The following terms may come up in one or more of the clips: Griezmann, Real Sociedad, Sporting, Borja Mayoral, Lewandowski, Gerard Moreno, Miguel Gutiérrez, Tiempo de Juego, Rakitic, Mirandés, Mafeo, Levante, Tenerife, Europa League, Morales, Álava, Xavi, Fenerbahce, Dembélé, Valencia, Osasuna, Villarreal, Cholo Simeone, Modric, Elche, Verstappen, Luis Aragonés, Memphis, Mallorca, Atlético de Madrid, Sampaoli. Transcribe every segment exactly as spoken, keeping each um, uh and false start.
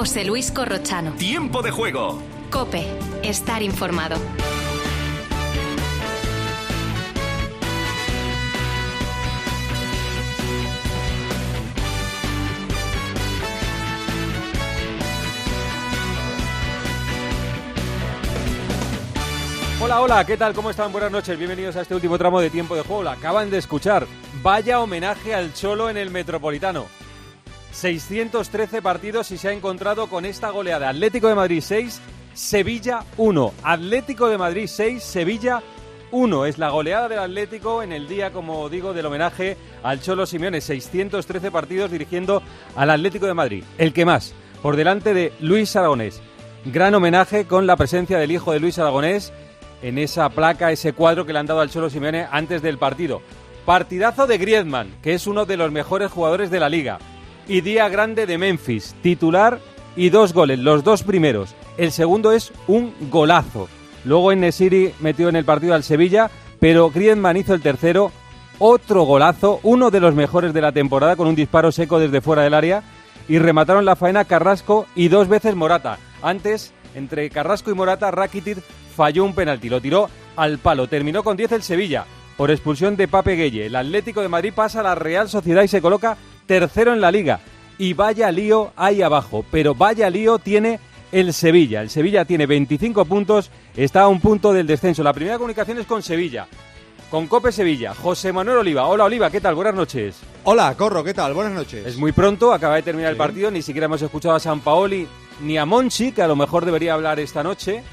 José Luis Corrochano. Tiempo de Juego. COPE. Estar informado. Hola, hola, ¿qué tal? ¿Cómo están? Buenas noches, bienvenidos a este último tramo de Tiempo de Juego. Lo acaban de escuchar. Vaya homenaje al Cholo en el Metropolitano. seiscientos trece partidos y se ha encontrado con esta goleada. Atlético de Madrid seis, Sevilla uno. Atlético de Madrid seis, Sevilla uno. Es la goleada del Atlético en el día, como digo, del homenaje al Cholo Simeone. seiscientos trece partidos dirigiendo al Atlético de Madrid. El que más, por delante de Luis Aragonés. Gran homenaje con la presencia del hijo de Luis Aragonés en esa placa, ese cuadro que le han dado al Cholo Simeone antes del partido. Partidazo de Griezmann, que es uno de los mejores jugadores de la Liga. Y día grande de Memphis, titular y dos goles, los dos primeros. El segundo es un golazo. Luego Enesiri metió en el partido al Sevilla, pero Griezmann hizo el tercero, otro golazo, uno de los mejores de la temporada, con un disparo seco desde fuera del área. Y remataron la faena Carrasco y dos veces Morata. Antes, entre Carrasco y Morata, Rakitic falló un penalti, lo tiró al palo. Terminó con diez el Sevilla, por expulsión de Pape Gueye. El Atlético de Madrid pasa a la Real Sociedad y se coloca tercero en la Liga. Y vaya lío ahí abajo, pero vaya lío tiene el Sevilla. El Sevilla tiene veinticinco puntos, está a un punto del descenso. La primera comunicación es con Sevilla, con COPE Sevilla. José Manuel Oliva. Hola, Oliva, ¿qué tal? Buenas noches. Hola, Corro, ¿qué tal? Buenas noches. Es muy pronto, acaba de terminar sí. el partido, ni siquiera hemos escuchado a Sampaoli ni a Monchi, que a lo mejor debería hablar esta noche.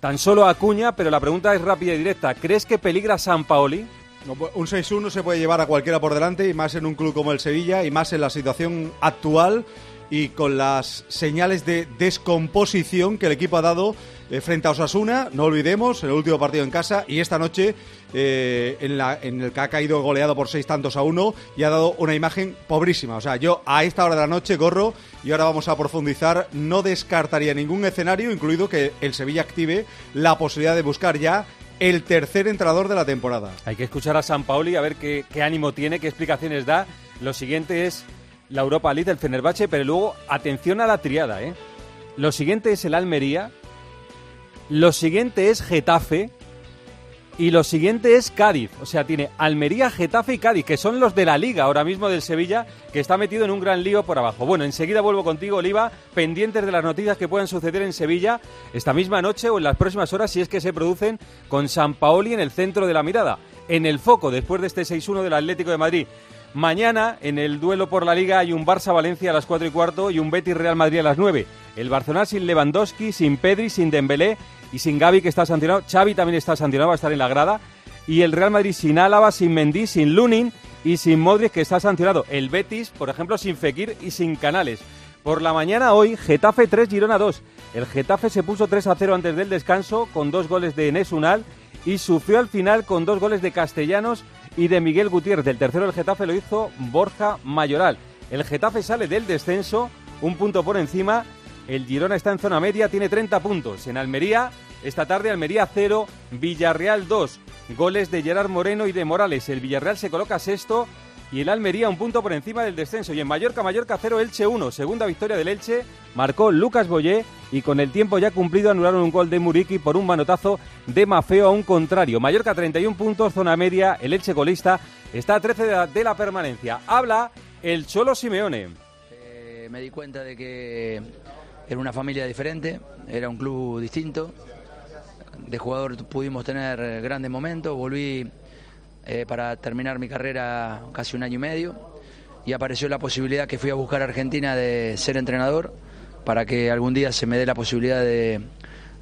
Tan solo a Acuña, pero la pregunta es rápida y directa. ¿Crees que peligra Sampaoli? No, un seis uno se puede llevar a cualquiera por delante, y más en un club como el Sevilla, y más en la situación actual y con las señales de descomposición que el equipo ha dado eh, frente a Osasuna. No olvidemos, el último partido en casa, y esta noche eh, en, la, en el que ha caído goleado por seis tantos a uno, y ha dado una imagen pobrísima. O sea, yo a esta hora de la noche, Corro, y ahora vamos a profundizar, no descartaría ningún escenario, incluido que el Sevilla active la posibilidad de buscar ya el tercer entrenador de la temporada. Hay que escuchar a Sampaoli a ver qué, qué ánimo tiene, qué explicaciones da. Lo siguiente es la Europa League, el Fenerbahce, pero luego, atención a la triada, ¿eh? Lo siguiente es el Almería, lo siguiente es Getafe y lo siguiente es Cádiz. O sea, tiene Almería, Getafe y Cádiz, que son los de la Liga ahora mismo del Sevilla, que está metido en un gran lío por abajo. Bueno, enseguida vuelvo contigo, Oliva, pendientes de las noticias que puedan suceder en Sevilla esta misma noche o en las próximas horas, si es que se producen, con Sampaoli en el centro de la mirada, en el foco, después de este seis uno del Atlético de Madrid. Mañana, en el duelo por la Liga, hay un Barça-Valencia a las cuatro y cuarto y un Betis-Real Madrid a las nueve. El Barcelona sin Lewandowski, sin Pedri, sin Dembélé y sin Gavi, que está sancionado. Xavi también está sancionado, va a estar en la grada. Y el Real Madrid sin Álava, sin Mendy, sin Lunin y sin Modric, que está sancionado. El Betis, por ejemplo, sin Fekir y sin Canales. Por la mañana hoy, Getafe tres, Girona dos. El Getafe se puso tres a cero antes del descanso, con dos goles de Enes Unal, y sufrió al final con dos goles de Castellanos y de Miguel Gutiérrez. El tercero del Getafe lo hizo Borja Mayoral. El Getafe sale del descenso, un punto por encima. El Girona está en zona media, tiene treinta puntos. En Almería, esta tarde, Almería cero, Villarreal dos. Goles de Gerard Moreno y de Morales. El Villarreal se coloca sexto y el Almería un punto por encima del descenso. Y en Mallorca, Mallorca cero, Elche uno. Segunda victoria del Elche, marcó Lucas Boyé y con el tiempo ya cumplido anularon un gol de Muriqui por un manotazo de Mafeo a un contrario. Mallorca treinta y uno puntos, zona media, el Elche colista, está a trece de la, de la permanencia. Habla el Cholo Simeone. Eh, me di cuenta de que era una familia diferente, era un club distinto. De jugador pudimos tener grandes momentos, volví eh, para terminar mi carrera casi un año y medio y apareció la posibilidad que fui a buscar a Argentina de ser entrenador, para que algún día se me dé la posibilidad de,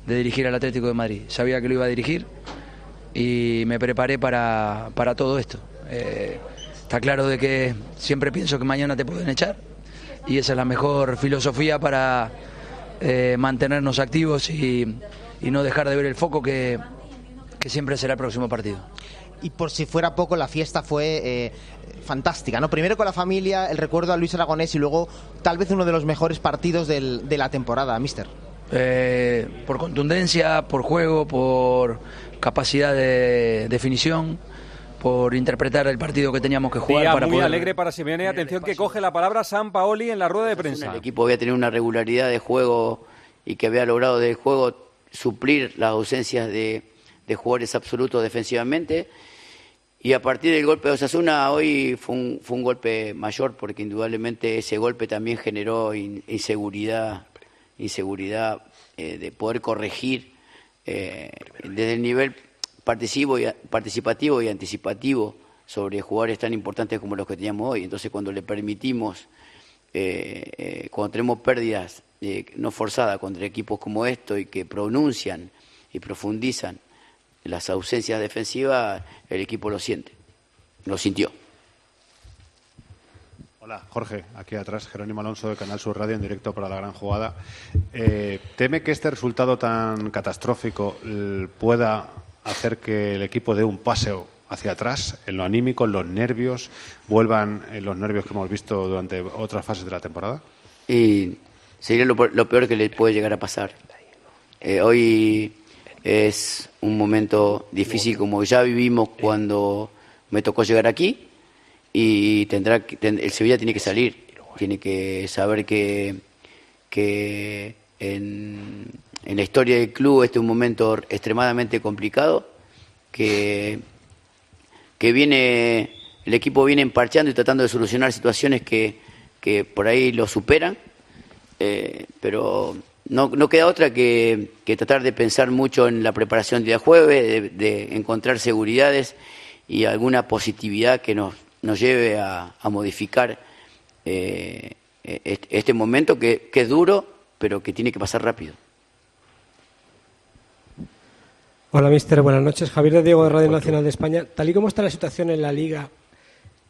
de dirigir al Atlético de Madrid. Sabía que lo iba a dirigir y me preparé para, para todo esto. Eh, está claro de que siempre pienso que mañana te pueden echar, y esa es la mejor filosofía para eh, mantenernos activos y, y no dejar de ver el foco que, que siempre será el próximo partido. Y por si fuera poco, la fiesta fue eh, fantástica, ¿no? Primero con la familia, el recuerdo a Luis Aragonés y luego tal vez uno de los mejores partidos del, de la temporada, mister. Eh, por contundencia, por juego, por capacidad de definición, por interpretar el partido que teníamos que jugar. Día para muy poder... alegre para Simeone. Atención que coge la palabra Sampaoli en la rueda de prensa. El equipo había tenido una regularidad de juego y que había logrado del juego suplir las ausencias de, de jugadores absolutos defensivamente. Y a partir del golpe de Osasuna, hoy fue un, fue un golpe mayor, porque indudablemente ese golpe también generó inseguridad, inseguridad eh, de poder corregir eh, desde el nivel participativo y, participativo y anticipativo sobre jugadores tan importantes como los que teníamos hoy. Entonces, cuando le permitimos, eh, eh, cuando tenemos pérdidas eh, no forzadas contra equipos como estos y que pronuncian y profundizan las ausencias defensivas, el equipo lo siente, lo sintió. Hola, Jorge, aquí atrás, Jerónimo Alonso de Canal Sur Radio en directo para La Gran Jugada. Eh, ¿Teme que este resultado tan catastrófico pueda hacer que el equipo dé un paseo hacia atrás en lo anímico, en los nervios, vuelvan en los nervios que hemos visto durante otras fases de la temporada? Y sería lo, lo peor que le puede llegar a pasar. Eh, hoy... Es un momento difícil, como ya vivimos cuando me tocó llegar aquí, y tendrá que, el Sevilla tiene que salir, tiene que saber que, que en, en la historia del club este es un momento extremadamente complicado, que, que viene el equipo viene emparchando y tratando de solucionar situaciones que, que por ahí lo superan, eh, pero... No, no queda otra que, que tratar de pensar mucho en la preparación del día jueves, de, de encontrar seguridades y alguna positividad que nos, nos lleve a, a modificar eh, este, este momento que, que es duro, pero que tiene que pasar rápido. Hola, mister. Buenas noches. Javier de Diego, de Radio Nacional de España. Tal y como está la situación en la Liga,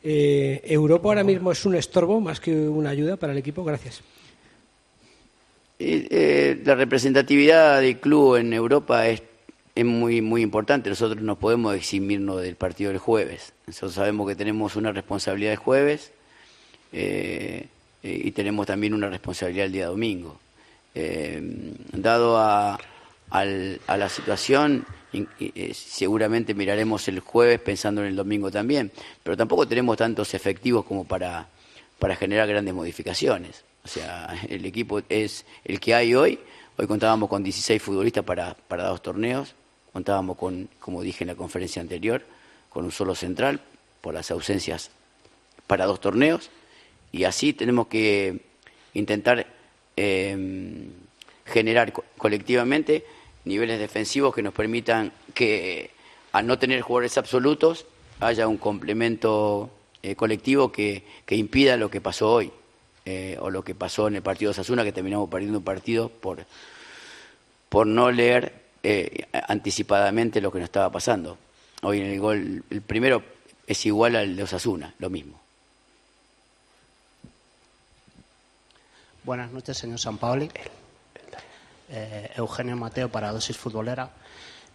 eh, ¿Europa ahora mismo es un estorbo más que una ayuda para el equipo? Gracias. Eh, la representatividad del club en Europa es, es muy muy importante. Nosotros no podemos eximirnos del partido del jueves. Nosotros sabemos que tenemos una responsabilidad el jueves eh, y tenemos también una responsabilidad el día domingo. Eh, dado a, al, a la situación, eh, seguramente miraremos el jueves pensando en el domingo también, pero tampoco tenemos tantos efectivos como para, para generar grandes modificaciones. O sea, el equipo es el que hay hoy. Hoy contábamos con dieciséis futbolistas para, para dos torneos. Contábamos con, como dije en la conferencia anterior, con un solo central por las ausencias para dos torneos. Y así tenemos que intentar eh, generar co colectivamente niveles defensivos que nos permitan que, al no tener jugadores absolutos, haya un complemento eh, colectivo que, que impida lo que pasó hoy. Eh, o lo que pasó en el partido de Osasuna, que terminamos perdiendo un partido por, por no leer eh, anticipadamente lo que nos estaba pasando. Hoy en el gol, el primero es igual al de Osasuna, lo mismo. Buenas noches, señor Sampaoli. Eh, Eugenio Mateo para Dosis Futbolera.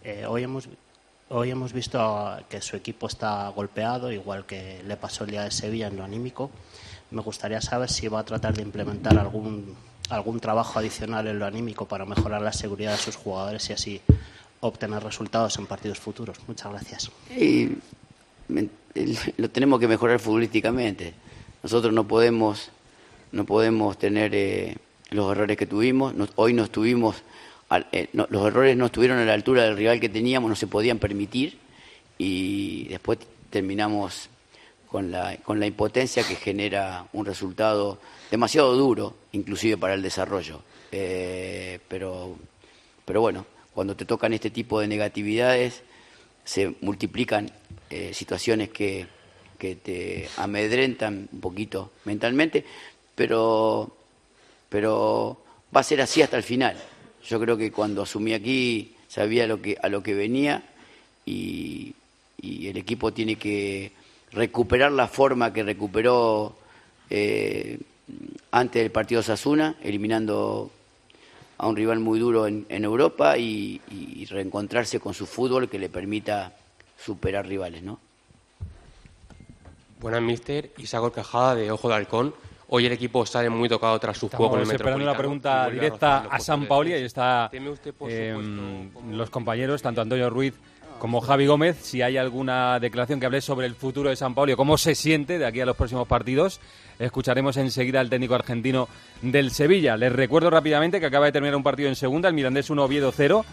Eh, hoy hemos... Hoy hemos visto que su equipo está golpeado, igual que le pasó el día de Sevilla en lo anímico. Me gustaría saber si va a tratar de implementar algún, algún trabajo adicional en lo anímico para mejorar la seguridad de sus jugadores y así obtener resultados en partidos futuros. Muchas gracias. Y lo tenemos que mejorar futbolísticamente. Nosotros no podemos, no podemos tener eh, los errores que tuvimos. Hoy nos tuvimos... Los errores no estuvieron a la altura del rival que teníamos, no se podían permitir, y después terminamos con la, con la impotencia que genera un resultado demasiado duro, inclusive para el desarrollo. Eh, pero, pero bueno, cuando te tocan este tipo de negatividades, se multiplican eh, situaciones que, que te amedrentan un poquito mentalmente, pero, pero va a ser así hasta el final. Yo creo que cuando asumí aquí sabía lo que, a lo que venía y, y el equipo tiene que recuperar la forma que recuperó eh, antes del partido Osasuna, eliminando a un rival muy duro en, en Europa y, y reencontrarse con su fútbol que le permita superar rivales, ¿no? Buenas, mister. Isaac Orcajada de Ojo de Halcón. Hoy el equipo sale muy tocado tras su juego con el Metropolitano. Esperando una pregunta directa a Sampaoli. Ahí está eh, los compañeros, tanto Antonio Ruiz como Javi Gómez, si hay alguna declaración que hable sobre el futuro de Sampaoli, cómo se siente de aquí a los próximos partidos. Escucharemos enseguida al técnico argentino del Sevilla. Les recuerdo rápidamente que acaba de terminar un partido en segunda, el Mirandés uno, Oviedo cero.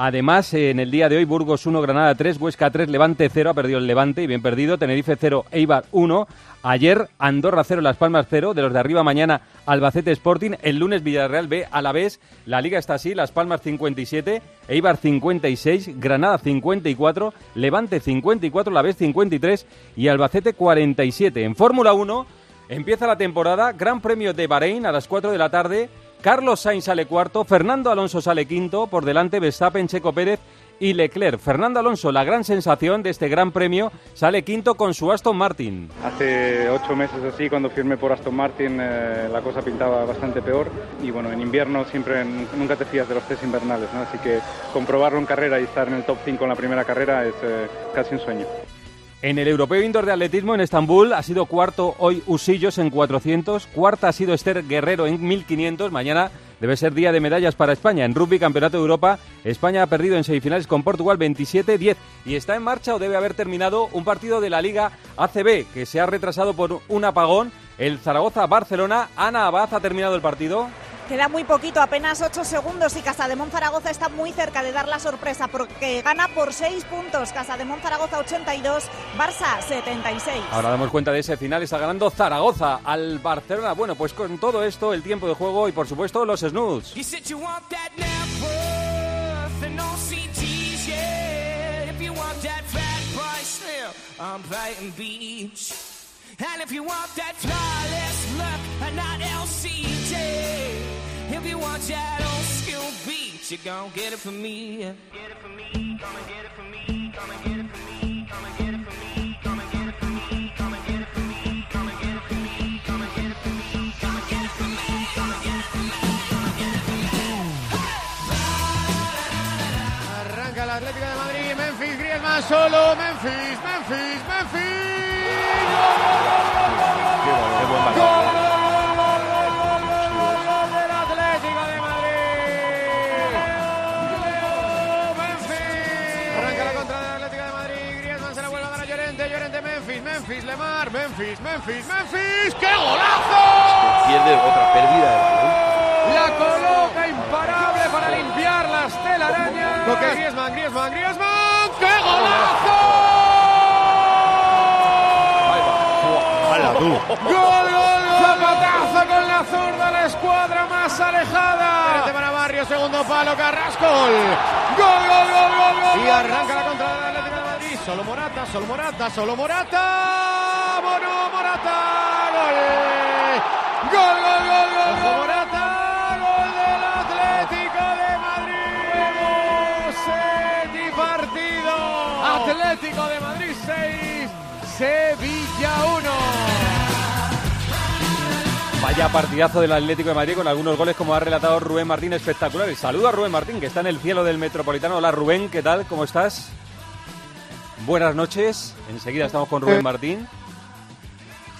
Además, en el día de hoy, Burgos uno, Granada tres, Huesca tres, Levante cero, ha perdido el Levante y bien perdido, Tenerife cero, Eibar uno, ayer Andorra cero, Las Palmas cero, de los de arriba mañana Albacete Sporting, el lunes Villarreal B, Alavés, la Liga está así, Las Palmas cincuenta y siete, Eibar cincuenta y seis, Granada cincuenta y cuatro, Levante cincuenta y cuatro, Alavés cincuenta y tres y Albacete cuarenta y siete. En Fórmula uno empieza la temporada, Gran Premio de Bahrein a las cuatro de la tarde, Carlos Sainz sale cuarto, Fernando Alonso sale quinto, por delante Verstappen, Checo Pérez y Leclerc. Fernando Alonso, la gran sensación de este gran premio, sale quinto con su Aston Martin. Hace ocho meses así, cuando firmé por Aston Martin, eh, la cosa pintaba bastante peor. Y bueno, en invierno siempre nunca te fías de los test invernales, ¿no? Así que comprobarlo en carrera y estar en el top cinco en la primera carrera es eh, casi un sueño. En el Europeo Indoor de Atletismo en Estambul ha sido cuarto hoy Usillos en cuatrocientos, cuarta ha sido Esther Guerrero en mil quinientos, mañana debe ser día de medallas para España. En Rugby Campeonato de Europa, España ha perdido en semifinales con Portugal veintisiete diez y está en marcha o debe haber terminado un partido de la Liga A C B que se ha retrasado por un apagón, el Zaragoza-Barcelona. Ana Abad ha terminado el partido. Queda muy poquito, apenas ocho segundos y Casademón Zaragoza está muy cerca de dar la sorpresa porque gana por seis puntos. Casademón Zaragoza ochenta y dos, Barça setenta y seis. Ahora damos cuenta de ese final, está ganando Zaragoza al Barcelona. Bueno, pues con todo esto, el tiempo de juego y por supuesto los snoods. And if you want that flawless look and not L C J, if you want that old school beat, you gon' get it from me. Get it from me, come and get it from me, come and get it from me, come and get it from me, come and get it from me, come and get it from me, come and get it from me, come and get it from me, come and get it from me, come and get it from me, come and get it from me. Arranca el Atlético de Madrid, Memphis, Griezmann solo, Memphis, Memphis, Memphis. Memphis, Lemar, Memphis, Memphis, Memphis, ¡qué golazo! Pierde otra pérdida de balón. La coloca imparable para limpiar las telarañas. Lo que Griezmann, Griezmann, Griezmann, ¡qué golazo! ¡Gol, gol, gol! ¡Zapatazo con la zurda, la escuadra más alejada! Frente para Barrio, segundo palo, Carrasco. ¡Gol, gol, gol, gol, gol! Y arranca la contra de Atlético de Madrid. Solo Morata, solo Morata, solo Morata. Mono, Morata, gol, gol, gol, gol, gol, gol, Morata, gol del Atlético de Madrid, semi partido, Atlético de Madrid seis, Sevilla uno. Vaya partidazo del Atlético de Madrid con algunos goles, como ha relatado Rubén Martín, espectaculares. Saludo a Rubén Martín, que está en el cielo del Metropolitano. Hola Rubén, ¿qué tal? ¿Cómo estás? Buenas noches, enseguida estamos con Rubén Martín.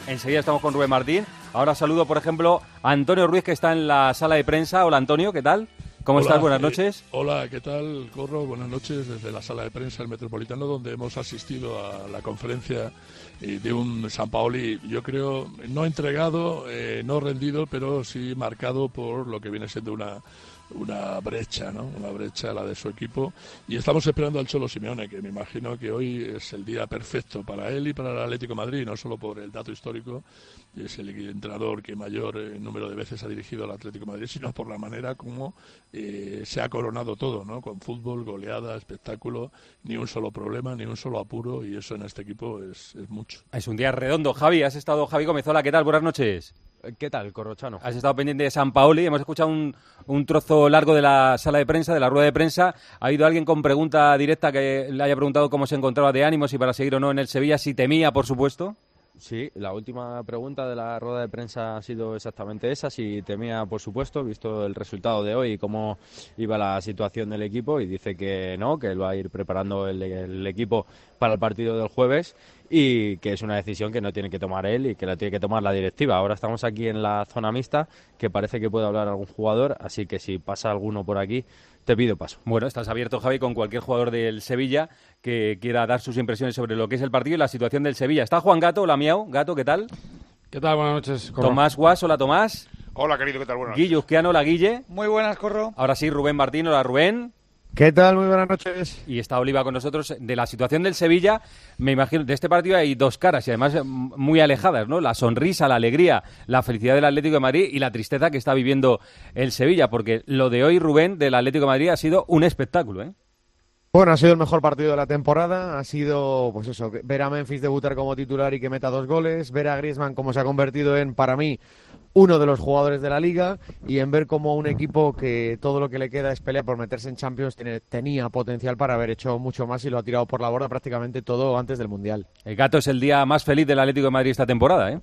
Enseguida estamos con Rubén Martín. Ahora saludo, por ejemplo, a Antonio Ruiz, que está en la sala de prensa. Hola, Antonio, ¿qué tal? ¿Cómo hola, estás? Buenas noches. Eh, hola, ¿qué tal, Corro? Buenas noches desde la sala de prensa del Metropolitano, donde hemos asistido a la conferencia de un Sampaoli, yo creo, no entregado, eh, no rendido, pero sí marcado por lo que viene siendo una... una brecha, ¿no? Una brecha, la de su equipo, y estamos esperando al Cholo Simeone, que me imagino que hoy es el día perfecto para él y para el Atlético de Madrid, no solo por el dato histórico, es el entrenador que mayor eh, número de veces ha dirigido al Atlético de Madrid, sino por la manera como eh, se ha coronado todo, ¿no? Con fútbol, goleada, espectáculo, ni un solo problema, ni un solo apuro, y eso en este equipo es, es mucho. Es un día redondo. Javi, has estado, Javi Gómezola, ¿qué tal? Buenas noches. ¿Qué tal, Corrochano? Has estado pendiente de Sampaoli, hemos escuchado un, un trozo largo de la sala de prensa, de la rueda de prensa. ¿Ha ido alguien con pregunta directa que le haya preguntado cómo se encontraba de ánimos y para seguir o no en el Sevilla, si temía, por supuesto? Sí, la última pregunta de la rueda de prensa ha sido exactamente esa, si temía, por supuesto, visto el resultado de hoy y cómo iba la situación del equipo, y dice que no, que lo va a ir preparando el, el equipo para el partido del jueves y que es una decisión que no tiene que tomar él y que la tiene que tomar la directiva. Ahora estamos aquí en la zona mixta, que parece que puede hablar algún jugador, así que si pasa alguno por aquí Te pido paso. Bueno, estás abierto, Javi, con cualquier jugador del Sevilla que quiera dar sus impresiones sobre lo que es el partido y la situación del Sevilla. Está Juan Gato, hola Miau. Gato, ¿qué tal? ¿Qué tal? Buenas noches, Corro. Tomás Guas, hola Tomás. Hola, querido, ¿qué tal? Buenas noches. Guille Uzquiano, hola Guille. Muy buenas, Corro. Ahora sí, Rubén Martín, hola Rubén. ¿Qué tal? Muy buenas noches. Y está Oliva con nosotros. De la situación del Sevilla, me imagino, de este partido hay dos caras y además muy alejadas, ¿no? La sonrisa, la alegría, la felicidad del Atlético de Madrid y la tristeza que está viviendo el Sevilla, porque lo de hoy, Rubén, del Atlético de Madrid ha sido un espectáculo, ¿eh? Bueno, ha sido el mejor partido de la temporada, ha sido, pues eso, ver a Memphis debutar como titular y que meta dos goles, ver a Griezmann como se ha convertido en, para mí, uno de los jugadores de la Liga, y en ver cómo un equipo que todo lo que le queda es pelear por meterse en Champions tiene, tenía potencial para haber hecho mucho más y lo ha tirado por la borda prácticamente todo antes del Mundial. El Gato es el día más feliz del Atlético de Madrid esta temporada, ¿eh?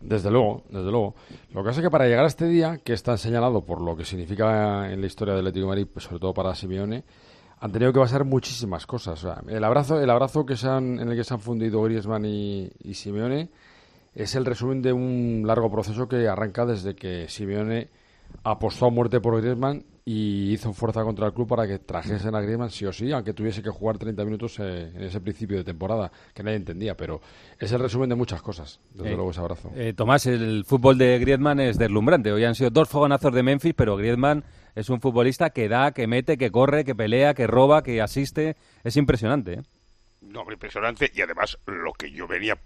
Desde luego, desde luego. Lo que pasa es que para llegar a este día, que está señalado por lo que significa en la historia del Atlético de Madrid, pues sobre todo para Simeone, han tenido que pasar muchísimas cosas. O sea, el abrazo, el abrazo que se han, en el que se han fundido Griezmann y, y Simeone es el resumen de un largo proceso que arranca desde que Simeone apostó a muerte por Griezmann y hizo fuerza contra el club para que trajesen a Griezmann sí o sí, aunque tuviese que jugar treinta minutos eh, en ese principio de temporada, que nadie entendía, pero es el resumen de muchas cosas, desde eh, luego ese abrazo. Eh, Tomás, el fútbol de Griezmann es deslumbrante. Hoy han sido dos fogonazos de Memphis, pero Griezmann es un futbolista que da, que mete, que corre, que pelea, que roba, que asiste. Es impresionante, ¿eh? No, hombre, impresionante, y además lo que yo venía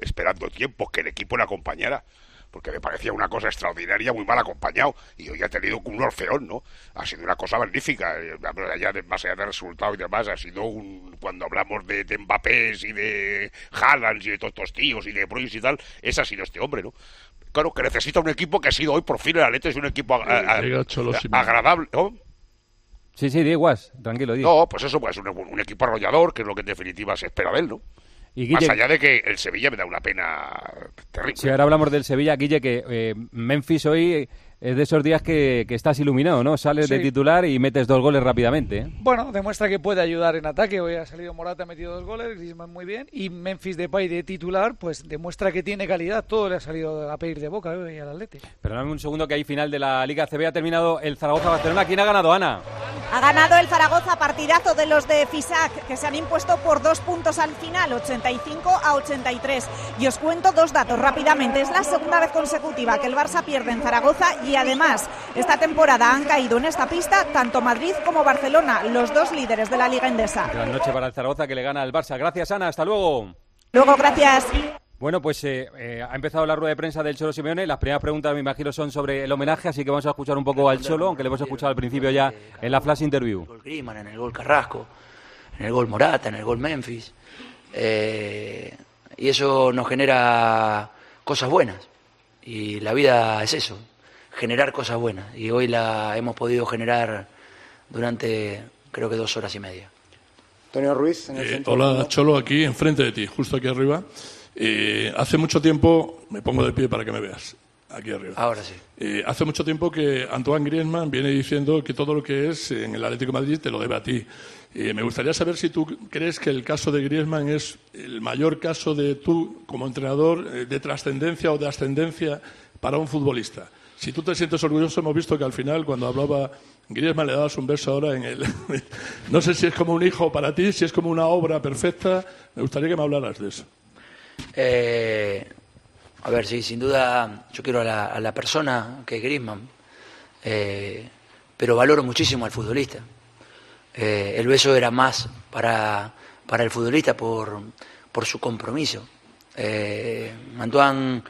esperando tiempo, que el equipo le acompañara, porque me parecía una cosa extraordinaria, muy mal acompañado, y hoy ha tenido un orfeón, ¿no? Ha sido una cosa magnífica, allá de, más allá del resultado y demás, ha sido un... Cuando hablamos de, de Mbappé y de Haaland y de todos estos tíos y de Bruins y tal, ese ha sido este hombre, ¿no? Claro, que necesita un equipo que ha sido hoy por fin el Atlético, es un equipo a, a, a, agradable, ¿no? Sí, sí, di Guas, tranquilo, di. No, pues eso, pues un, un equipo arrollador, que es lo que en definitiva se espera de él, ¿no? Y Guille, más allá de que el Sevilla me da una pena terrible. Si ahora hablamos del Sevilla, Guille, que eh, Memphis hoy es de esos días que, que estás iluminado, ¿no? Sales sí. de titular y metes dos goles rápidamente, ¿eh? Bueno, demuestra que puede ayudar en ataque. Hoy ha salido Morata, ha metido dos goles, Griezmann muy bien. Y Memphis Depay de titular, pues demuestra que tiene calidad. Todo le ha salido a pedir de boca hoy, ¿eh?, al Atleti. Pero dame un segundo, que hay final de la Liga C B. Ha terminado el Zaragoza-Barcelona. ¿Quién ha ganado, Ana? Ha ganado el Zaragoza, partidazo de los de Fisac, que se han impuesto por dos puntos al final, ochenta y cinco a ochenta y tres. Y os cuento dos datos rápidamente. Es la segunda vez consecutiva que el Barça pierde en Zaragoza y además esta temporada han caído en esta pista tanto Madrid como Barcelona, los dos líderes de la Liga Endesa. Gran noche para el Zaragoza, que le gana al Barça. Gracias, Ana, hasta luego. Luego, gracias. Bueno, pues eh, eh, ha empezado la rueda de prensa del Cholo Simeone. Las primeras preguntas, me imagino, son sobre el homenaje, así que vamos a escuchar un poco al Cholo, aunque le hemos escuchado al principio ya en la flash interview. En el gol Griezmann, en el gol Carrasco, en el gol Morata, en el gol Memphis. Eh, y eso nos genera cosas buenas. Y la vida es eso, generar cosas buenas. Y hoy la hemos podido generar durante, creo que dos horas y media. Antonio Ruiz, en el eh, hola, Cholo, aquí enfrente de ti, justo aquí arriba. Eh, hace mucho tiempo, me pongo de pie para que me veas, aquí arriba. Ahora sí. Eh, hace mucho tiempo que Antoine Griezmann viene diciendo que todo lo que es en el Atlético de Madrid te lo debe a ti. Eh, me gustaría saber si tú crees que el caso de Griezmann es el mayor caso de tú, como entrenador, eh, de trascendencia o de ascendencia para un futbolista. Si tú te sientes orgulloso, hemos visto que al final, cuando hablaba Griezmann, le dabas un beso ahora en el... No sé si es como un hijo para ti, si es como una obra perfecta. Me gustaría que me hablaras de eso. Eh, a ver, sí, sin duda yo quiero a la, a la persona que es Griezmann, eh, pero valoro muchísimo al futbolista. Eh, el beso era más para, para el futbolista por, por su compromiso. Eh, Antoine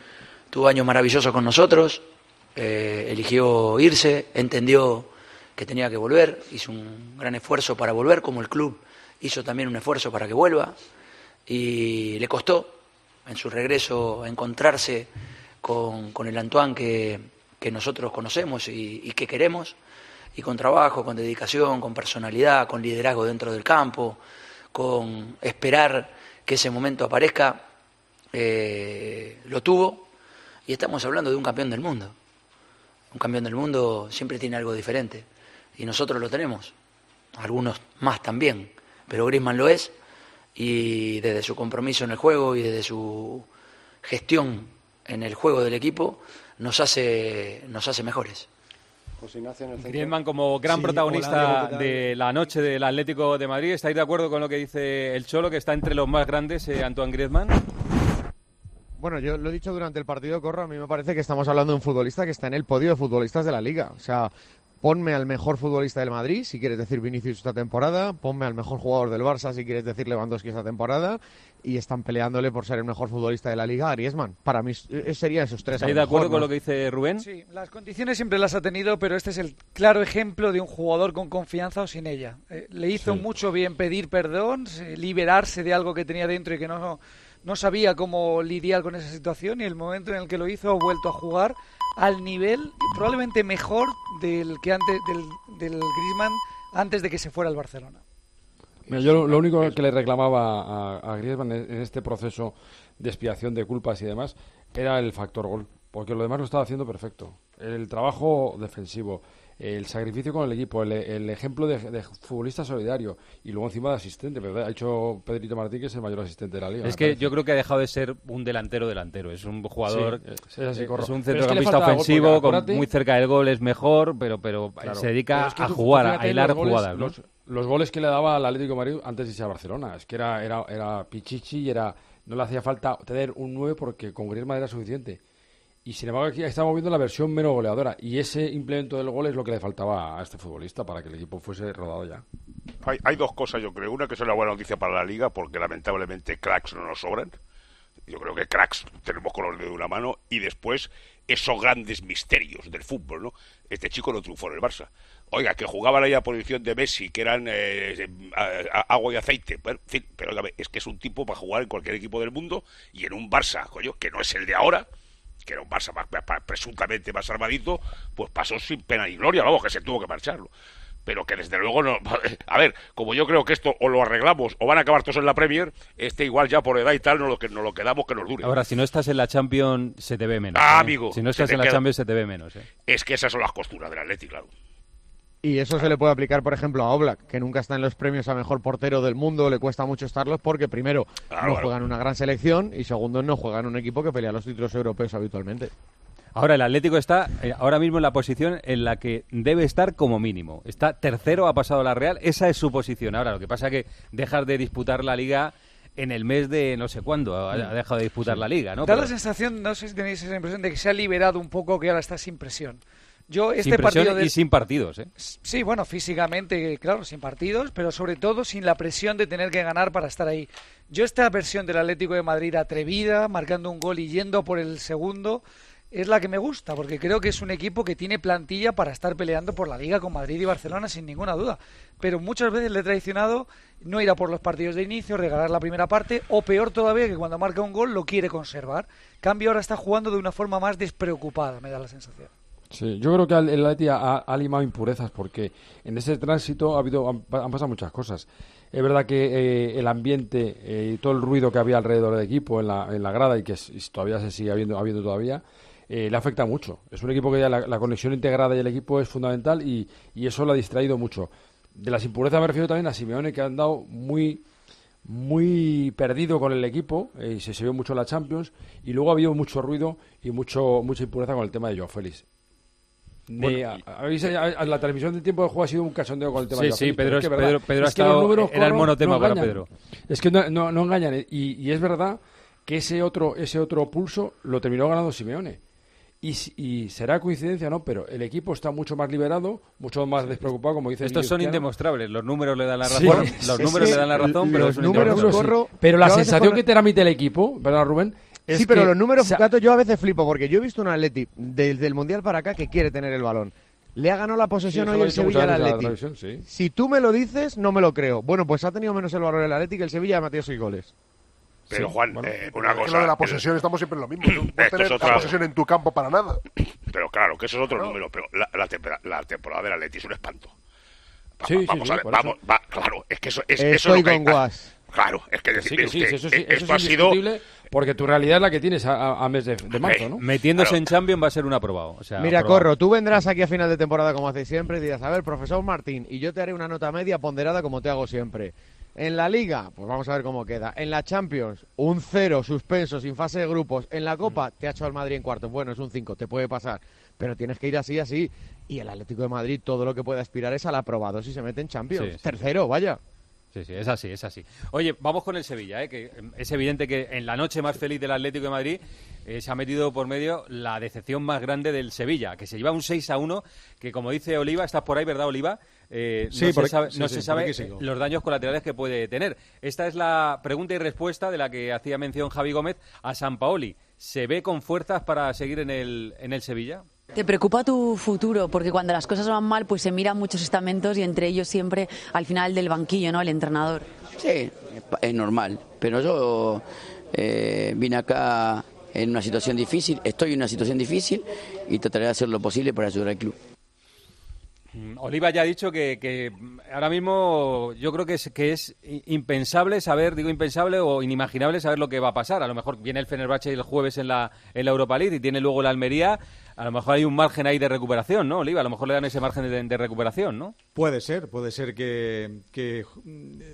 tuvo años maravillosos con nosotros, eh, eligió irse, entendió que tenía que volver, hizo un gran esfuerzo para volver, como el club hizo también un esfuerzo para que vuelva, y le costó en su regreso encontrarse con, con el Antoine que, que nosotros conocemos y, y que queremos, y con trabajo, con dedicación, con personalidad, con liderazgo dentro del campo, con esperar que ese momento aparezca, eh, lo tuvo, y estamos hablando de un campeón del mundo. Un campeón del mundo siempre tiene algo diferente, y nosotros lo tenemos, algunos más también, pero Griezmann lo es. Y desde su compromiso en el juego y desde su gestión en el juego del equipo nos hace nos hace mejores. José Ignacio en el centro. Griezmann como gran sí, protagonista hola, de la noche del Atlético de Madrid. ¿Estáis de acuerdo con lo que dice el Cholo, que está entre los más grandes, eh, Antoine Griezmann? Bueno, yo lo he dicho durante el partido, Corro, a mí me parece que estamos hablando de un futbolista que está en el podio de futbolistas de la Liga. O sea, ponme al mejor futbolista del Madrid, si quieres decir Vinicius esta temporada, ponme al mejor jugador del Barça, si quieres decir Lewandowski esta temporada, y están peleándole por ser el mejor futbolista de la Liga a Griezmann. Para mí serían esos tres. ¿Estáis de acuerdo con lo que dice Rubén? Sí, las condiciones siempre las ha tenido, pero este es el claro ejemplo de un jugador con confianza o sin ella. Eh, le hizo sí. mucho bien pedir perdón, liberarse de algo que tenía dentro y que no... No sabía cómo lidiar con esa situación, y el momento en el que lo hizo ha vuelto a jugar al nivel probablemente mejor del que antes del, del Griezmann antes de que se fuera al Barcelona. Mira, yo lo único que le reclamaba a, a Griezmann en este proceso de expiación de culpas y demás era el factor gol, porque lo demás lo estaba haciendo perfecto. El trabajo defensivo, el sacrificio con el equipo, el, el ejemplo de, de futbolista solidario, y luego encima de asistente, ¿verdad? Ha hecho Pedrito Martí, que es el mayor asistente de la Liga. Es que yo creo que ha dejado de ser un delantero delantero, es un jugador, sí, es, así, es un centrocampista es que ofensivo, gol, con, muy cerca del gol es mejor, pero, pero claro, se dedica pero es que a jugar, a hilar los goles, jugadas, ¿no? Los, los goles que le daba al Atlético de Madrid antes de irse a Barcelona, es que era, era, era pichichi y era, no le hacía falta tener un nueve porque con Griezmann era suficiente. Y sin embargo aquí estamos viendo la versión menos goleadora, y ese implemento del gol es lo que le faltaba a este futbolista para que el equipo fuese rodado ya. Hay, hay dos cosas, yo creo. Una, que es una buena noticia para la Liga, porque lamentablemente cracks no nos sobran. Yo creo que cracks tenemos con los dedos de una mano. Y después, esos grandes misterios del fútbol, ¿no? Este chico no triunfó en el Barça. Oiga, que jugaba la posición de Messi, que eran eh, agua y aceite. Bueno, en fin, pero oiga, es que es un tipo para jugar en cualquier equipo del mundo, y en un Barça, coño, que no es el de ahora, que era un Barça más, más, presuntamente más armadito, pues pasó sin pena ni gloria, vamos, que se tuvo que marcharlo. Pero que desde luego no... A ver, como yo creo que esto o lo arreglamos o van a acabar todos en la Premier, este igual ya por edad y tal no lo, que, no lo quedamos que nos dure. Ahora, si no estás en la Champions, se te ve menos. Ah, ¿eh? Amigo. Si no estás en la queda... Champions, se te ve menos. ¿eh? Es que esas son las costuras del Atleti, claro. Y eso se le puede aplicar, por ejemplo, a Oblak, que nunca está en los premios a mejor portero del mundo, le cuesta mucho estarlos porque, primero, ah, no bueno. juega en una gran selección, y segundo, no juega en un equipo que pelea los títulos europeos habitualmente. Ahora, el Atlético está eh, ahora mismo en la posición en la que debe estar como mínimo. Está tercero, ha pasado la Real, esa es su posición. Ahora, lo que pasa es que dejar de disputar la Liga en el mes de no sé cuándo ha dejado de disputar sí. la Liga, ¿no? Da Pero... la sensación, no sé si tenéis esa impresión, de que se ha liberado un poco, que ahora está sin presión. Yo este sin partido de... y sin partidos, ¿eh? Sí, bueno, físicamente, claro, sin partidos, pero sobre todo sin la presión de tener que ganar para estar ahí. Yo esta versión del Atlético de Madrid atrevida, marcando un gol y yendo por el segundo, es la que me gusta, porque creo que es un equipo que tiene plantilla para estar peleando por la Liga con Madrid y Barcelona, sin ninguna duda. Pero muchas veces le he traicionado no ir a por los partidos de inicio, regalar la primera parte, o peor todavía, que cuando marca un gol lo quiere conservar. Cambio, ahora está jugando de una forma más despreocupada, me da la sensación. Sí, yo creo que el Atleti ha, ha limado impurezas, porque en ese tránsito ha habido han, han pasado muchas cosas. Es verdad que eh, el ambiente eh, y todo el ruido que había alrededor del equipo en la, en la grada, y que y todavía se sigue habiendo, habiendo todavía, eh, le afecta mucho. Es un equipo que ya la, la conexión integrada y el equipo es fundamental, y, y eso lo ha distraído mucho. De las impurezas me refiero también a Simeone, que ha andado muy... muy perdido con el equipo, eh, y se, se vio mucho en la Champions, y luego ha habido mucho ruido y mucho mucha impureza con el tema de Joao Félix. Bueno, a, a, a, a la transmisión del tiempo de juego ha sido un cachondeo con el tema sí, de Joao sí, Félix. Pedro, es que, Pedro, Pedro es ha estado, era el monotema no para Pedro. Es que no, no, no engañan, y, y es verdad que ese otro ese otro pulso lo terminó ganando Simeone. Y, y será coincidencia, ¿no? Pero el equipo está mucho más liberado, mucho más despreocupado, como dice. Estos son Cristiano. Indemostrables, los números le dan la razón, sí, los sí, números sí. le dan la razón, L pero los números corro, sí. Pero la sensación corro... que te transmite el equipo, ¿verdad, Rubén? Es sí, pero que... los números, Fucato, yo a veces flipo, porque yo he visto un Atleti desde el Mundial para acá que quiere tener el balón. Le ha ganado la posesión sí, hoy el Sevilla al Atleti. La sí. Si tú me lo dices, no me lo creo. Bueno, pues ha tenido menos el valor el Atleti que el Sevilla ha metido seis goles. Pero sí, Juan, bueno, eh, una cosa... de la posesión estamos siempre en lo mismo. No tener otra... la posesión en tu campo para nada. Pero claro, que eso es otro claro. número. Pero la, la, tempora, la temporada del Atleti es un espanto. Va, sí, vamos sí, a ver, vamos, va, claro, es que eso es... Estoy eso es lo con que, Guas. Claro, es que... Decir, sí, que sí, eso sí, eso esto es ha sido... Porque tu realidad es la que tienes a, a, a mes de, de marzo, ¿no? Metiéndose claro. en Champions va a ser un aprobado. O sea, mira, aprobado. Corro, tú vendrás aquí a final de temporada como haces siempre y dirás, a ver, profesor Martín, y yo te haré una nota media ponderada como te hago siempre. En la Liga, pues vamos a ver cómo queda. En la Champions, un cero suspenso sin fase de grupos. En la Copa, te ha echado el Madrid en cuartos. Bueno, es un cinco, te puede pasar. Pero tienes que ir así, así. Y el Atlético de Madrid, todo lo que puede aspirar es al aprobado si se mete en Champions. Sí, sí, Tercero, sí. Vaya. Sí, sí, es así, es así. Oye, vamos con el Sevilla, ¿eh? Que es evidente que en la noche más feliz del Atlético de Madrid eh, se ha metido por medio la decepción más grande del Sevilla, que se lleva un seis a uno, que como dice Oliva, estás por ahí, ¿verdad, Oliva? Eh, sí, no se sabe, sí, no sí, se sabe los daños colaterales que puede tener. Esta es la pregunta y respuesta de la que hacía mención Javi Gómez a Sampaoli. ¿Se ve con fuerzas para seguir en el, en el Sevilla? ¿Te preocupa tu futuro? Porque cuando las cosas van mal, pues se miran muchos estamentos y entre ellos siempre al final del banquillo, ¿no? El entrenador. Sí, es normal. Pero yo eh, vine acá en una situación difícil, estoy en una situación difícil y trataré de hacer lo posible para ayudar al club. Oliva ya ha dicho que, que ahora mismo yo creo que es, que es impensable saber, digo impensable o inimaginable saber lo que va a pasar. A lo mejor viene el Fenerbahce el jueves en la, en la Europa League y tiene luego la Almería. A lo mejor hay un margen ahí de recuperación, ¿no, Oliva? A lo mejor le dan ese margen de, de recuperación, ¿no? Puede ser, puede ser que, que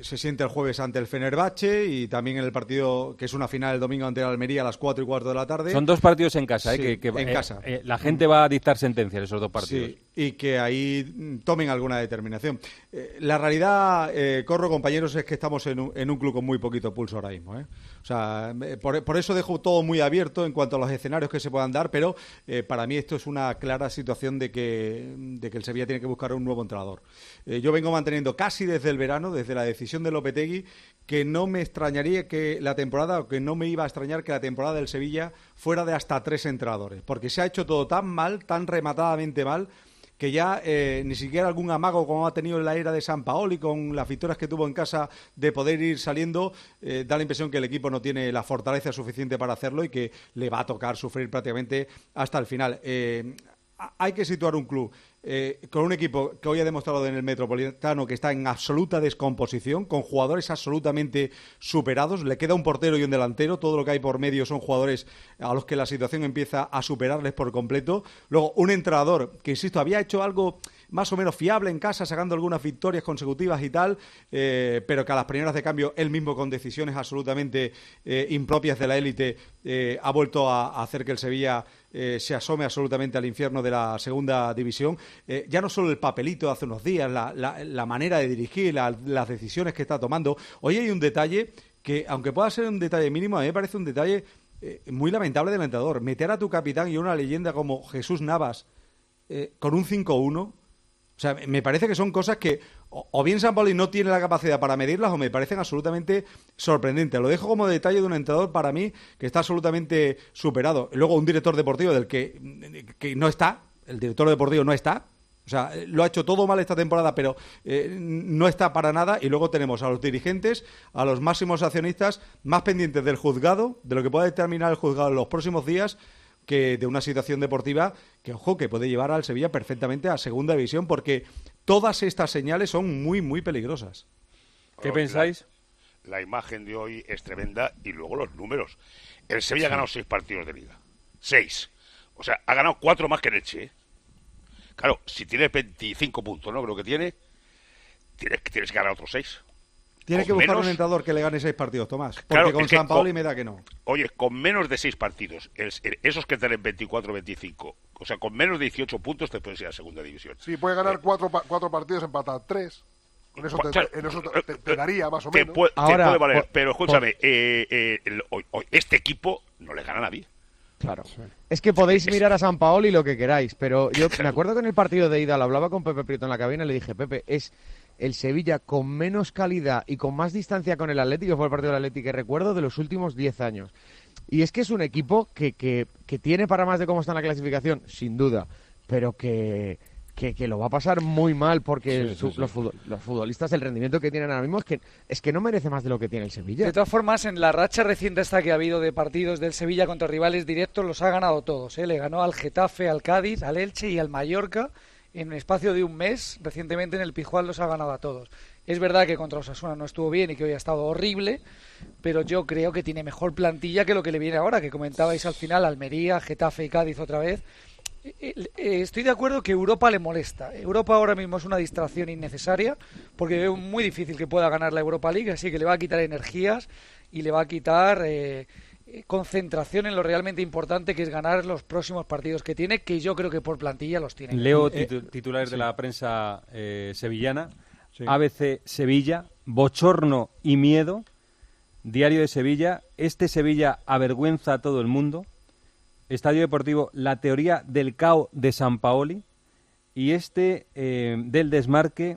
se siente el jueves ante el Fenerbahce y también en el partido, que es una final el domingo ante el Almería a las cuatro y cuarto de la tarde. Son dos partidos en casa, ¿eh? Sí, que, que, en eh, casa. Eh, la gente va a dictar sentencia en esos dos partidos. Sí, y que ahí tomen alguna determinación. Eh, la realidad, eh, Corro, compañeros, es que estamos en un, en un club con muy poquito pulso ahora mismo, ¿eh? O sea, por, por eso dejo todo muy abierto en cuanto a los escenarios que se puedan dar, pero eh, para mí esto es una clara situación de que, de que el Sevilla tiene que buscar un nuevo entrenador. Eh, yo vengo manteniendo casi desde el verano, desde la decisión de Lopetegui, que no me extrañaría que la temporada, o que no me iba a extrañar que la temporada del Sevilla fuera de hasta tres entrenadores, porque se ha hecho todo tan mal, tan rematadamente mal, que ya eh, ni siquiera algún amago como ha tenido en la era de Sampaoli, con las victorias que tuvo en casa de poder ir saliendo, eh, da la impresión que el equipo no tiene la fortaleza suficiente para hacerlo y que le va a tocar sufrir prácticamente hasta el final. Eh, hay que situar un club eh, con un equipo que hoy ha demostrado en el Metropolitano que está en absoluta descomposición, con jugadores absolutamente superados. Le queda un portero y un delantero. Todo lo que hay por medio son jugadores a los que la situación empieza a superarles por completo. Luego, un entrenador que, insisto, había hecho algo más o menos fiable en casa, sacando algunas victorias consecutivas y tal, eh, pero que a las primeras de cambio, él mismo con decisiones absolutamente eh, impropias de la élite, eh, ha vuelto a, a hacer que el Sevilla eh, se asome absolutamente al infierno de la segunda división. Eh, ya no solo el papelito de hace unos días, la, la, la manera de dirigir, la, las decisiones que está tomando. Hoy hay un detalle que, aunque pueda ser un detalle mínimo, a mí me parece un detalle eh, muy lamentable del entrenador. Meter a tu capitán y una leyenda como Jesús Navas eh, con un cinco uno... O sea, me parece que son cosas que o bien Sampaoli no tiene la capacidad para medirlas o me parecen absolutamente sorprendentes. Lo dejo como detalle de un entrenador para mí que está absolutamente superado. Luego un director deportivo del que, que no está, el director deportivo no está. O sea, lo ha hecho todo mal esta temporada, pero eh, no está para nada. Y luego tenemos a los dirigentes, a los máximos accionistas, más pendientes del juzgado, de lo que pueda determinar el juzgado en los próximos días, que de una situación deportiva que, ojo, que puede llevar al Sevilla perfectamente a segunda división, porque todas estas señales son muy, muy peligrosas. ¿Qué pensáis? La, la imagen de hoy es tremenda y luego los números. El Sevilla sí ha ganado seis partidos de Liga. Seis. O sea, ha ganado cuatro más que el Elche, ¿eh? Claro, si tienes veinticinco puntos, ¿no? Creo que tiene. Tienes, tienes que ganar otros seis. Tiene que buscar menos... un entrenador que le gane seis partidos, Tomás. Porque claro, con Sampaoli con... me da que no. Oye, con menos de seis partidos, el, el, esos que tienen veinticuatro veinticinco, o sea, con menos de dieciocho puntos te puedes ir a segunda división. Sí, puede ganar eh... cuatro, cuatro partidos, empatar tres. En eso, te, en eso te, te, te daría más o menos. Te puede, Ahora, te puede valer, por, pero escúchame, por... eh, eh, el, hoy, hoy, este equipo no le gana a nadie. Claro. Es que podéis mirar a Sampaoli lo que queráis, pero yo me acuerdo que en el partido de ida lo hablaba con Pepe Prieto en la cabina y le dije, Pepe, es... el Sevilla con menos calidad y con más distancia con el Atlético, fue el partido del Atlético que recuerdo de los últimos diez años. Y es que es un equipo que, que, que tiene para más de cómo está en la clasificación, sin duda, pero que, que, que lo va a pasar muy mal porque sí, sí, sí. Los, futbol, los futbolistas, el rendimiento que tienen ahora mismo es que, es que no merece más de lo que tiene el Sevilla. De todas formas, en la racha reciente esta que ha habido de partidos del Sevilla contra rivales directos, los ha ganado todos, ¿eh? Le ganó al Getafe, al Cádiz, al Elche y al Mallorca. En un espacio de un mes, recientemente en el Pijuán los ha ganado a todos. Es verdad que contra Osasuna no estuvo bien y que hoy ha estado horrible, pero yo creo que tiene mejor plantilla que lo que le viene ahora, que comentabais al final, Almería, Getafe y Cádiz otra vez. Estoy de acuerdo que Europa le molesta. Europa ahora mismo es una distracción innecesaria, porque veo muy difícil que pueda ganar la Europa League, así que le va a quitar energías y le va a quitar eh, concentración en lo realmente importante, que es ganar los próximos partidos que tiene, que yo creo que por plantilla los tiene. Leo titu- eh, titulares sí. de la prensa eh, sevillana, sí. A B C Sevilla, bochorno y miedo, Diario de Sevilla, este Sevilla avergüenza a todo el mundo, Estadio Deportivo, la teoría del caos de Sampaoli, y este eh, del desmarque,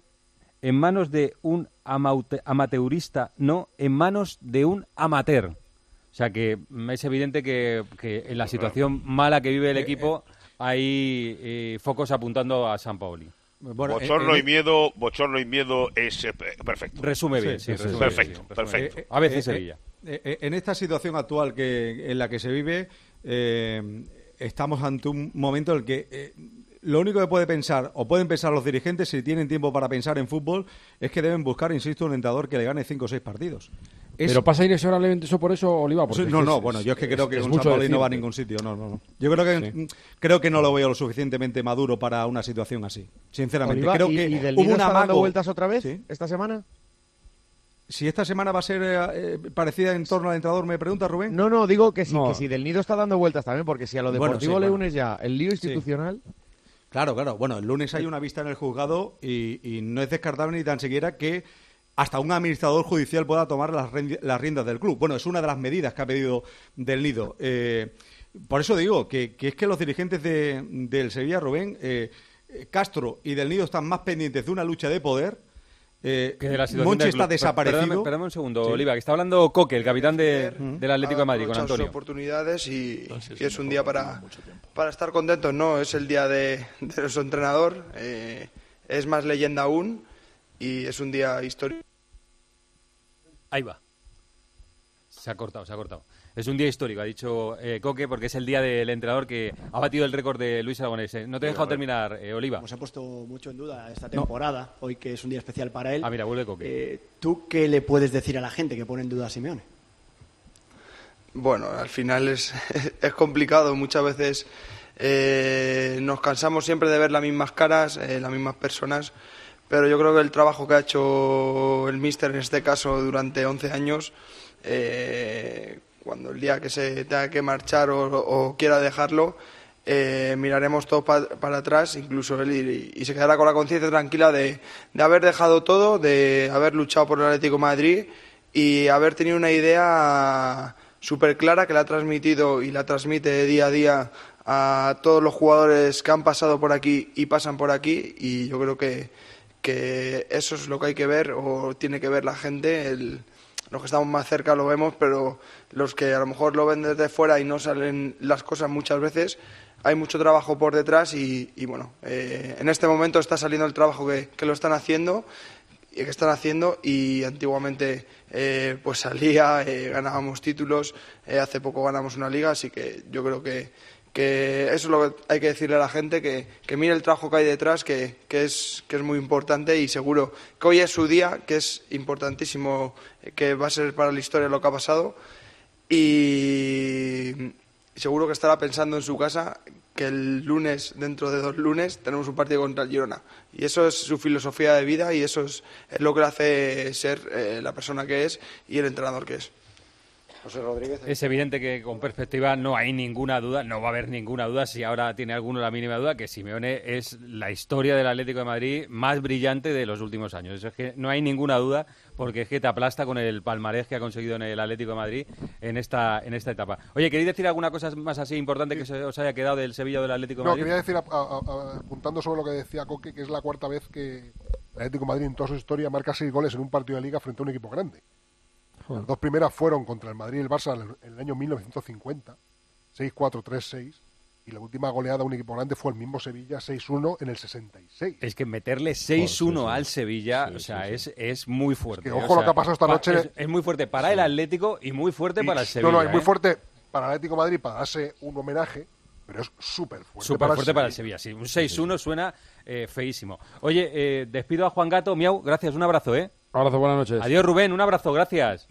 en manos de un amaute- amateurista, no, en manos de un amateur. O sea que es evidente que, que en la situación mala que vive el equipo hay eh, focos apuntando a Sampaoli. Bueno, bochorno eh, eh, y miedo, bochorno y miedo es eh, perfecto. Resume bien, sí, sí, sí, resume perfecto, bien, sí, resume perfecto. Bien. A veces eh, Sevilla. Eh, eh, en esta situación actual que en la que se vive, eh, estamos ante un momento en el que eh, lo único que puede pensar, o pueden pensar los dirigentes, si tienen tiempo para pensar en fútbol, es que deben buscar, insisto, un entrenador que le gane cinco o seis partidos. Es... Pero pasa inexorablemente eso por eso, Oliva. Porque no, es, no, bueno, yo es que creo que Sampaoli no va a ningún sitio. No, no, no. Yo creo que, sí. creo que no lo veo lo suficientemente maduro para una situación así, sinceramente. Oliva, creo y, que y del hubo una dando vueltas otra vez ¿Sí? esta semana. Si esta semana va a ser eh, parecida en torno al entrenador, me pregunta Rubén. No, no, digo que sí, no. que si Del Nido está dando vueltas también, porque si a lo deportivo bueno, sí, le unes bueno. ya el lío institucional... Sí. Claro, claro. Bueno, el lunes hay una vista en el juzgado y, y no es descartable ni tan siquiera que hasta un administrador judicial pueda tomar las, rendi- las riendas del club. Bueno, es una de las medidas que ha pedido Del Nido. Eh, por eso digo que, que es que los dirigentes de, del Sevilla, Rubén, eh, Castro y Del Nido están más pendientes de una lucha de poder. Eh, que de la situación Monchi del club. está desaparecido. Perdóname, perdóname un segundo, sí. Oliva, que está hablando Coque, el capitán de, uh-huh. del Atlético de Madrid, con Antonio. Oportunidades y, Entonces, y es un día para, para estar contentos, ¿no? Es el día de, de nuestro entrenador, eh, es más leyenda aún y es un día histórico. Ahí va. Se ha cortado, se ha cortado. Es un día histórico, ha dicho eh, Coque, porque es el día del entrenador que ha batido el récord de Luis Aragonés. No te he dejado terminar, eh, Oliva. Nos ha puesto mucho en duda esta temporada, no. hoy que es un día especial para él. Ah, mira, vuelve Coque. Eh, ¿Tú qué le puedes decir a la gente que pone en duda a Simeone? Bueno, al final es, es complicado. Muchas veces eh, nos cansamos siempre de ver las mismas caras, eh, las mismas personas, pero yo creo que el trabajo que ha hecho el míster en este caso durante once años... Eh, cuando el día que se tenga que marchar o, o quiera dejarlo, eh, miraremos todo pa, para atrás, incluso él, y, y se quedará con la conciencia tranquila de, de haber dejado todo, de haber luchado por el Atlético de Madrid y haber tenido una idea súper clara que la ha transmitido y la transmite día a día a todos los jugadores que han pasado por aquí y pasan por aquí, y yo creo que, que eso es lo que hay que ver o tiene que ver la gente. El, los que estamos más cerca lo vemos, pero los que a lo mejor lo ven desde fuera y no salen las cosas muchas veces, hay mucho trabajo por detrás y, y bueno, eh, en este momento está saliendo el trabajo que, que lo están haciendo y que están haciendo y antiguamente eh, pues salía, eh, ganábamos títulos, eh, hace poco ganamos una liga, así que yo creo que, que eso es lo que hay que decirle a la gente, que, que mire el trabajo que hay detrás, que, que, es, que es muy importante y seguro que hoy es su día, que es importantísimo, que va a ser para la historia lo que ha pasado y seguro que estará pensando en su casa que el lunes, dentro de dos lunes, tenemos un partido contra el Girona y eso es su filosofía de vida y eso es, es lo que le hace ser eh, la persona que es y el entrenador que es. José Rodríguez. Es evidente que con perspectiva no hay ninguna duda, no va a haber ninguna duda, si ahora tiene alguno la mínima duda, que Simeone es la historia del Atlético de Madrid más brillante de los últimos años. Eso es que no hay ninguna duda, porque es que te aplasta con el palmarés que ha conseguido en el Atlético de Madrid en esta en esta etapa. Oye, ¿queréis decir alguna cosa más así importante que se os haya quedado del Sevilla o del Atlético de Madrid? No, quería decir, a, a, a, apuntando sobre lo que decía Coque, que es la cuarta vez que el Atlético de Madrid en toda su historia marca seis goles en un partido de Liga frente a un equipo grande. Las dos primeras fueron contra el Madrid y el Barça en el año mil novecientos cincuenta, seis cuatro tres seis, y la última goleada a un equipo grande fue el mismo Sevilla, seis uno en el sesenta y seis. Es que meterle seis uno al Sevilla, sí, o sea, sí, sí. Es, es muy fuerte. Es que, ojo, o sea, lo que ha pasado esta pa- noche... Es, es muy fuerte para sí. el Atlético y muy fuerte y, para el Sevilla. No, no, es ¿eh? muy fuerte para el Atlético de Madrid para darse un homenaje, pero es súper fuerte, super para, fuerte el para el Sevilla. Sí, un seis uno suena eh, feísimo. Oye, eh, despido a Juan Gato, miau, gracias, un abrazo, ¿eh? Un abrazo, buenas noches. Adiós, Rubén, un abrazo, gracias.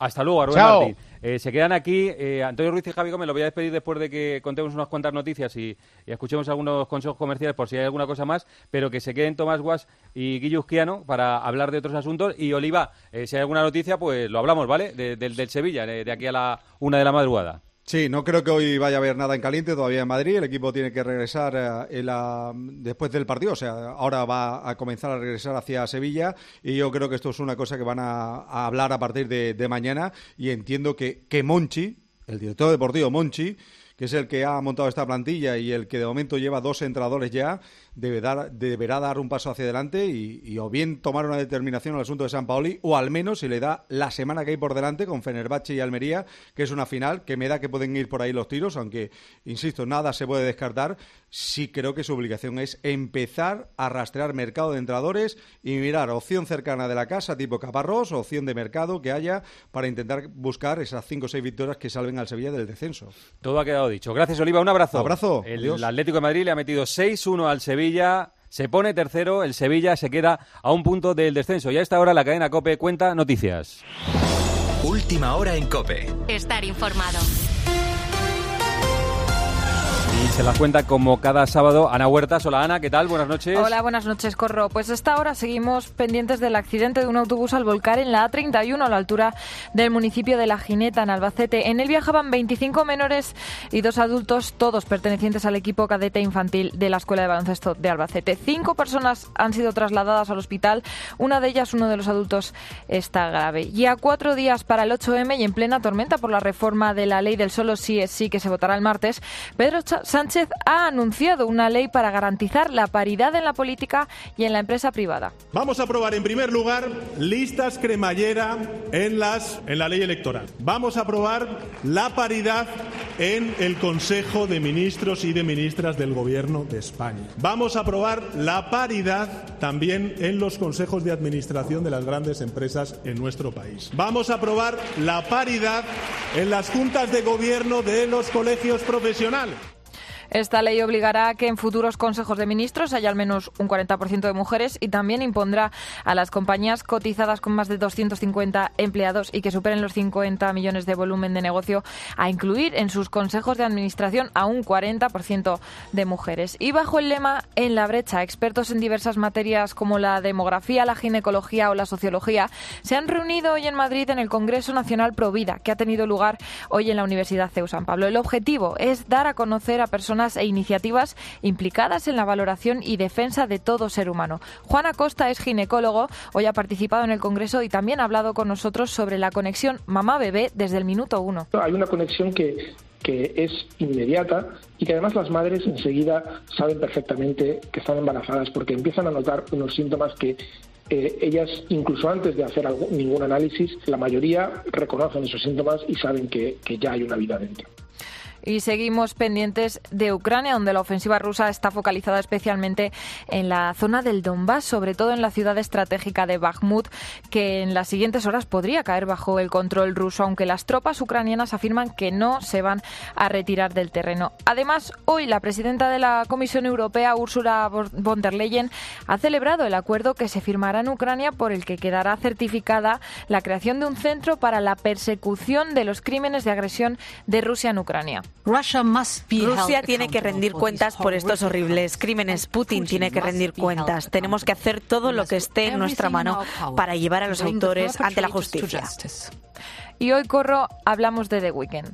Hasta luego, Rubén Martín. Eh, se quedan aquí. Eh, Antonio Ruiz y Javi Gómez, lo voy a despedir después de que contemos unas cuantas noticias y, y escuchemos algunos consejos comerciales por si hay alguna cosa más, pero que se queden Tomás Guas y Guillo Uzquiano para hablar de otros asuntos. Y Oliva, eh, si hay alguna noticia, pues lo hablamos, ¿vale? De, del, del Sevilla, de, de aquí a la una de la madrugada. Sí, no creo que hoy vaya a haber nada en caliente todavía en Madrid. El equipo tiene que regresar eh, en la, después del partido. O sea, ahora va a comenzar a regresar hacia Sevilla y yo creo que esto es una cosa que van a, a hablar a partir de, de mañana. Y entiendo que, que Monchi, el director deportivo Monchi, que es el que ha montado esta plantilla y el que de momento lleva dos entrenadores ya, debe dar, deberá dar un paso hacia adelante y, y o bien tomar una determinación al asunto de Sampaoli, o al menos se le da la semana que hay por delante con Fenerbahce y Almería, que es una final que me da que pueden ir por ahí los tiros, aunque, insisto, nada se puede descartar. Sí creo que su obligación es empezar a rastrear mercado de entrenadores y mirar opción cercana de la casa, tipo Caparrós, opción de mercado que haya, para intentar buscar esas cinco o seis victorias que salven al Sevilla del descenso. Todo ha quedado dicho. Gracias, Oliva. Un abrazo. Abrazo. El Adiós. Atlético de Madrid le ha metido seis uno al Sevilla. Se pone tercero. El Sevilla se queda a un punto del descenso. Y a esta hora la cadena COPE cuenta noticias. Última hora en COPE. Estar informado. Y se las cuenta como cada sábado Ana Huertas. Hola Ana, ¿qué tal? Buenas noches. Hola, buenas noches, Corro. Pues hasta ahora seguimos pendientes del accidente de un autobús al volcar en la A treinta y uno a la altura del municipio de La Gineta, en Albacete. En él viajaban veinticinco menores y dos adultos, todos pertenecientes al equipo cadete infantil de la Escuela de Baloncesto de Albacete. Cinco personas han sido trasladadas al hospital. Una de ellas, uno de los adultos, está grave. Y a cuatro días para el ocho eme y en plena tormenta por la reforma de la ley del solo sí es sí que se votará el martes, Pedro Ch- Sánchez ha anunciado una ley para garantizar la paridad en la política y en la empresa privada. Vamos a aprobar en primer lugar listas cremallera en, las, en la ley electoral. Vamos a aprobar la paridad en el Consejo de Ministros y de Ministras del Gobierno de España. Vamos a aprobar la paridad también en los consejos de administración de las grandes empresas en nuestro país. Vamos a aprobar la paridad en las juntas de gobierno de los colegios profesionales. Esta ley obligará a que en futuros consejos de ministros haya al menos un cuarenta por ciento de mujeres y también impondrá a las compañías cotizadas con más de doscientos cincuenta empleados y que superen los cincuenta millones de volumen de negocio a incluir en sus consejos de administración a un cuarenta por ciento de mujeres. Y bajo el lema En la brecha, expertos en diversas materias como la demografía, la ginecología o la sociología se han reunido hoy en Madrid en el Congreso Nacional Provida, que ha tenido lugar hoy en la Universidad C E U San Pablo. El objetivo es dar a conocer a personas e iniciativas implicadas en la valoración y defensa de todo ser humano. Juan Acosta es ginecólogo, hoy ha participado en el Congreso y también ha hablado con nosotros sobre la conexión mamá-bebé desde el minuto uno. Hay una conexión que, que es inmediata y que además las madres enseguida saben perfectamente que están embarazadas porque empiezan a notar unos síntomas que Eh, ellas, incluso antes de hacer algo, ningún análisis, la mayoría reconocen esos síntomas y saben que, que ya hay una vida dentro. Y seguimos pendientes de Ucrania, donde la ofensiva rusa está focalizada especialmente en la zona del Donbass, sobre todo en la ciudad estratégica de Bakhmut, que en las siguientes horas podría caer bajo el control ruso, aunque las tropas ucranianas afirman que no se van a retirar del terreno. Además, hoy la presidenta de la Comisión Europea, Ursula von der Leyen, ha celebrado el acuerdo que se firmará en Ucrania por el que quedará certificada la creación de un centro para la persecución de los crímenes de agresión de Rusia en Ucrania. Rusia tiene que rendir cuentas por estos horribles crímenes. Putin tiene que rendir cuentas. Tenemos que hacer todo lo que esté en nuestra mano para llevar a los autores ante la justicia. Y hoy, Corro, hablamos de The Weeknd.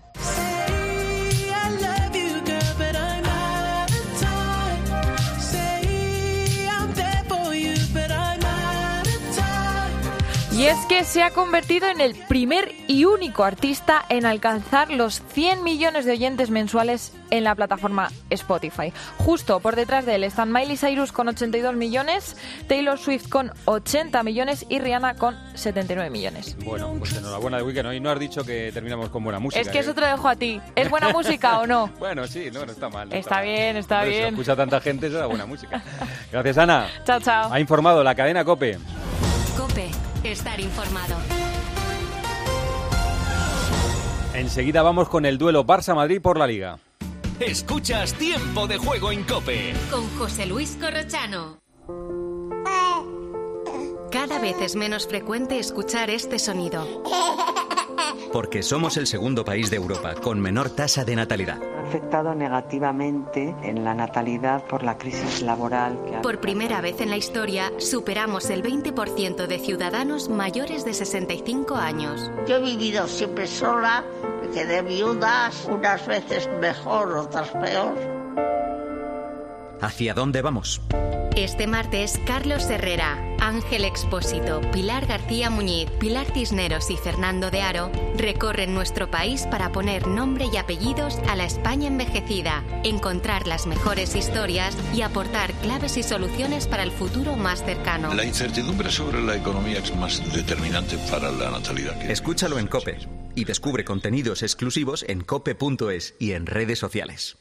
Y es que se ha convertido en el primer y único artista en alcanzar los cien millones de oyentes mensuales en la plataforma Spotify. Justo por detrás de él están Miley Cyrus con ochenta y dos millones, Taylor Swift con ochenta millones y Rihanna con setenta y nueve millones. Bueno, pues enhorabuena de Weekend. Hoy no has dicho que terminamos con buena música. Es que ¿eh? Eso te lo dejo a ti. ¿Es buena música o no? Bueno, sí, no, no está mal. No está, está bien, mal. Está bien. Si escucha tanta gente, eso era buena música. Gracias, Ana. Chao, chao. Ha informado la cadena COPE. COPE. Estar informado. Enseguida vamos con el duelo Barça-Madrid por la Liga. Escuchas Tiempo de Juego en COPE. Con José Luis Corrochano. Cada vez es menos frecuente escuchar este sonido. porque somos el segundo país de Europa con menor tasa de natalidad. Ha afectado negativamente en la natalidad por la crisis laboral. Que ha... Por primera vez en la historia superamos el veinte por ciento de ciudadanos mayores de sesenta y cinco años. Yo he vivido siempre sola, me quedé viudas, unas veces mejor, otras peor. ¿Hacia dónde vamos? Este martes, Carlos Herrera, Ángel Expósito, Pilar García Muñiz, Pilar Cisneros y Fernando de Aro recorren nuestro país para poner nombre y apellidos a la España envejecida, encontrar las mejores historias y aportar claves y soluciones para el futuro más cercano. La incertidumbre sobre la economía es más determinante para la natalidad. Que... Escúchalo en COPE y descubre contenidos exclusivos en cope punto es y en redes sociales.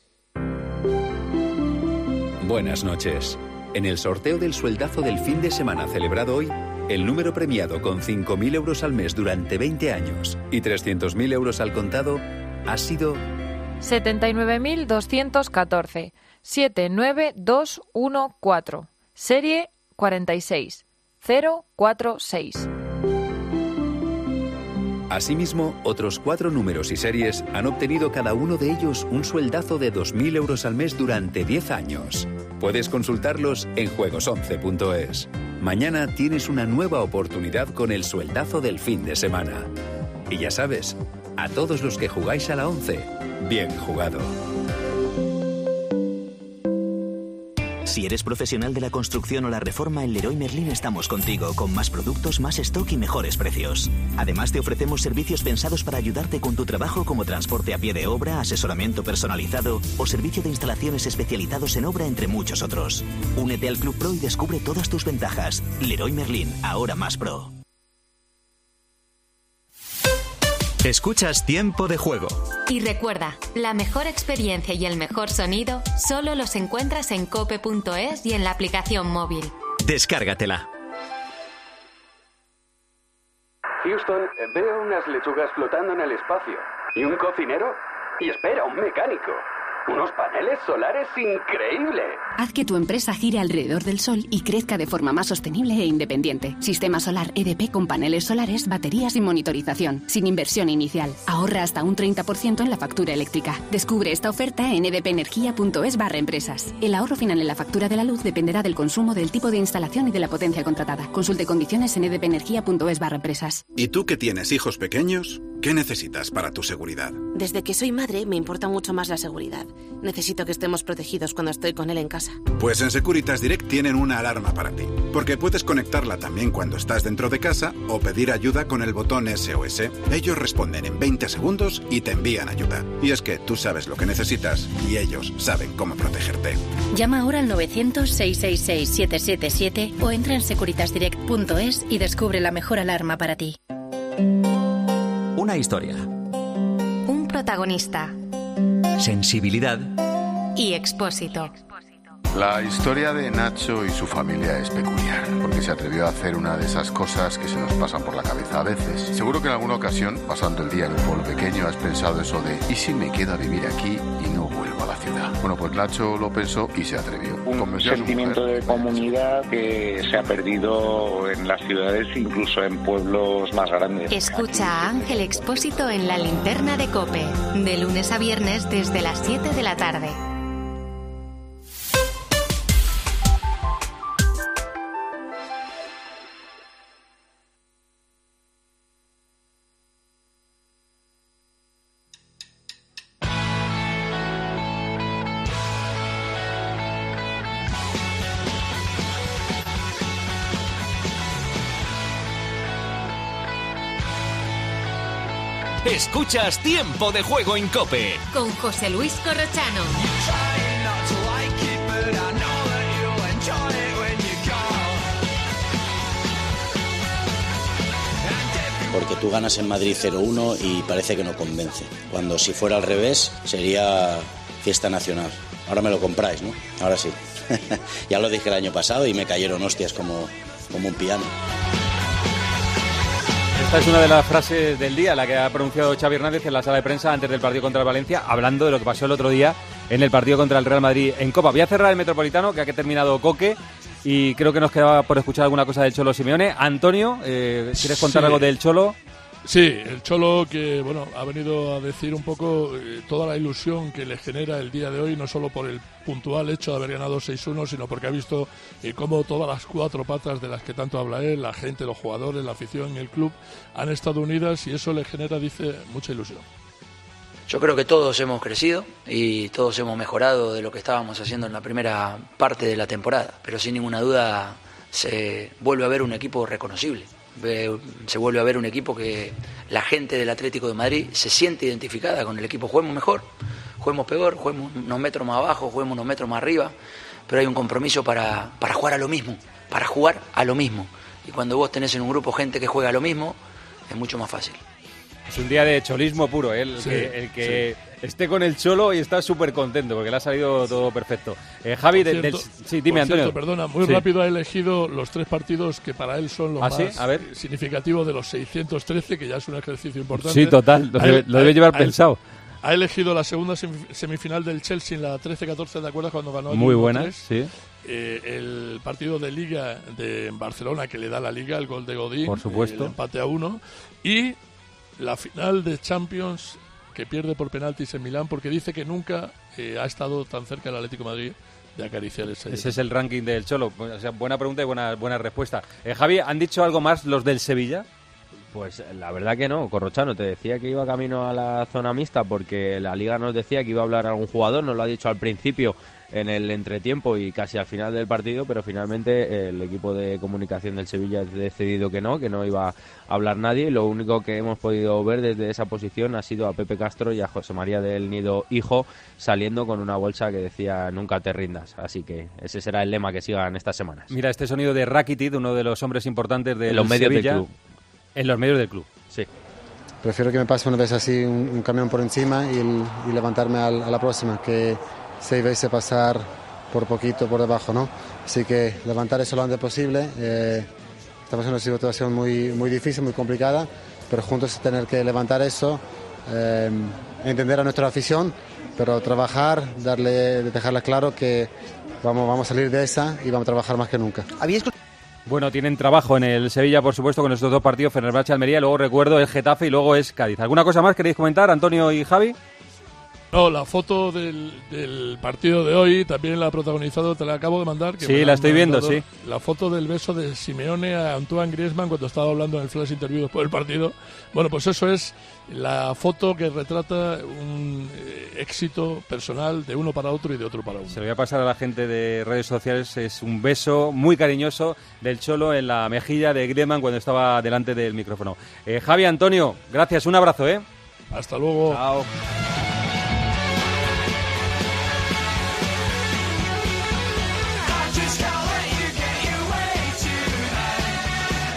Buenas noches. En el sorteo del sueldazo del fin de semana celebrado hoy, el número premiado con cinco mil euros al mes durante veinte años y trescientos mil euros al contado ha sido... siete nueve dos uno cuatro, siete nueve dos uno cuatro, serie cuatro seis cero cuatro seis. Asimismo, otros cuatro números y series han obtenido cada uno de ellos un sueldazo de dos mil euros al mes durante diez años. Puedes consultarlos en juegos once punto es. Mañana tienes una nueva oportunidad con el sueldazo del fin de semana. Y ya sabes, a todos los que jugáis a la once, bien jugado. Si eres profesional de la construcción o la reforma, en Leroy Merlin estamos contigo, con más productos, más stock y mejores precios. Además, te ofrecemos servicios pensados para ayudarte con tu trabajo, como transporte a pie de obra, asesoramiento personalizado o servicio de instalaciones especializados en obra, entre muchos otros. Únete al Club Pro y descubre todas tus ventajas. Leroy Merlin, ahora más pro. Escuchas Tiempo de Juego. Y recuerda, la mejor experiencia y el mejor sonido solo los encuentras en cope punto es y en la aplicación móvil. Descárgatela. Houston, veo unas lechugas flotando en el espacio. ¿Y un cocinero? Y espera, un mecánico. Unos paneles solares increíbles. Haz que tu empresa gire alrededor del sol y crezca de forma más sostenible e independiente. Sistema solar E D P con paneles solares, baterías y monitorización. Sin inversión inicial. Ahorra hasta un treinta por ciento en la factura eléctrica. Descubre esta oferta en edpenergia.es barra empresas. El ahorro final en la factura de la luz dependerá del consumo, del tipo de instalación y de la potencia contratada. Consulte condiciones en edpenergia.es barra empresas. ¿Y tú que tienes hijos pequeños? ¿Qué necesitas para tu seguridad? Desde que soy madre me importa mucho más la seguridad. Necesito que estemos protegidos cuando estoy con él en casa. Pues en Securitas Direct tienen una alarma para ti, porque puedes conectarla también cuando estás dentro de casa o pedir ayuda con el botón S O S. Ellos responden en veinte segundos y te envían ayuda. Y es que tú sabes lo que necesitas y ellos saben cómo protegerte. Llama ahora al nueve cero cero, seis seis seis, siete siete siete o entra en securitas direct punto es y descubre la mejor alarma para ti. Una historia. Un protagonista. Sensibilidad y Expósito. La historia de Nacho y su familia es peculiar, porque se atrevió a hacer una de esas cosas que se nos pasan por la cabeza a veces. Seguro que en alguna ocasión, pasando el día en un pueblo pequeño, has pensado eso de ¿y si me quedo a vivir aquí y no vuelvo a la ciudad? Bueno, pues Nacho lo pensó y se atrevió. Un sentimiento de comunidad que se ha perdido en las ciudades, incluso en pueblos más grandes. Escucha a Ángel Expósito en La Linterna de COPE, de lunes a viernes desde las siete de la tarde. Escuchas Tiempo de Juego en COPE con José Luis Corrochano. Porque tú ganas en Madrid cero uno y parece que no convence. Cuando si fuera al revés sería fiesta nacional. Ahora me lo compráis, ¿no? Ahora sí. Ya lo dije el año pasado y me cayeron hostias como, como un piano. Esta es una de las frases del día, la que ha pronunciado Xavi Hernández en la sala de prensa antes del partido contra el Valencia, hablando de lo que pasó el otro día en el partido contra el Real Madrid en Copa. Voy a cerrar el Metropolitano, que ha terminado Coque, y creo que nos quedaba por escuchar alguna cosa del Cholo Simeone. Antonio, eh, ¿quieres contar sí. algo del Cholo? Sí, el Cholo que, bueno, ha venido a decir un poco eh, toda la ilusión que le genera el día de hoy, no solo por el puntual hecho de haber ganado seis uno, sino porque ha visto eh, cómo todas las cuatro patas de las que tanto habla él, la gente, los jugadores, la afición y el club, han estado unidas y eso le genera, dice, mucha ilusión. Yo creo que todos hemos crecido y todos hemos mejorado de lo que estábamos haciendo en la primera parte de la temporada, pero sin ninguna duda se vuelve a ver un equipo reconocible. Se vuelve a ver un equipo que la gente del Atlético de Madrid se siente identificada con el equipo. Juguemos mejor, juguemos peor, juguemos unos metros más abajo, juguemos unos metros más arriba, pero hay un compromiso para, para jugar a lo mismo, para jugar a lo mismo. Y cuando vos tenés en un grupo gente que juega a lo mismo, es mucho más fácil. Es un día de cholismo puro, ¿eh? el, sí, que, el que sí. esté con el Cholo y está súper contento porque le ha salido todo perfecto. Eh, Javi, cierto, del, del, sí, dime, Antonio. Cierto, perdona, muy sí. rápido ha elegido los tres partidos que para él son los ¿Ah, más sí? A ver. significativos de los seiscientos trece, que ya es un ejercicio importante. Sí, total, lo, debe, él, lo debe llevar él, pensado. Ha elegido la segunda semifinal del Chelsea en la trece catorce, ¿te acuerdas cuando ganó el Muy buenas, sí. Eh, el partido de Liga de Barcelona que le da la Liga, el gol de Godín, por supuesto. El empate a uno y... la final de Champions que pierde por penaltis en Milán, porque dice que nunca eh, ha estado tan cerca el Atlético de Madrid de acariciar ese. Ese es el ranking del Cholo. O sea, buena pregunta y buena, buena respuesta. Eh, Javi, ¿han dicho algo más los del Sevilla? Pues la verdad que no, Corrochano. Te decía que iba camino a la zona mixta porque la Liga nos decía que iba a hablar algún jugador, nos lo ha dicho al principio en el entretiempo y casi al final del partido, pero finalmente el equipo de comunicación del Sevilla ha decidido que no, que no iba a hablar nadie. Lo único que hemos podido ver desde esa posición ha sido a Pepe Castro y a José María del Nido Hijo saliendo con una bolsa que decía nunca te rindas. Así que ese será el lema que sigan estas semanas. Mira este sonido de Rakitic, uno de los hombres importantes de los medios Sevilla, del club. En los medios del club, sí. Prefiero que me pase una vez así un, un camión por encima y, el, y levantarme al, a la próxima, que seis veces pasar por poquito por debajo, ¿no? Así que levantar eso lo antes posible. Eh, estamos en una situación muy, muy difícil, muy complicada, pero juntos tener que levantar eso, eh, entender a nuestra afición, pero trabajar, darle, dejarle claro que vamos, vamos a salir de esa y vamos a trabajar más que nunca. ¿Habías Bueno, tienen trabajo en el Sevilla, por supuesto, con estos dos partidos, Fenerbahce, Almería, luego recuerdo el Getafe y luego es Cádiz. ¿Alguna cosa más queréis comentar, Antonio y Javi? No, la foto del, del partido de hoy también la ha protagonizado, te la acabo de mandar. Que sí, la estoy viendo, sí. La foto del beso de Simeone a Antoine Griezmann cuando estaba hablando en el flash interview después del partido. Bueno, pues eso es la foto que retrata un eh, éxito personal de uno para otro y de otro para uno. Se lo voy a pasar a la gente de redes sociales. Es un beso muy cariñoso del Cholo en la mejilla de Griezmann cuando estaba delante del micrófono. Eh, Javi, Antonio, gracias, un abrazo, ¿eh? Hasta luego. Chao.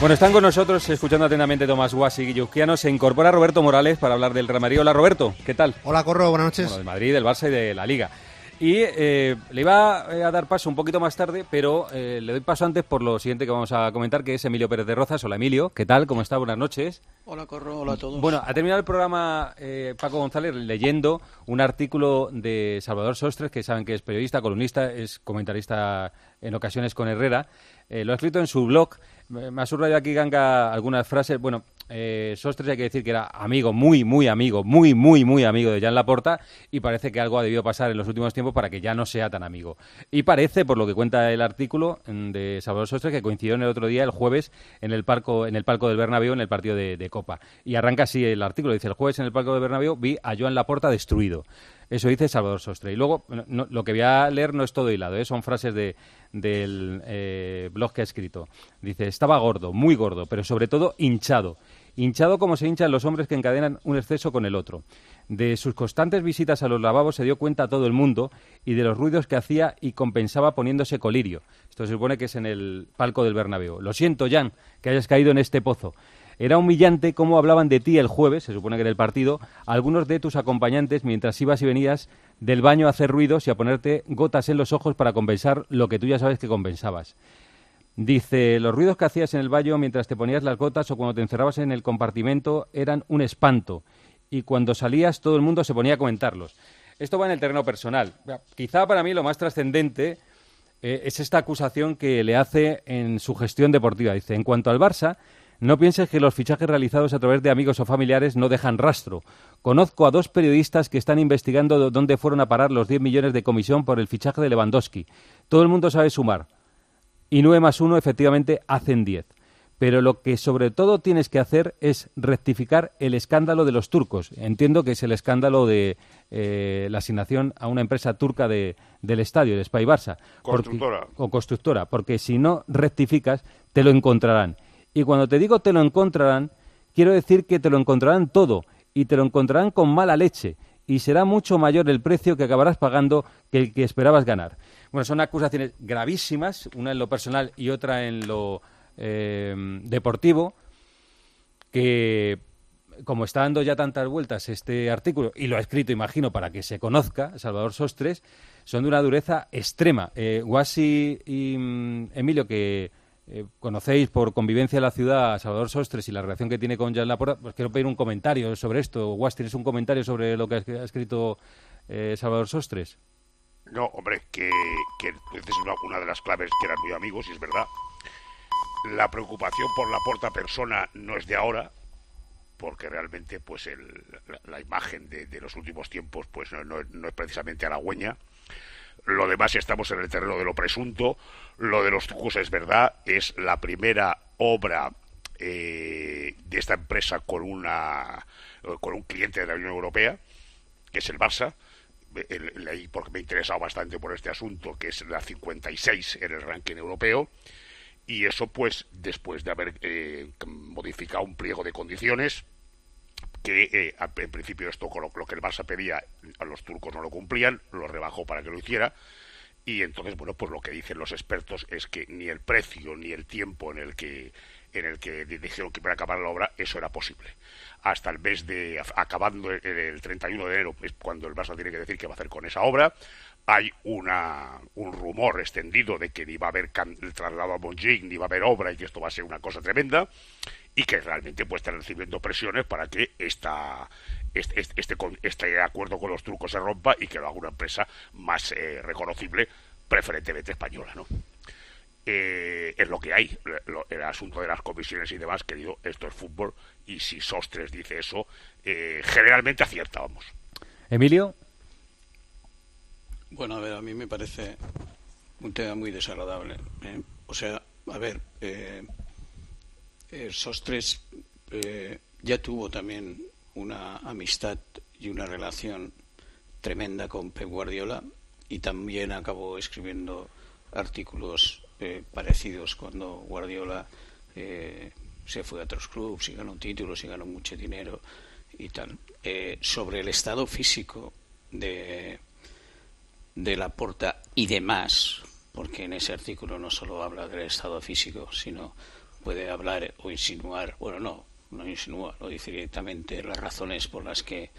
Bueno, están con nosotros, escuchando atentamente Tomás Guasi Guillusquiano, se incorpora Roberto Morales para hablar del Real Madrid. Hola Roberto, ¿qué tal? Hola Corro, buenas noches. Bueno, del Madrid, del Barça y de la Liga. Y eh, le iba a dar paso un poquito más tarde, pero eh, le doy paso antes por lo siguiente que vamos a comentar, que es Emilio Pérez de Rozas. Hola Emilio, ¿qué tal? ¿Cómo está? Buenas noches. Hola Corro, hola a todos. Bueno, ha terminado el programa eh, Paco González leyendo un artículo de Salvador Sostres, que saben que es periodista, columnista, es comentarista en ocasiones con Herrera. Eh, lo ha escrito en su blog. Me ha subrayado aquí, Ganga, algunas frases. Bueno, eh, Sostres, hay que decir que era amigo, muy, muy amigo, muy, muy, muy amigo de Jan Laporta, y parece que algo ha debido pasar en los últimos tiempos para que ya no sea tan amigo. Y parece, por lo que cuenta el artículo de Salvador Sostres, que coincidió en el otro día, el jueves, en el palco, en el palco del Bernabéu, en el partido de, de Copa. Y arranca así el artículo, dice, el jueves en el palco del Bernabéu vi a Joan Laporta destruido. Eso dice Salvador Sostre. Y luego, no, lo que voy a leer no es todo hilado, ¿eh? Son frases de, del eh, blog que ha escrito. Dice, estaba gordo, muy gordo, pero sobre todo hinchado. Hinchado como se hinchan los hombres que encadenan un exceso con el otro. De sus constantes visitas a los lavabos se dio cuenta a todo el mundo y de los ruidos que hacía y compensaba poniéndose colirio. Esto se supone que es en el palco del Bernabéu. Lo siento, Jan, que hayas caído en este pozo. Era humillante cómo hablaban de ti el jueves, se supone que era el partido, algunos de tus acompañantes mientras ibas y venías del baño a hacer ruidos y a ponerte gotas en los ojos para compensar lo que tú ya sabes que compensabas. Dice, los ruidos que hacías en el baño mientras te ponías las gotas o cuando te encerrabas en el compartimento eran un espanto y cuando salías todo el mundo se ponía a comentarlos. Esto va en el terreno personal. Quizá para mí lo más trascendente eh, es esta acusación que le hace en su gestión deportiva. Dice, en cuanto al Barça, No pienses que los fichajes realizados a través de amigos o familiares no dejan rastro. Conozco a dos periodistas que están investigando dónde fueron a parar los diez millones de comisión por el fichaje de Lewandowski. Todo el mundo sabe sumar. Y nueve más uno efectivamente hacen diez. Pero lo que sobre todo tienes que hacer es rectificar el escándalo de los turcos. Entiendo que es el escándalo de eh, la asignación a una empresa turca de, del estadio, de Spy Barça. Constructora. Porque, o constructora, porque si no rectificas, te lo encontrarán. Y cuando te digo te lo encontrarán, quiero decir que te lo encontrarán todo y te lo encontrarán con mala leche. Y será mucho mayor el precio que acabarás pagando que el que esperabas ganar. Bueno, son acusaciones gravísimas, una en lo personal y otra en lo... Eh, deportivo, que como está dando ya tantas vueltas este artículo, y lo ha escrito, imagino, para que se conozca, Salvador Sostres, son de una dureza extrema. Eh, Guasi y mm, Emilio, que eh, conocéis por convivencia de la ciudad a Salvador Sostres y la relación que tiene con Jan Laporta, pues quiero pedir un comentario sobre esto. Guasi, ¿tienes un comentario sobre lo que ha escrito eh, Salvador Sostres? No, hombre, que, que dices una de las claves que eran muy amigos, y es verdad. La preocupación por Laporta persona no es de ahora, porque realmente pues el, la, la imagen de, de los últimos tiempos pues no, no, no es precisamente halagüeña. Lo demás, si estamos en el terreno de lo presunto, lo de los turcos es verdad, es la primera obra eh, de esta empresa con una con un cliente de la Unión Europea, que es el Barça. Leí, porque me he interesado bastante por este asunto, que es la cincuenta y seis en el ranking europeo. Y eso, pues, después de haber eh, modificado un pliego de condiciones, que eh, en principio esto con lo, lo que el Barça pedía, a los turcos no lo cumplían, lo rebajó para que lo hiciera. Y entonces, bueno, pues lo que dicen los expertos es que ni el precio ni el tiempo en el que en el que dijeron que para acabar la obra, eso era posible. Hasta el mes de, acabando el, el treinta y uno de enero, es cuando el Barça tiene que decir qué va a hacer con esa obra. Hay una, un rumor extendido de que ni va a haber el traslado a Montjuic, ni va a haber obra, y que esto va a ser una cosa tremenda, y que realmente puede estar recibiendo presiones para que esta, este, este, este, este acuerdo con los turcos se rompa y que lo haga una empresa más eh, reconocible, preferentemente española, ¿no? Eh, es lo que hay, lo, el asunto de las comisiones y demás, querido, esto es fútbol, y si Sostres dice eso, eh, generalmente acierta, vamos. Emilio. Bueno, a ver, a mí me parece un tema muy desagradable. ¿eh? O sea, a ver, eh, eh, Sostres eh, ya tuvo también una amistad y una relación tremenda con Pep Guardiola, y también acabó escribiendo artículos eh, parecidos cuando Guardiola eh, se fue a otros clubes y ganó títulos y ganó mucho dinero y tal. Eh, sobre el estado físico de... de Laporta y demás, porque en ese artículo no solo habla del estado físico, sino puede hablar o insinuar, bueno, no, no insinúa, lo dice directamente, las razones por las que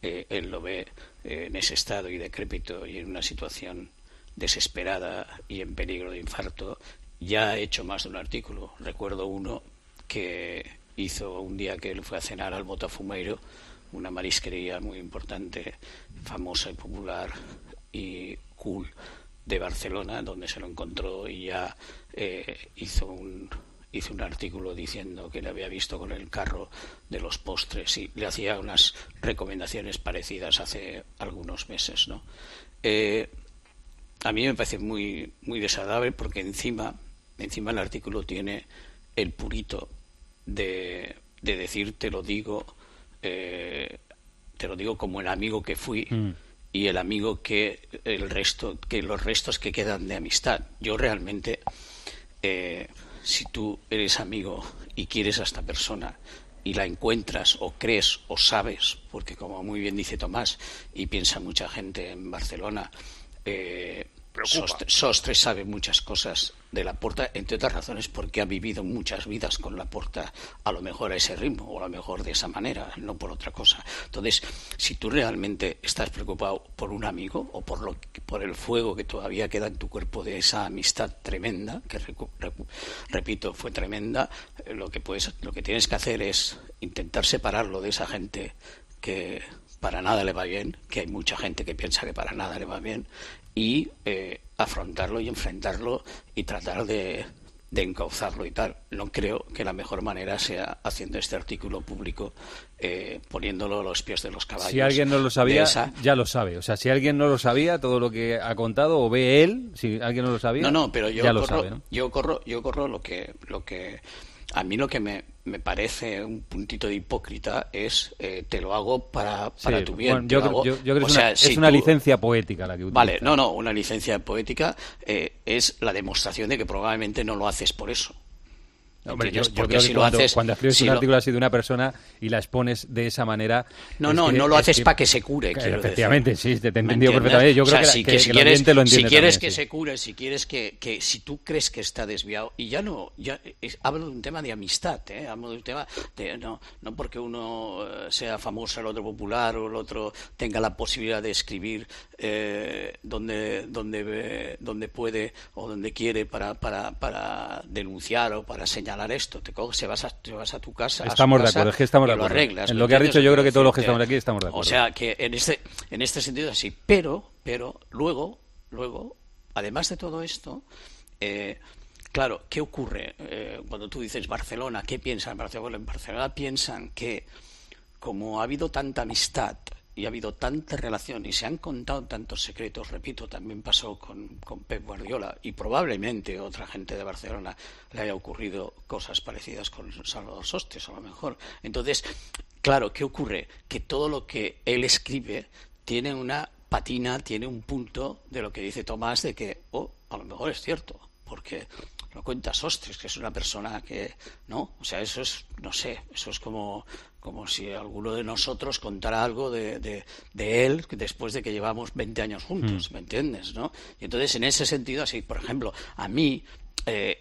eh, él lo ve eh, en ese estado y decrépito y en una situación desesperada y en peligro de infarto. Ya ha hecho más de un artículo. Recuerdo uno que hizo un día que él fue a cenar al Botafumeiro, una marisquería muy importante, famosa y popular y cool de Barcelona, donde se lo encontró, y ya eh, hizo un hizo un artículo diciendo que le había visto con el carro de los postres y le hacía unas recomendaciones parecidas hace algunos meses, ¿no? Eh, a mí me parece muy muy desagradable, porque encima encima el artículo tiene el purito de, de decir te lo digo eh, te lo digo como el amigo que fui mm. y el amigo que el resto que los restos que quedan de amistad. Yo realmente, eh, si tú eres amigo y quieres a esta persona y la encuentras o crees o sabes, porque como muy bien dice Tomás y piensa mucha gente en Barcelona, eh, Sostres, Sostres sabe muchas cosas de Laporta, entre otras razones porque ha vivido muchas vidas con Laporta, a lo mejor a ese ritmo o a lo mejor de esa manera, no por otra cosa. Entonces, si tú realmente estás preocupado por un amigo o por lo por el fuego que todavía queda en tu cuerpo de esa amistad tremenda, que recu, recu, repito, fue tremenda, lo que puedes lo que tienes que hacer es intentar separarlo de esa gente que para nada le va bien, que hay mucha gente que piensa que para nada le va bien, y eh, afrontarlo y enfrentarlo y tratar de, de encauzarlo y tal. No creo que la mejor manera sea haciendo este artículo público, eh, poniéndolo a los pies de los caballos. Si alguien no lo sabía, esa... ya lo sabe. O sea, si alguien no lo sabía, todo lo que ha contado o ve él, si alguien no lo sabía, no, no, pero yo ya corro, lo sabe, ¿no? Yo corro, yo corro lo que, lo que... A mí lo que me, me parece un puntito de hipócrita es eh, te lo hago para, para sí, tu bien. Bueno, yo, creo, yo, yo creo que o es, sea, una, si es una tú... licencia poética la que utilizas. Vale, no, no, una licencia poética eh, es la demostración de que probablemente no lo haces por eso. Hombre, yo, yo porque creo si que cuando, lo haces, cuando escribes si un lo... artículo así de una persona y la expones de esa manera... No, no, que, no lo haces que... para que se cure, quiero Efectivamente, decir. sí, te he entendido perfectamente. Yo o sea, creo si que, que, si que quieres, el lo Si quieres también, que sí. se cure, si quieres que, que... Si tú crees que está desviado... Y ya no... ya es, hablo de un tema de amistad, ¿eh? Hablo de un tema... De, no, no porque uno sea famoso, el otro popular, o el otro tenga la posibilidad de escribir eh, donde, donde, donde puede o donde quiere para, para, para denunciar o para señalar esto, te coges, se vas a, te vas a tu casa, estamos a su casa, de acuerdo, es que estamos de acuerdo. Lo arreglas, en lo que has dicho, yo creo que todos los que estamos aquí estamos de acuerdo. O sea que en este, en este sentido es así, pero, pero luego, luego, además de todo esto, eh, claro, ¿qué ocurre eh, cuando tú dices Barcelona? ¿Qué piensan en Barcelona? En Barcelona piensan que como ha habido tanta amistad y ha habido tanta relación y se han contado tantos secretos, repito, también pasó con, con Pep Guardiola y probablemente otra gente de Barcelona le haya ocurrido cosas parecidas con Salvador Sostres a lo mejor. Entonces, claro, ¿qué ocurre? Que todo lo que él escribe tiene una patina, tiene un punto de lo que dice Tomás de que, oh, a lo mejor es cierto, porque... lo cuenta Sostres, que es una persona que, ¿no? O sea, eso es, no sé, eso es como, como si alguno de nosotros contara algo de, de, de él después de que llevamos veinte años juntos, ¿me entiendes, no? Y entonces, en ese sentido, así, por ejemplo, a mí, eh,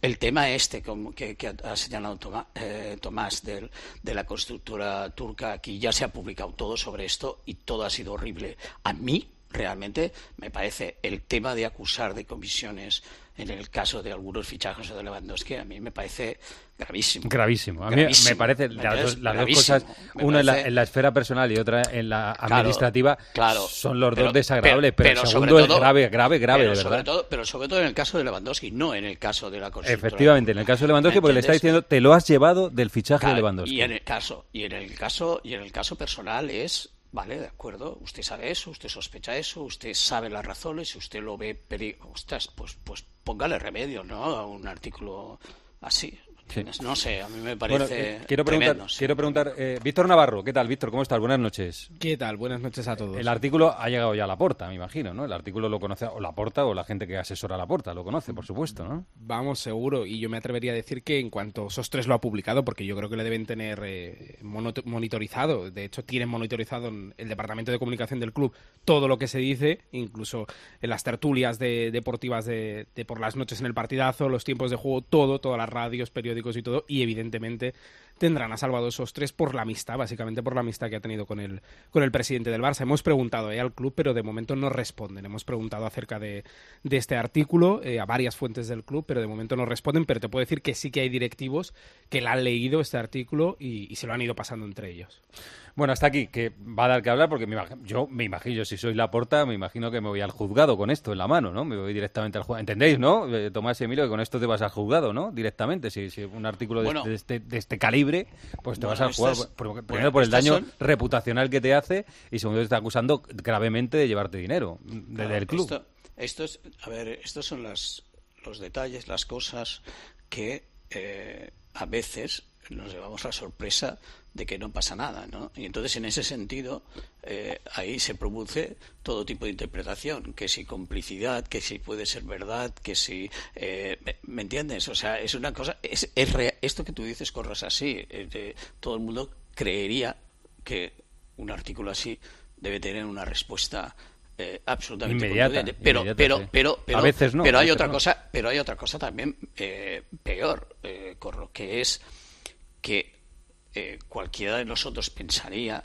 el tema este que, que ha señalado Tomás, eh, Tomás de, de la constructora turca, aquí ya se ha publicado todo sobre esto y todo ha sido horrible. A mí, realmente, me parece el tema de acusar de comisiones en el caso de algunos fichajes de Lewandowski, a mí me parece gravísimo. Gravísimo. A mí gravísimo. me parece ¿Me las, dos, las dos cosas, me una parece... en, la, en la esfera personal y otra en la administrativa, claro, claro, son los pero, dos desagradables, pero, pero, pero el segundo sobre todo, es grave, grave, grave, pero de verdad. Sobre todo, pero sobre todo en el caso de Lewandowski, no en el caso de la constructora. Efectivamente, en el caso de Lewandowski, porque le está diciendo, te lo has llevado del fichaje claro, de Lewandowski. Y en el caso, y en el caso, y en el caso personal es... Vale, de acuerdo, usted sabe eso, usted sospecha eso, usted sabe las razones, si usted lo ve peligro, ostras, pues, pues póngale remedio, ¿no?, a un artículo así. Sí. No sé, a mí me parece bueno, eh, quiero preguntar, tremendo, sí. Quiero preguntar, eh, Víctor Navarro, ¿qué tal, Víctor? ¿Cómo estás? Buenas noches. ¿Qué tal? Buenas noches a todos. El artículo ha llegado ya a Laporta, me imagino, ¿no? El artículo lo conoce o Laporta o la gente que asesora a Laporta, lo conoce, por supuesto, ¿no? Vamos, seguro, y yo me atrevería a decir que en cuanto Sostres lo ha publicado, porque yo creo que lo deben tener eh, monitorizado, de hecho tienen monitorizado en el departamento de comunicación del club todo lo que se dice, incluso en las tertulias de, deportivas de, de por las noches en el partidazo, los tiempos de juego, todo, todas las radios, periódicos y todo, y evidentemente tendrán a Salvador Sostres por la amistad, básicamente por la amistad que ha tenido con el, con el presidente del Barça. Hemos preguntado eh, al club, pero de momento no responden. Hemos preguntado acerca de, de este artículo eh, a varias fuentes del club, pero de momento no responden, pero te puedo decir que sí que hay directivos que la han leído este artículo y, y se lo han ido pasando entre ellos. Bueno, hasta aquí, que va a dar que hablar, porque me imagino, yo me imagino, si soy Laporta, me imagino que me voy al juzgado con esto en la mano, ¿no? Me voy directamente al juzgado. ¿Entendéis, no? Tomás y Emilio, que con esto te vas al juzgado, ¿no? Directamente, si, si un artículo bueno, de, de, este, de este calibre, pues te bueno, vas al juzgado. Estas, primero bueno, por el daño son... reputacional que te hace y segundo te está acusando gravemente de llevarte dinero desde claro, el club. Esto, esto es, a ver, estos son las, los detalles, las cosas que eh, a veces nos llevamos la sorpresa de que no pasa nada, ¿no? Y entonces, en ese sentido, eh, ahí se produce todo tipo de interpretación, que si complicidad, que si puede ser verdad, que si... Eh, ¿me entiendes? O sea, es una cosa... Es, es re, esto que tú dices, Corro, es así. Eh, eh, todo el mundo creería que un artículo así debe tener una respuesta... Eh, absolutamente inmediata, pero inmediata, pero, sí. pero pero a veces no, pero hay otra no. cosa pero hay otra cosa también eh, peor eh, Corro, que es que eh, cualquiera de nosotros pensaría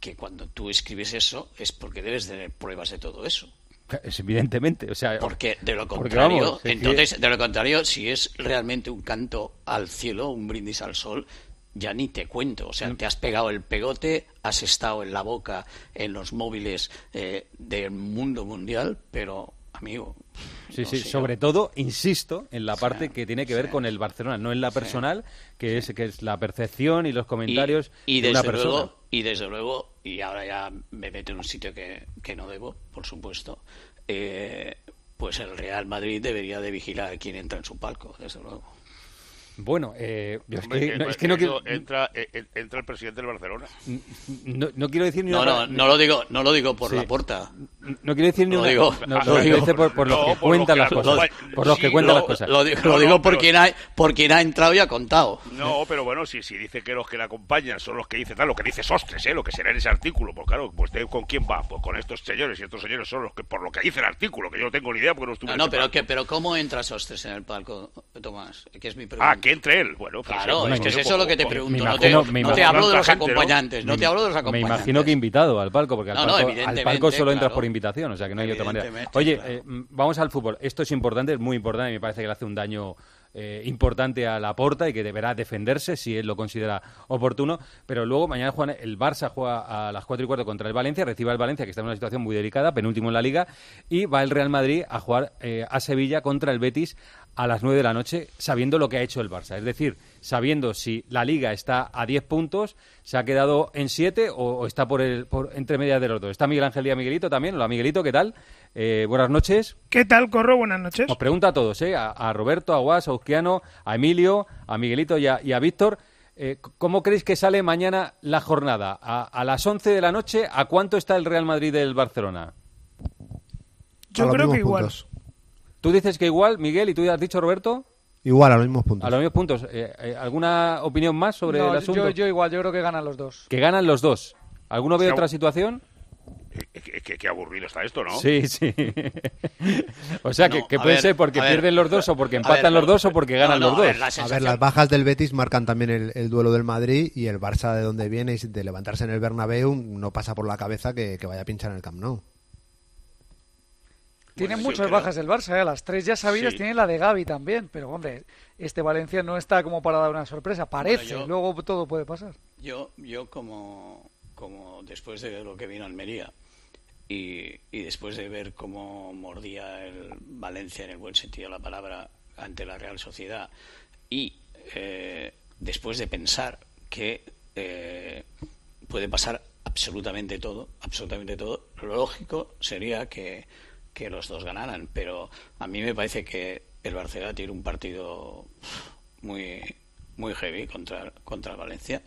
que cuando tú escribes eso es porque debes tener pruebas de todo eso. Es evidentemente, o sea, porque de lo contrario, vamos, si entonces es... de lo contrario, si es realmente un canto al cielo, un brindis al sol, ya ni te cuento, o sea, te has pegado el pegote, has estado en la boca, en los móviles eh, del mundo mundial, pero Amigo. Sí, no sí, sé. Sobre todo, insisto, en la o sea, parte que tiene que ver o sea, con el Barcelona, no en la personal, que o sea, es que es la percepción y los comentarios y, y de una persona. Luego, y desde luego, y ahora ya me meto en un sitio que, que no debo, por supuesto, eh, pues el Real Madrid debería de vigilar a quién entra en su palco, desde luego. Bueno, eh, es, Hombre, que, no, es que no quiero... Entra, entra el presidente del Barcelona. No, no quiero decir ni no, una... No, no lo digo, no lo digo por sí. la puerta. No quiero decir ni no una... Digo, no, no, lo digo por, por los no, que por cuentan los que, las cosas. Lo, por los sí, que cuentan lo, las cosas. Lo digo, no, lo digo no, por, pero, quien ha, por quien ha entrado y ha contado. No, pero bueno, si, si dice que los que la acompañan son los que dicen tal, lo que dice Sostres, ¿eh? Lo que será en ese artículo. Pues claro, pues ¿con quién va? Pues con estos señores, y estos señores son los que, por lo que dice el artículo, que yo no tengo ni idea porque no estuve... No, no, pero, que, pero ¿cómo entra Sostres en el palco, Tomás? Que es mi pregunta. Ah, entre él. Bueno, pues claro, sí, es que es eso lo que te pregunto. Imagino, no te, no te hablo de los gente, acompañantes, ¿no? no te hablo de los acompañantes. Me imagino que invitado al palco, porque al, no, no, palco, al palco solo entras claro. por invitación, o sea que no hay otra manera. Oye, claro. eh, vamos al fútbol. Esto es importante, es muy importante, y me parece que le hace un daño eh, importante a Laporta y que deberá defenderse si él lo considera oportuno. Pero luego mañana Juan, el Barça juega a las cuatro y cuarto contra el Valencia, recibe al Valencia, que está en una situación muy delicada, penúltimo en la Liga, y va el Real Madrid a jugar eh, a Sevilla contra el Betis a las nueve de la noche, sabiendo lo que ha hecho el Barça. Es decir, sabiendo si la Liga está a diez puntos, se ha quedado en siete o, o está por el por entre medias de los dos. Está Miguel Ángel Díaz Miguelito también. Hola, Miguelito, ¿qué tal? Eh, buenas noches. ¿Qué tal, Corro? Buenas noches. Os pregunto a todos, ¿eh? A, a Roberto, a Guas, a Uzquiano, a Emilio, a Miguelito y a, y a Víctor. Eh, ¿Cómo creéis que sale mañana la jornada? A, a las once de la noche, ¿a cuánto está el Real Madrid del Barcelona? Yo creo que igual. Puntos. Tú dices que igual, Miguel, y tú ya has dicho, Roberto... Igual, a los mismos puntos. A los mismos puntos. Eh, eh, ¿Alguna opinión más sobre no, el asunto? Yo, yo igual, yo creo que ganan los dos. Que ganan los dos. ¿Alguno ve no. otra situación? Qué, qué, qué aburrido está esto, ¿no? Sí, sí. O sea, no, que, que puede ver, ser porque pierden ver, los dos o porque empatan ver, los dos o porque ganan no, no, los dos. A ver, la sensación... a ver, las bajas del Betis marcan también el, el duelo del Madrid, y el Barça, de donde viene y de levantarse en el Bernabéu, no pasa por la cabeza que, que vaya a pinchar en el Camp Nou. Tiene bueno, muchas sí, bajas el Barça, ¿eh? Las tres ya sabidas, sí. Tiene la de Gavi también, pero hombre, este Valencia no está como para dar una sorpresa, parece, bueno, yo, luego todo puede pasar. Yo yo como, como después de lo que vino Almería y, y después de ver cómo mordía el Valencia en el buen sentido de la palabra ante la Real Sociedad, y eh, después de pensar que eh, puede pasar absolutamente todo, absolutamente todo, lo lógico sería que que los dos ganaran, pero a mí me parece que el Barcelona tiene un partido muy muy heavy contra, contra el Valencia,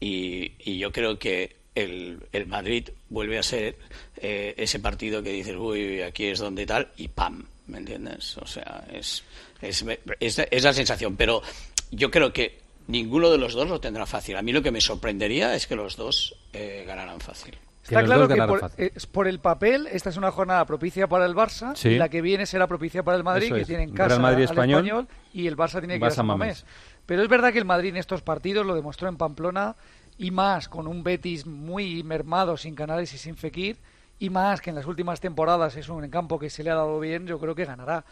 y, y yo creo que el, el Madrid vuelve a ser eh, ese partido que dices, uy, aquí es donde tal, y pam, ¿me entiendes? O sea, es, es, es, es la sensación, pero yo creo que ninguno de los dos lo tendrá fácil. A mí lo que me sorprendería es que los dos eh, ganaran fácil. Está claro que por, eh, por el papel esta es una jornada propicia para el Barça, sí. Y la que viene será propicia para el Madrid, es. que tiene en casa Madrid, al Español, Español, y el Barça tiene que ir a San Mamés. Pero es verdad que el Madrid en estos partidos lo demostró en Pamplona, y más con un Betis muy mermado, sin Canales y sin Fekir, y más que en las últimas temporadas es un campo que se le ha dado bien, yo creo que ganará.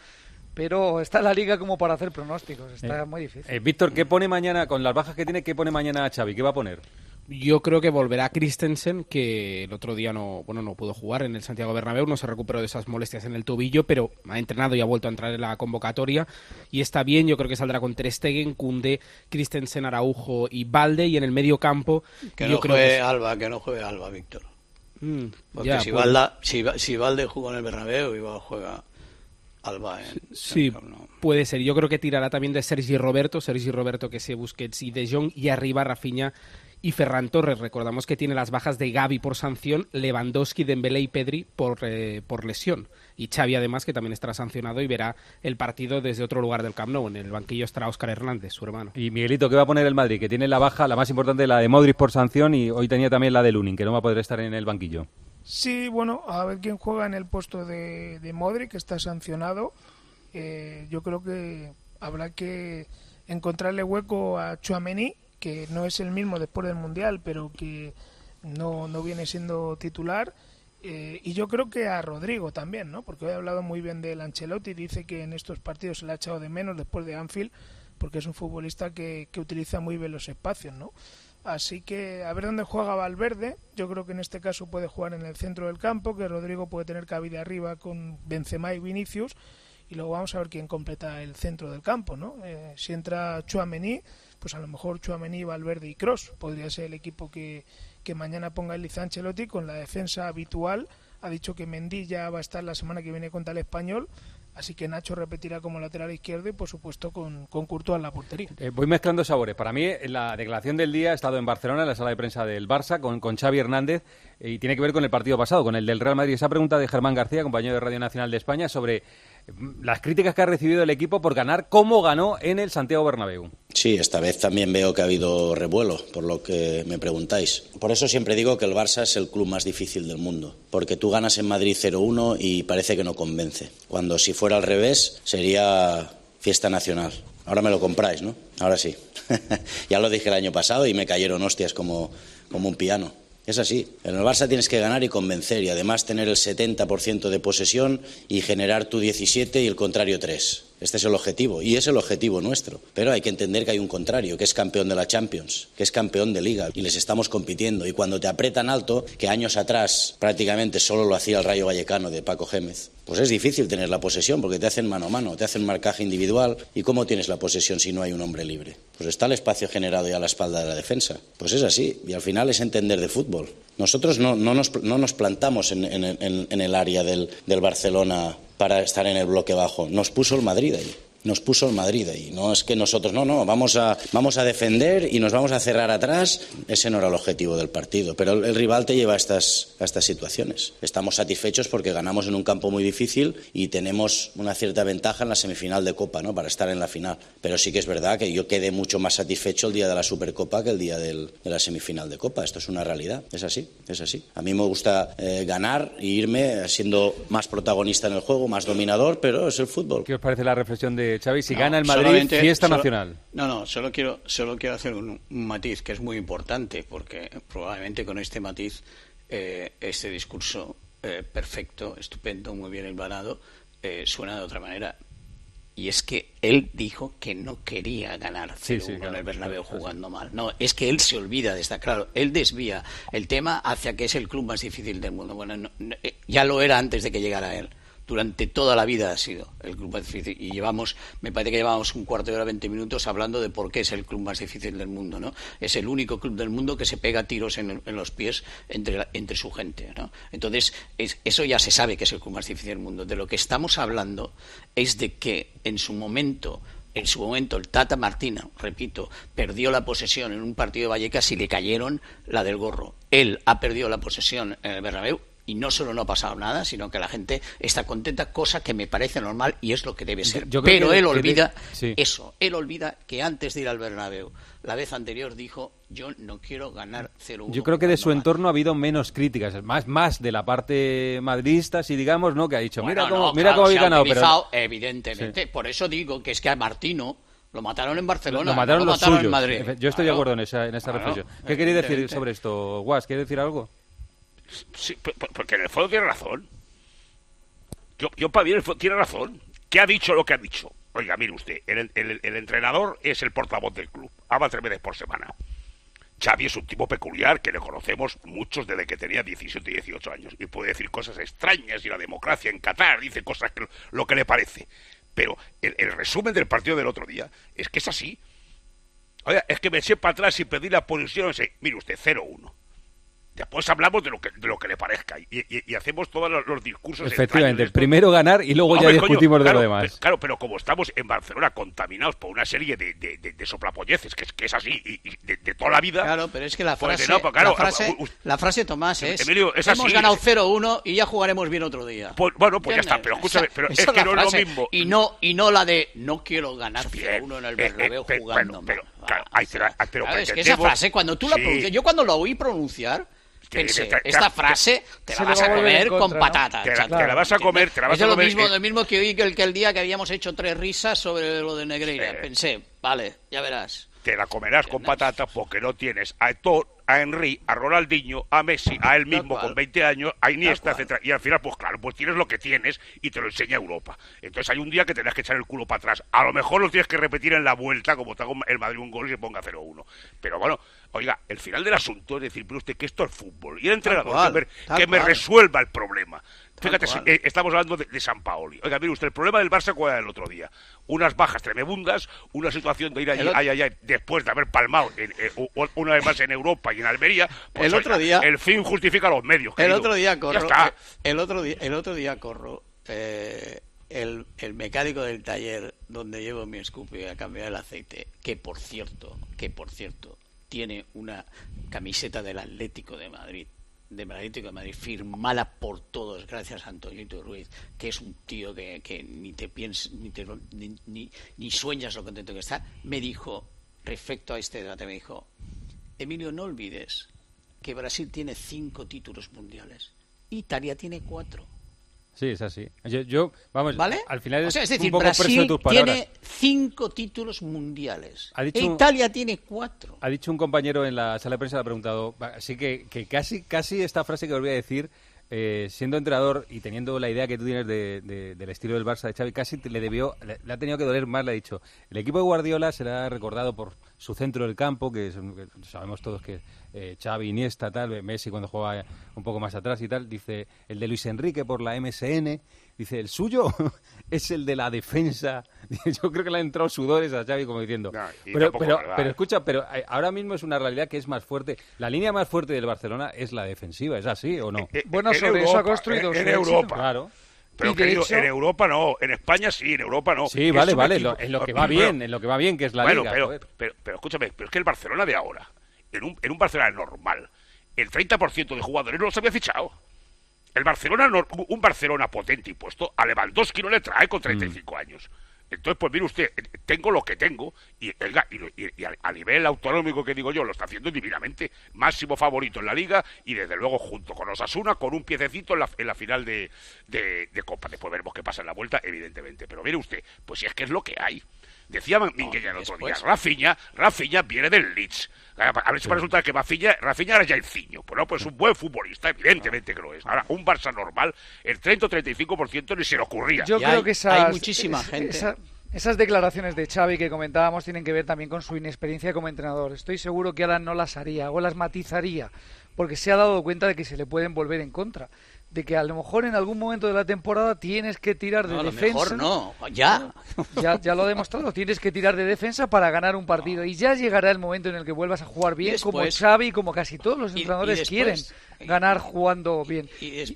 Pero está la Liga como para hacer pronósticos, está eh, muy difícil. Eh, Víctor, ¿qué pone mañana, con las bajas que tiene, qué pone mañana a Xavi? ¿Qué va a poner? Yo creo que volverá Christensen, que el otro día no bueno no pudo jugar en el Santiago Bernabéu, no se recuperó de esas molestias en el tobillo, pero ha entrenado y ha vuelto a entrar en la convocatoria y está bien. Yo creo que saldrá con Ter Stegen, Koundé, Christensen, Araujo y Balde, y en el medio campo... Que no juegue Alba, que no juegue Alba, Víctor. Mm, Porque ya, si, pues... Valda, si, si Balde jugó en el Bernabéu, igual juega... Alba, en, sí, en puede ser. Yo creo que tirará también de Sergi Roberto, Sergi Roberto que se Busquets y De Jong, y arriba Rafinha y Ferran Torres. Recordamos que tiene las bajas de Gavi por sanción, Lewandowski, Dembélé y Pedri por, eh, por lesión. Y Xavi, además, que también estará sancionado y verá el partido desde otro lugar del Camp Nou. En el banquillo estará Óscar Hernández, su hermano. Y Miguelito, ¿qué va a poner el Madrid? Que tiene la baja, la más importante, la de Modric por sanción, y hoy tenía también la de Lunin, que no va a poder estar en el banquillo. Sí, bueno, a ver quién juega en el puesto de, de Modric, que está sancionado. Eh, yo creo que habrá que encontrarle hueco a Tchouaméni, que no es el mismo después del Mundial, pero que no, no viene siendo titular. Eh, y yo creo que a Rodrigo también, ¿no? Porque hoy he hablado muy bien del Ancelotti, dice que en estos partidos se le ha echado de menos después de Anfield, porque es un futbolista que, que utiliza muy bien los espacios, ¿no? Así que a ver dónde juega Valverde. Yo creo que en este caso puede jugar en el centro del campo, que Rodrigo puede tener cabida arriba con Benzema y Vinicius, y luego vamos a ver quién completa el centro del campo, ¿no? Eh, si entra Tchouaméni, pues a lo mejor Tchouaméni, Valverde y Kroos podría ser el equipo que, que mañana ponga el Liza Ancelotti con la defensa habitual. Ha dicho que Mendy ya va a estar la semana que viene contra el Español, así que Nacho repetirá como lateral izquierdo y, por supuesto, con, con Courtois en la portería. Eh, voy mezclando sabores. Para mí, la declaración del día ha estado en Barcelona, en la sala de prensa del Barça, con, con Xavi Hernández, eh, y tiene que ver con el partido pasado, con el del Real Madrid. Esa pregunta de Germán García, compañero de Radio Nacional de España, sobre las críticas que ha recibido el equipo por ganar como ganó en el Santiago Bernabéu. Sí, esta vez también veo que ha habido revuelo, por lo que me preguntáis. Por eso siempre digo que el Barça es el club más difícil del mundo, porque tú ganas en Madrid cero uno y parece que no convence. Cuando si fuera al revés sería fiesta nacional. Ahora me lo compráis, ¿no? Ahora sí. Ya lo dije el año pasado y me cayeron hostias como, como un piano. Es así. En el Barça tienes que ganar y convencer, y además tener el setenta por ciento de posesión y generar tu diecisiete y el contrario tres. Este es el objetivo, y es el objetivo nuestro. Pero hay que entender que hay un contrario, que es campeón de la Champions, que es campeón de Liga, y les estamos compitiendo. Y cuando te apretan alto, que años atrás prácticamente solo lo hacía el Rayo Vallecano de Paco Gémez, pues es difícil tener la posesión porque te hacen mano a mano, te hacen marcaje individual. ¿Y cómo tienes la posesión si no hay un hombre libre? Pues está el espacio generado ya a la espalda de la defensa. Pues es así, y al final es entender de fútbol. Nosotros no, no, nos, no nos plantamos en, en, en, en el área del, del Barcelona para estar en el bloque bajo. Nos puso el Madrid ahí. Nos puso el Madrid ahí. No es que nosotros, no, no, vamos a, vamos a defender y nos vamos a cerrar atrás. Ese no era el objetivo del partido. Pero el, el rival te lleva a estas, a estas situaciones. Estamos satisfechos porque ganamos en un campo muy difícil y tenemos una cierta ventaja en la semifinal de Copa, ¿no?, para estar en la final. Pero sí que es verdad que yo quedé mucho más satisfecho el día de la Supercopa que el día del, de la semifinal de Copa. Esto es una realidad. Es así, es así. A mí me gusta eh, ganar e irme siendo más protagonista en el juego, más dominador, pero es el fútbol. ¿Qué os parece la reflexión de Xavi? Si no, gana el Madrid, fiesta solo, nacional. No, no, solo quiero, solo quiero hacer un, un matiz que es muy importante, porque probablemente con este matiz, eh, este discurso eh, perfecto, estupendo, muy bien hilvanado, eh, suena de otra manera. Y es que él dijo que no quería ganar cero uno sí, sí, claro, en el Bernabéu jugando mal. No, es que él se olvida de esta, claro, él desvía el tema hacia que es el club más difícil del mundo. Bueno, no, no, ya lo era antes de que llegara él. Durante toda la vida ha sido el club más difícil, y llevamos, me parece que llevamos un cuarto de hora, veinte minutos hablando de por qué es el club más difícil del mundo, ¿no? Es el único club del mundo que se pega tiros en, en los pies entre, la, entre su gente, ¿no? Entonces, es, eso ya se sabe que es el club más difícil del mundo. De lo que estamos hablando es de que en su momento... En su momento el Tata Martino, repito, perdió la posesión en un partido de Vallecas y le cayeron la del gorro. Él ha perdido la posesión en el Bernabéu y no solo no ha pasado nada, sino que la gente está contenta, cosa que me parece normal y es lo que debe ser. Yo Pero que él que olvida te... sí. eso, él olvida que antes de ir al Bernabéu, la vez anterior dijo: yo no quiero ganar cero uno. Yo creo que de su mal. entorno ha habido menos críticas, más más de la parte madridista, si digamos, ¿no?, que ha dicho, bueno, mira cómo, no, mira claro, cómo habéis ganado. Utilizado, pero... Evidentemente, sí. Por eso digo que es que a Martino lo mataron en Barcelona, lo mataron, no lo los mataron suyos. En Madrid. Yo estoy claro. de acuerdo en esa, en esa claro, reflexión. ¿Qué queréis decir sobre esto, Guas? ¿Quieres decir algo? Sí, porque en el fondo tiene razón. Yo, yo para mí en el fondo tiene razón. ¿Qué ha dicho lo que ha dicho? Oiga, mire usted, el, el, el entrenador es el portavoz del club. Habla tres veces por semana. Xavi es un tipo peculiar que le conocemos muchos desde que tenía diecisiete, dieciocho años. Y puede decir cosas extrañas, y la democracia en Qatar dice cosas que lo que le parece. Pero el, el resumen del partido del otro día es que es así. Oiga, es que me eché para atrás y perdí la posición. Ese. Mire usted, cero uno. Después hablamos de lo que de lo que le parezca y, y, y hacemos todos los, los discursos. Efectivamente, primero ganar y luego no, ya discutimos coño, claro, de lo demás. Pero, claro, pero como estamos en Barcelona contaminados por una serie de, de, de, de soplapolleces, que es, que es así, y, y de, de toda la vida. Claro, pero es que la frase, pues, no, pues, claro, la, frase uh, uh, la frase Tomás es, Emilio, es hemos así, ganado cero uno y ya jugaremos bien otro día. Pues, bueno, pues ¿entiendes? Ya está, pero escúchame, pero es que no es lo mismo. Y no, y no la de no quiero ganar cero uno en el Bernabéu eh, eh, jugando pero, mal. Pero, claro, hay, pero claro, es que esa frase, cuando tú la pronuncias, yo cuando la oí pronunciar, pensé, esta frase te la vas a comer con patata. Te la vas a comer, te la vas a comer. Es lo mismo que oí que el, que el día que habíamos hecho tres risas sobre lo de Negreira. Eh, Pensé, vale, ya verás. Te la comerás con patata porque no tienes a Eto'o, a Henry, a Ronaldinho, a Messi, a él mismo con veinte años, a Iniesta, etcétera. Y al final, pues claro, pues tienes lo que tienes y te lo enseña Europa. Entonces hay un día que tendrás que echar el culo para atrás. A lo mejor lo tienes que repetir en la vuelta, como te haga el Madrid un gol y se ponga cero uno. Pero bueno, oiga, el final del asunto es decir, pero usted que esto es fútbol. Y el entrenador cual, que, me, que me resuelva el problema. Fíjate, si, eh, estamos hablando de, de Sampaoli. Oiga, mire usted, el problema del Barça cuál era el otro día. Unas bajas tremebundas, una situación de ir allí, ay, ay, ay, después de haber palmado en, eh, una vez más en Europa y en Almería. Pues, el oiga, otro día. El fin justifica los medios. El querido. otro día, Corro. Ya está. El otro día, el otro día Corro. Eh, el, el mecánico del taller donde llevo mi Scoopy a cambiar el aceite. Que por cierto, que por cierto, tiene una camiseta del Atlético de Madrid. de Atlético de Madrid, firmada por todos, gracias a Antonito Ruiz, que es un tío que, que ni te piensas, ni, te, ni, ni, ni sueñas lo contento que está, me dijo, respecto a este debate, me dijo, Emilio, no olvides que Brasil tiene cinco títulos mundiales, Italia tiene cuatro. Sí, es así. Yo, yo vamos, ¿vale? Al final, o sea, es decir, un poco Brasil de tus tiene cinco títulos mundiales. Ha dicho, e Italia tiene cuatro. Ha dicho un compañero en la sala de prensa, le ha preguntado, así que, que casi casi esta frase que os voy a decir, eh, siendo entrenador y teniendo la idea que tú tienes de, de, del estilo del Barça de Xavi, casi le debió, le, le ha tenido que doler más, le ha dicho. El equipo de Guardiola será recordado por su centro del campo, que, es, que sabemos todos que eh, Xavi, Iniesta, tal, Messi cuando jugaba un poco más atrás y tal, dice el de Luis Enrique por la M S N, dice el suyo es el de la defensa. Yo creo que le han entrado sudores a Xavi como diciendo, no, pero, pero, pero escucha, pero ahora mismo es una realidad que es más fuerte, la línea más fuerte del Barcelona es la defensiva, ¿es así o no? Eh, eh, bueno, sobre Europa, eso ha construido en, en Europa, claro. Pero que digo, en Europa no, en España sí, en Europa no. Sí, vale, vale, lo, en lo que va bien, en lo que va bien, que es la bueno, Liga. Pero, pero, pero escúchame, pero es que el Barcelona de ahora, en un, en un Barcelona normal, el treinta por ciento de jugadores no los había fichado. El Barcelona, no, un Barcelona potente y puesto, a Lewandowski no le trae con treinta y cinco años. Entonces, pues mire usted, tengo lo que tengo y, y, y a nivel autonómico que digo yo, lo está haciendo divinamente, máximo favorito en la Liga y desde luego junto con Osasuna, con un piececito en la, en la final de, de, de Copa. Después veremos qué pasa en la vuelta, evidentemente, pero mire usted, pues si es que es lo que hay. Decía Minguella no, el otro después. día, Rafinha, Rafinha viene del Leeds. A ver si va a resultar que Rafinha, Rafinha era ya el ciño. Pues no, pues un buen futbolista, evidentemente que lo es. Ahora, un Barça normal, el treinta o treinta y cinco por ciento ni se le ocurría. Yo y creo hay, que esas, hay muchísima es, gente. Esa, esas declaraciones de Xavi que comentábamos tienen que ver también con su inexperiencia como entrenador. Estoy seguro que ahora no las haría o las matizaría, porque se ha dado cuenta de que se le pueden volver en contra. De que a lo mejor en algún momento de la temporada tienes que tirar de no, defensa. No, mejor no, ya. ya. Ya lo he demostrado, tienes que tirar de defensa para ganar un partido. No. Y ya llegará el momento en el que vuelvas a jugar bien, después, como Xavi, como casi todos los entrenadores y, y después, quieren ganar jugando bien. Y, y es...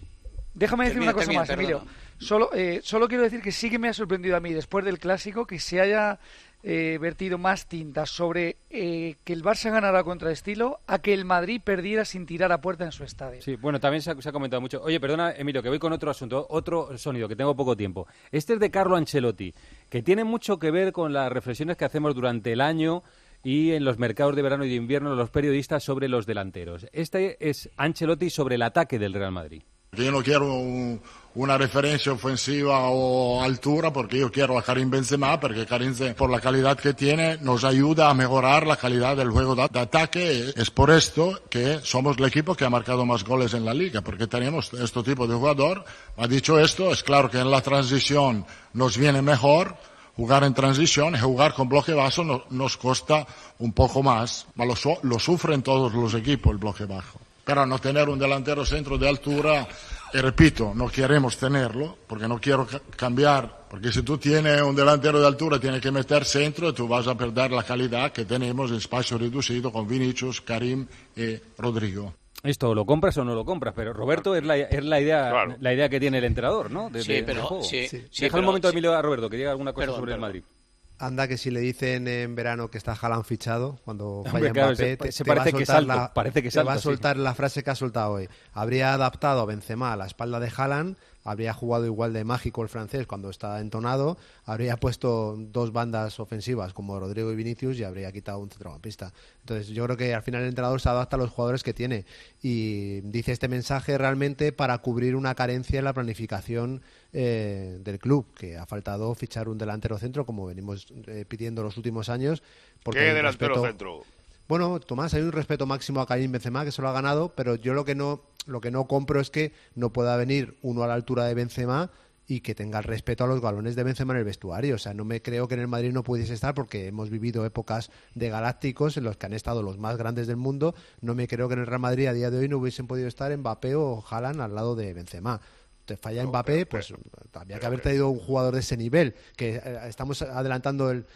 Déjame decir termina, una cosa termina, más, Emilio. Solo, eh, solo quiero decir que sí que me ha sorprendido a mí, después del Clásico, que se haya eh, vertido más tinta sobre eh, que el Barça ganara contra estilo a que el Madrid perdiera sin tirar a puerta en su estadio. Sí, bueno, también se ha, se ha comentado mucho. Oye, perdona, Emilio, que voy con otro asunto, otro sonido, que tengo poco tiempo. Este es de Carlo Ancelotti, que tiene mucho que ver con las reflexiones que hacemos durante el año y en los mercados de verano y de invierno los periodistas sobre los delanteros. Este es Ancelotti sobre el ataque del Real Madrid. Yo no quiero un, una referencia ofensiva o altura porque yo quiero a Karim Benzema, porque Karim, por la calidad que tiene, nos ayuda a mejorar la calidad del juego de, de ataque. Es por esto que somos el equipo que ha marcado más goles en la Liga, porque tenemos este tipo de jugador. Ha dicho esto, es claro que en la transición nos viene mejor. Jugar en transición, jugar con bloque bajo no, nos cuesta un poco más. Lo, lo sufren todos los equipos, el bloque bajo. Pero no tener un delantero centro de altura, y repito, no queremos tenerlo, porque no quiero cambiar, porque si tú tienes un delantero de altura, tienes que meter centro, y tú vas a perder la calidad que tenemos en espacio reducido con Vinicius, Karim y Rodrigo. Esto lo compras o no lo compras, pero Roberto es la, es la idea claro. la idea que tiene el entrenador, ¿no? De, sí, de, pero... Juego. Sí, sí. Deja sí, un pero, momento, Emilio, sí. a Roberto, que diga alguna cosa perdón, sobre perdón. el Madrid. Anda que si le dicen en verano que está Haaland fichado, cuando vaya Mbappé, te va a soltar sí. la frase que ha soltado hoy. Habría adaptado a Benzema a la espalda de Haaland, habría jugado igual de mágico el francés cuando está entonado, habría puesto dos bandas ofensivas como Rodrigo y Vinicius y habría quitado un centrocampista. Entonces yo creo que al final el entrenador se adapta a los jugadores que tiene y dice este mensaje realmente para cubrir una carencia en la planificación Eh, del club, que ha faltado fichar un delantero centro como venimos eh, pidiendo los últimos años. Porque ¿qué delantero centro? bueno, Tomás, hay un respeto máximo a Karim Benzema, que se lo ha ganado, pero yo lo que no lo que no compro es que no pueda venir uno a la altura de Benzema y que tenga el respeto a los galones de Benzema en el vestuario. O sea, no me creo que en el Madrid no pudiese estar, porque hemos vivido épocas de galácticos en los que han estado los más grandes del mundo. No me creo que en el Real Madrid a día de hoy no hubiesen podido estar Mbappé o Haaland al lado de Benzema. Te falla no, Mbappé, pero, pues había que haber traído un jugador de ese nivel, que eh, estamos adelantando el,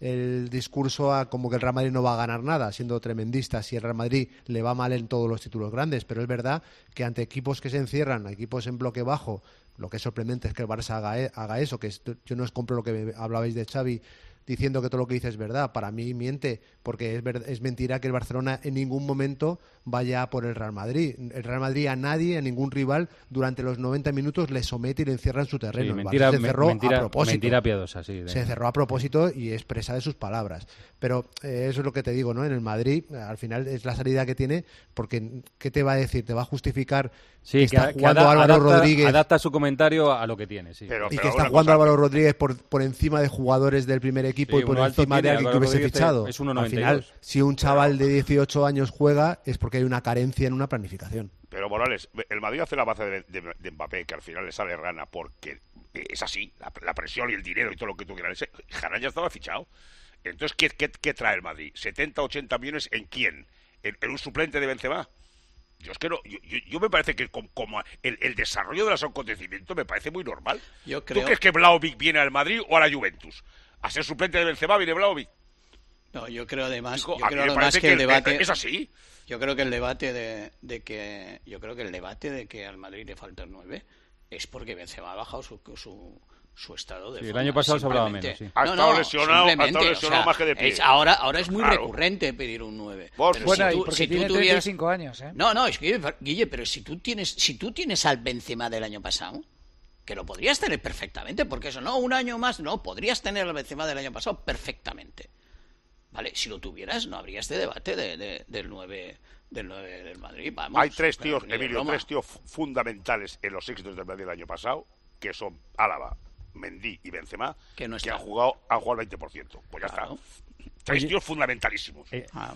el discurso a como que el Real Madrid no va a ganar nada, siendo tremendista, si el Real Madrid le va mal en todos los títulos grandes, pero es verdad que ante equipos que se encierran, equipos en bloque bajo, lo que es sorprendente es que el Barça haga, e, haga eso, que es, yo no os compro lo que hablabais de Xavi, diciendo que todo lo que dice es verdad. Para mí miente, porque es, ver, es mentira que el Barcelona en ningún momento vaya por el Real Madrid. El Real Madrid a nadie, a ningún rival, durante los noventa minutos le somete y le encierra en su terreno. Sí, mentira, se cerró me, mentira, a propósito. Mentira piadosa, sí. De... Se cerró a propósito y expresa de sus palabras. Pero eh, eso es lo que te digo, ¿no? En el Madrid, al final, es la salida que tiene, porque ¿qué te va a decir? ¿Te va a justificar sí, que, que está que jugando adapta, Álvaro Rodríguez? Adapta su comentario a lo que tiene, sí. Pero, pero y que está jugando cosa... Álvaro Rodríguez por, por encima de jugadores del primer equipo sí, y por encima tiene, de alguien que hubiese fichado. Es uno noventa y dos. Al final, si un chaval de dieciocho años juega, es porque hay una carencia en una planificación. Pero Morales, el Madrid hace la baza de, de, de Mbappé, que al final le sale rana, porque es así, la, la presión y el dinero y todo lo que tú quieras. Jara ya estaba fichado. Entonces, ¿qué, qué, qué trae el Madrid? ¿setenta, ochenta millones en quién? ¿En, en un suplente de Benzema? Yo es que no, yo, yo, yo me parece que como, como el, el desarrollo de los acontecimientos me parece muy normal. Yo creo... ¿Tú crees que Vlahovic viene al Madrid o a la Juventus? ¿A ser suplente de Benzema viene Vlahovic? No, yo creo además, Digo, yo creo además que, que el debate es así. Yo creo que el debate de, de que yo creo que el debate de que al Madrid le falta el nueve es porque Benzema ha bajado su su, su estado de sí, forma. El año pasado se hablaba menos. Sí. Ha, no, estado no, lesionado, ha estado lesionado, o sea, más que de pie. Es, ahora ahora es muy claro. recurrente pedir un nueve. Vos, pero bueno, si tú, porque si tiene tú tuvieras... treinta y cinco años, ¿eh? No, no, es que Guille, pero si tú tienes si tú tienes al Benzema del año pasado, que lo podrías tener perfectamente, porque eso no un año más, no, podrías tener al Benzema del año pasado perfectamente. Vale, si lo tuvieras, no habría este debate de, de, del nueve del nueve del Madrid. Vamos, hay tres tíos, Emilio, tres tíos fundamentales en los éxitos del Madrid el año pasado, que son Álava, Mendy y Benzema, que, no que han jugado han jugado el veinte por ciento. Pues ya claro. está. Tres Oye, tíos fundamentalísimos. Eh, ah.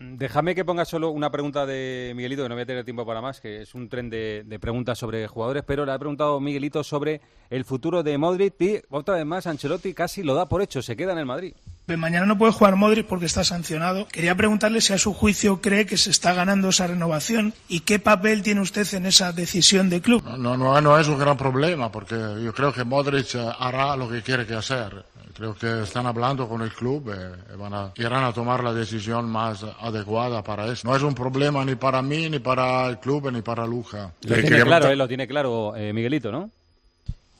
Déjame que ponga solo una pregunta de Miguelito, que no voy a tener tiempo para más, que es un tren de, de preguntas sobre jugadores, pero le ha preguntado Miguelito sobre el futuro de Modric y otra vez más Ancelotti casi lo da por hecho, se queda en el Madrid. Pues mañana no puede jugar Modric porque está sancionado. Quería preguntarle si a su juicio cree que se está ganando esa renovación y qué papel tiene usted en esa decisión del club. No, no, no, no es un gran problema, porque yo creo que Modric hará lo que quiere que hacer. Creo que están hablando con el club y van a, irán a tomar la decisión más adecuada para eso. No es un problema ni para mí, ni para el club, ni para Luja. Lo tiene claro, eh, lo tiene claro eh, Miguelito, ¿no?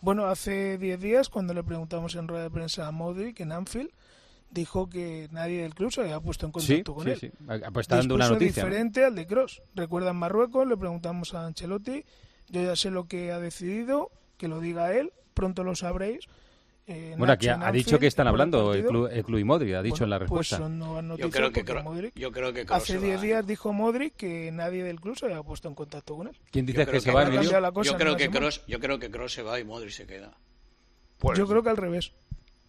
Bueno, hace diez días, cuando le preguntamos en rueda de prensa a Modric en Anfield, dijo que nadie del club se había puesto en contacto sí, con sí, él. Sí, sí, pues está dando una noticia. Diferente, ¿no?, al de Kroos. Recuerda en Marruecos, le preguntamos a Ancelotti, yo ya sé lo que ha decidido, que lo diga él, pronto lo sabréis. Eh, bueno, aquí ha, ha dicho que están hablando el club, el club y Modric, ha dicho bueno, en la respuesta. Pues son nuevas noticias. Yo creo que, creo, Modric, yo creo que hace diez días dijo Modric que nadie del club se había puesto en contacto con él. ¿Quién dice que, que se va? No yo, cosa, yo, creo que Kroos, yo creo que Kroos se va y Modric se queda. Pues, yo creo que al revés.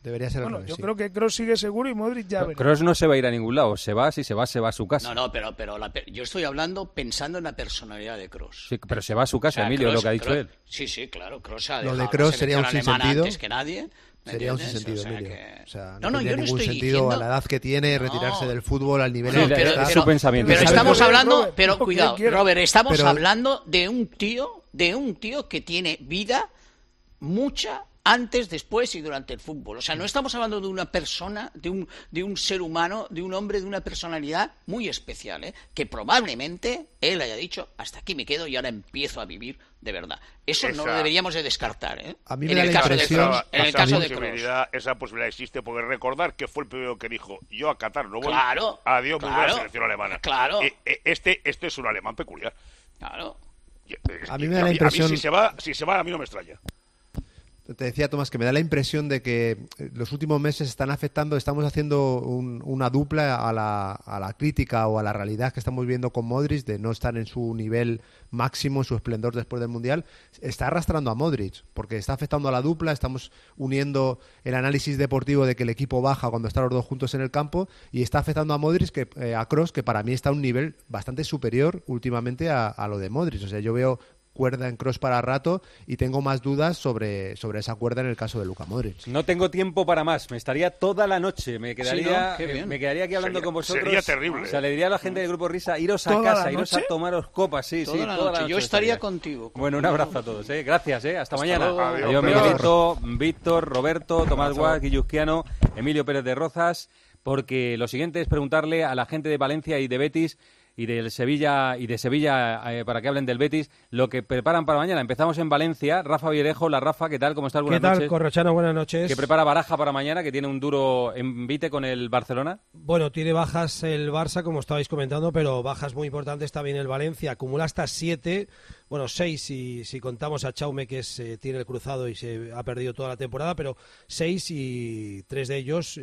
Debería ser bueno, al revés, yo sí. creo que Kroos sigue seguro y Modric ya verá. Kroos no se va a ir a ningún lado, se va, si se va, se va a su casa. No, no, pero, pero la, yo estoy hablando pensando en la personalidad de Kroos. Sí, pero se va a su casa, o sea, Emilio, Kroos, lo que ha dicho Kroos, él. Sí, sí, claro, Kroos ha dejado lo de Kroos sería un sinsentido. Antes que nadie. Sería un sinsentido, Emilio. O sea, no, no tiene no ningún sentido diciendo... a la edad que tiene retirarse no. del fútbol al nivel no, en el que está. Es su pensamiento. Pero estamos hablando, pero cuidado, Robert, estamos pero... hablando de un tío, de un tío que tiene vida, mucha, antes, después y durante el fútbol. O sea, no estamos hablando de una persona, de un, de un ser humano, de un hombre, de una personalidad muy especial, ¿eh? Que probablemente él haya dicho, hasta aquí me quedo y ahora empiezo a vivir de verdad. Eso esa... no lo deberíamos de descartar, ¿eh? A mí me en, el caso de Kroos, en el caso de Kroos. Esa posibilidad existe, porque recordar que fue el primero que dijo, yo a Qatar no voy, claro, adiós, claro, muy buena selección alemana. Claro. Este, este es un alemán peculiar. Claro. A mí me da la impresión... A mí, a mí, si se va, si se va, a mí no me extraña. Te decía, Tomás, que me da la impresión de que los últimos meses están afectando, estamos haciendo un, una dupla a la, a la crítica o a la realidad que estamos viendo con Modric, de no estar en su nivel máximo, en su esplendor después del Mundial. Está arrastrando a Modric, porque está afectando a la dupla, estamos uniendo el análisis deportivo de que el equipo baja cuando están los dos juntos en el campo, y está afectando a Modric, que, eh, a Kroos, que para mí está a un nivel bastante superior últimamente a, a lo de Modric. O sea, yo veo cuerda en Kroos para rato y tengo más dudas sobre, sobre esa cuerda en el caso de Luka Modric. No tengo tiempo para más, me estaría toda la noche, me quedaría, sí, ¿no? me quedaría aquí hablando sería, con vosotros. Sería terrible. O sea, le diría a la gente del Grupo Risa, iros a casa, iros a tomaros copas, sí, toda sí, la toda la noche. Yo estaría, estaría contigo. Bueno, un abrazo a todos, ¿eh? Gracias, ¿eh? Hasta, Hasta mañana. Luego. Adiós, Adiós Miguelito, Víctor, Roberto, Tomás Guas, Guillusquiano, Emilio Pérez de Rozas, porque lo siguiente es preguntarle a la gente de Valencia y de Betis y del Sevilla y de Sevilla eh, para que hablen del Betis, lo que preparan para mañana. Empezamos en Valencia. Rafa Virejo, la Rafa, ¿qué tal? ¿Cómo estás? Buenas noches. ¿Qué tal, Corrochano? Buenas noches. ¿Qué prepara Baraja para mañana, que tiene un duro envite con el Barcelona? Bueno, tiene bajas el Barça, como estabais comentando, pero bajas muy importantes también el Valencia. Acumula hasta siete, bueno, seis si, si contamos a Chaume, que es, eh, tiene el cruzado y se ha perdido toda la temporada, pero seis y tres de ellos,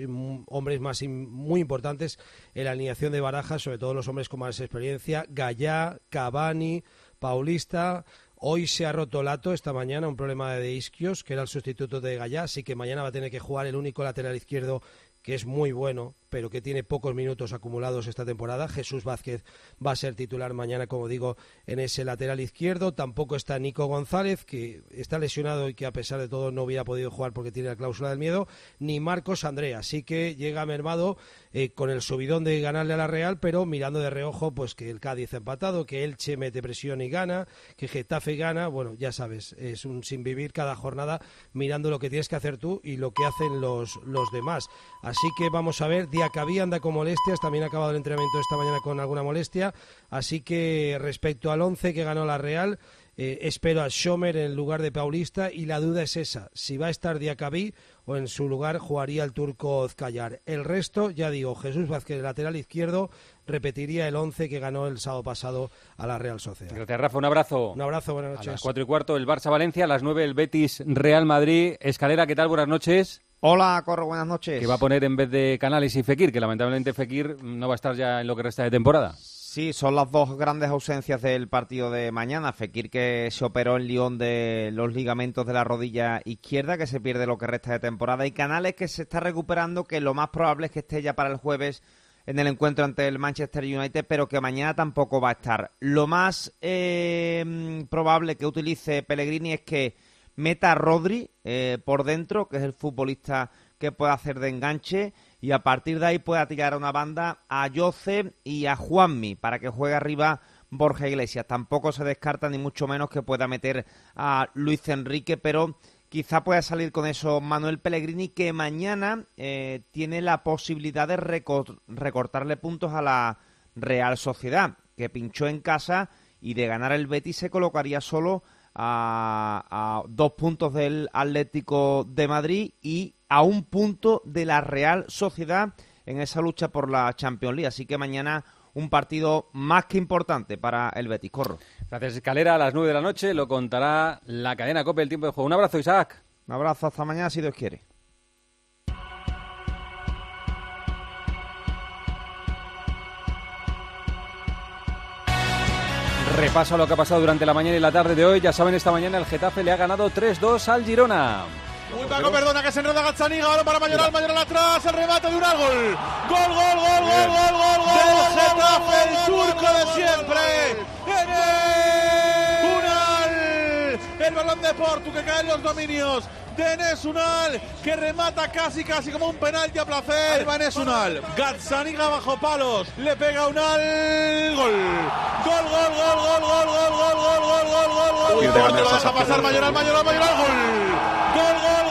hombres más muy importantes en la alineación de Baraja, sobre todo los hombres con más experiencia: Gallá, Cavani, Paulista. Hoy se ha roto Lato esta mañana, un problema de isquios, que era el sustituto de Gallá, así que mañana va a tener que jugar el único lateral izquierdo que es muy bueno, pero que tiene pocos minutos acumulados esta temporada. Jesús Vázquez va a ser titular mañana, como digo, en ese lateral izquierdo. Tampoco está Nico González, que está lesionado y que a pesar de todo no hubiera podido jugar porque tiene la cláusula del miedo, ni Marcos Andrea. Así que llega mermado eh, con el subidón de ganarle a la Real, pero mirando de reojo pues que el Cádiz ha empatado, que Elche mete presión y gana, que Getafe gana. Bueno, ya sabes, es un sin vivir cada jornada, mirando lo que tienes que hacer tú y lo que hacen los, los demás. Así que vamos a ver, Diacabí anda con molestias, también ha acabado el entrenamiento esta mañana con alguna molestia, así que respecto al once que ganó la Real, eh, espero a Schomer en lugar de Paulista, y la duda es esa, si va a estar Diacabí o en su lugar jugaría el turco Ozcayar. El resto, ya digo, Jesús Vázquez, lateral izquierdo, repetiría el once que ganó el sábado pasado a la Real Sociedad. Gracias, Rafa, un abrazo. Un abrazo, buenas noches. A las cuatro y cuarto el Barça-Valencia, a las nueve el Betis-Real Madrid. Escalera, ¿qué tal? Buenas noches. Hola, Corro, buenas noches. ¿Qué va a poner en vez de Canales y Fekir? Que lamentablemente Fekir no va a estar ya en lo que resta de temporada. Sí, son las dos grandes ausencias del partido de mañana. Fekir, que se operó en Lyon de los ligamentos de la rodilla izquierda, que se pierde lo que resta de temporada. Y Canales, que se está recuperando, que lo más probable es que esté ya para el jueves en el encuentro ante el Manchester United, pero que mañana tampoco va a estar. Lo más eh, probable que utilice Pellegrini es que meta a Rodri eh, por dentro, que es el futbolista que puede hacer de enganche, y a partir de ahí puede tirar a una banda a Jose y a Juanmi para que juegue arriba Borja Iglesias. Tampoco se descarta ni mucho menos que pueda meter a Luis Enrique, pero quizá pueda salir con eso Manuel Pellegrini, que mañana eh, tiene la posibilidad de recort- recortarle puntos a la Real Sociedad, que pinchó en casa, y de ganar el Betis se colocaría solo A, a dos puntos del Atlético de Madrid y a un punto de la Real Sociedad en esa lucha por la Champions League. Así que mañana un partido más que importante para el Betis. Corro. Gracias, Escalera. A las nueve de la noche lo contará la cadena COPE, el tiempo de juego. Un abrazo, Isaac. Un abrazo. Hasta mañana, si Dios quiere. Repaso a lo que ha pasado durante la mañana y la tarde de hoy. Ya saben, esta mañana el Getafe le ha ganado tres dos al Girona. Uy, Paco, perdona, que se enreda Gazzaniga. Ahora para Mayoral, Mayoral atrás, el remate de un gol. Gol, gol, gol, gol, gol, gol, gol, gol. Del Getafe, el turco de siempre. En el Unal, el balón de Portu que cae en los dominios de Enes Unal, que remata casi casi como un penalti a placer. Ahí va Enes Unal, Gazzaniga bajo palos, le pega Unal, gol. Gol, gol, gol, gol, gol, gol, gol, gol, gol, gol, gol, gol, gol, no lo deja pasar, Mayoral, Mayoral, Mayoral, gol. Gol, gol, gol,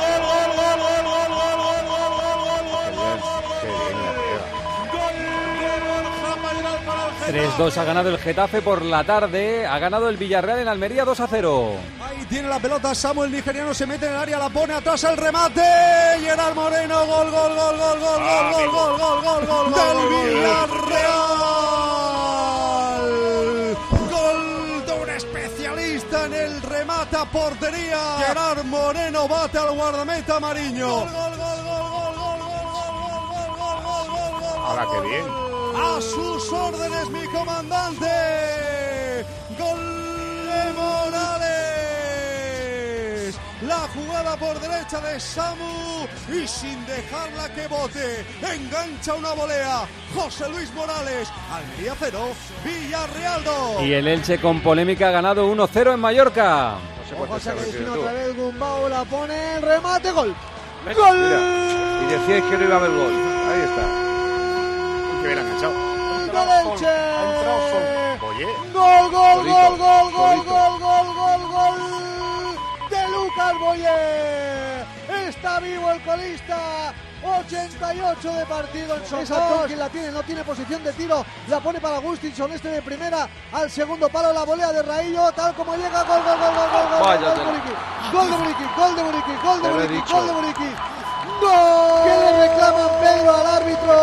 gol, gol, gol, gol, gol, gol, gol, gol, gol, tres dos ha ganado el Getafe por la tarde, ha ganado el Villarreal en Almería dos a cero. Tiene la pelota Samuel, nigeriano, se mete en el área, la pone atrás al remate. Gerard Moreno, gol, gol, gol, gol, gol, ah, gol, gol, gol, gol, gol, gol, del Villarreal. Gol de un especialista en el remate. esta portería. Gerard Moreno bate al guardameta Mariño. Gol, gol, gol, gol, gol, gol, gol, gol, gol, gol, gol. Ahora qué bien. A sus órdenes, mi comandante. Gol de Morales. La jugada por derecha de Samu y sin dejarla que bote, engancha una volea. José Luis Morales, Almería cero, Villarreal dos. Y el Elche con polémica ha ganado uno cero en Mallorca. Ojo, se avecina otra vez, Gumbau la pone, el remate, gol. ¡Gol! Mira, y decíais que no iba a haber gol. Ahí está. Que bien enganchado. ¡Gol Elche! Oye. ¡Gol, gol, gol, gol, gol, gol, gol, gol, gol! De Lucas Boyer. Está vivo el colista. ochenta y ocho de partido en Sosa, quien la tiene, no tiene posición de tiro, la pone para Gustinson, este de primera al segundo palo, la volea de Raillo, tal como llega, gol, gol, gol, gol, gol, gol de Muriqui, gol de Muriqui, gol de Muriqui, gol de Muriqui, gol. ¿Qué le reclaman, Pedro, al árbitro?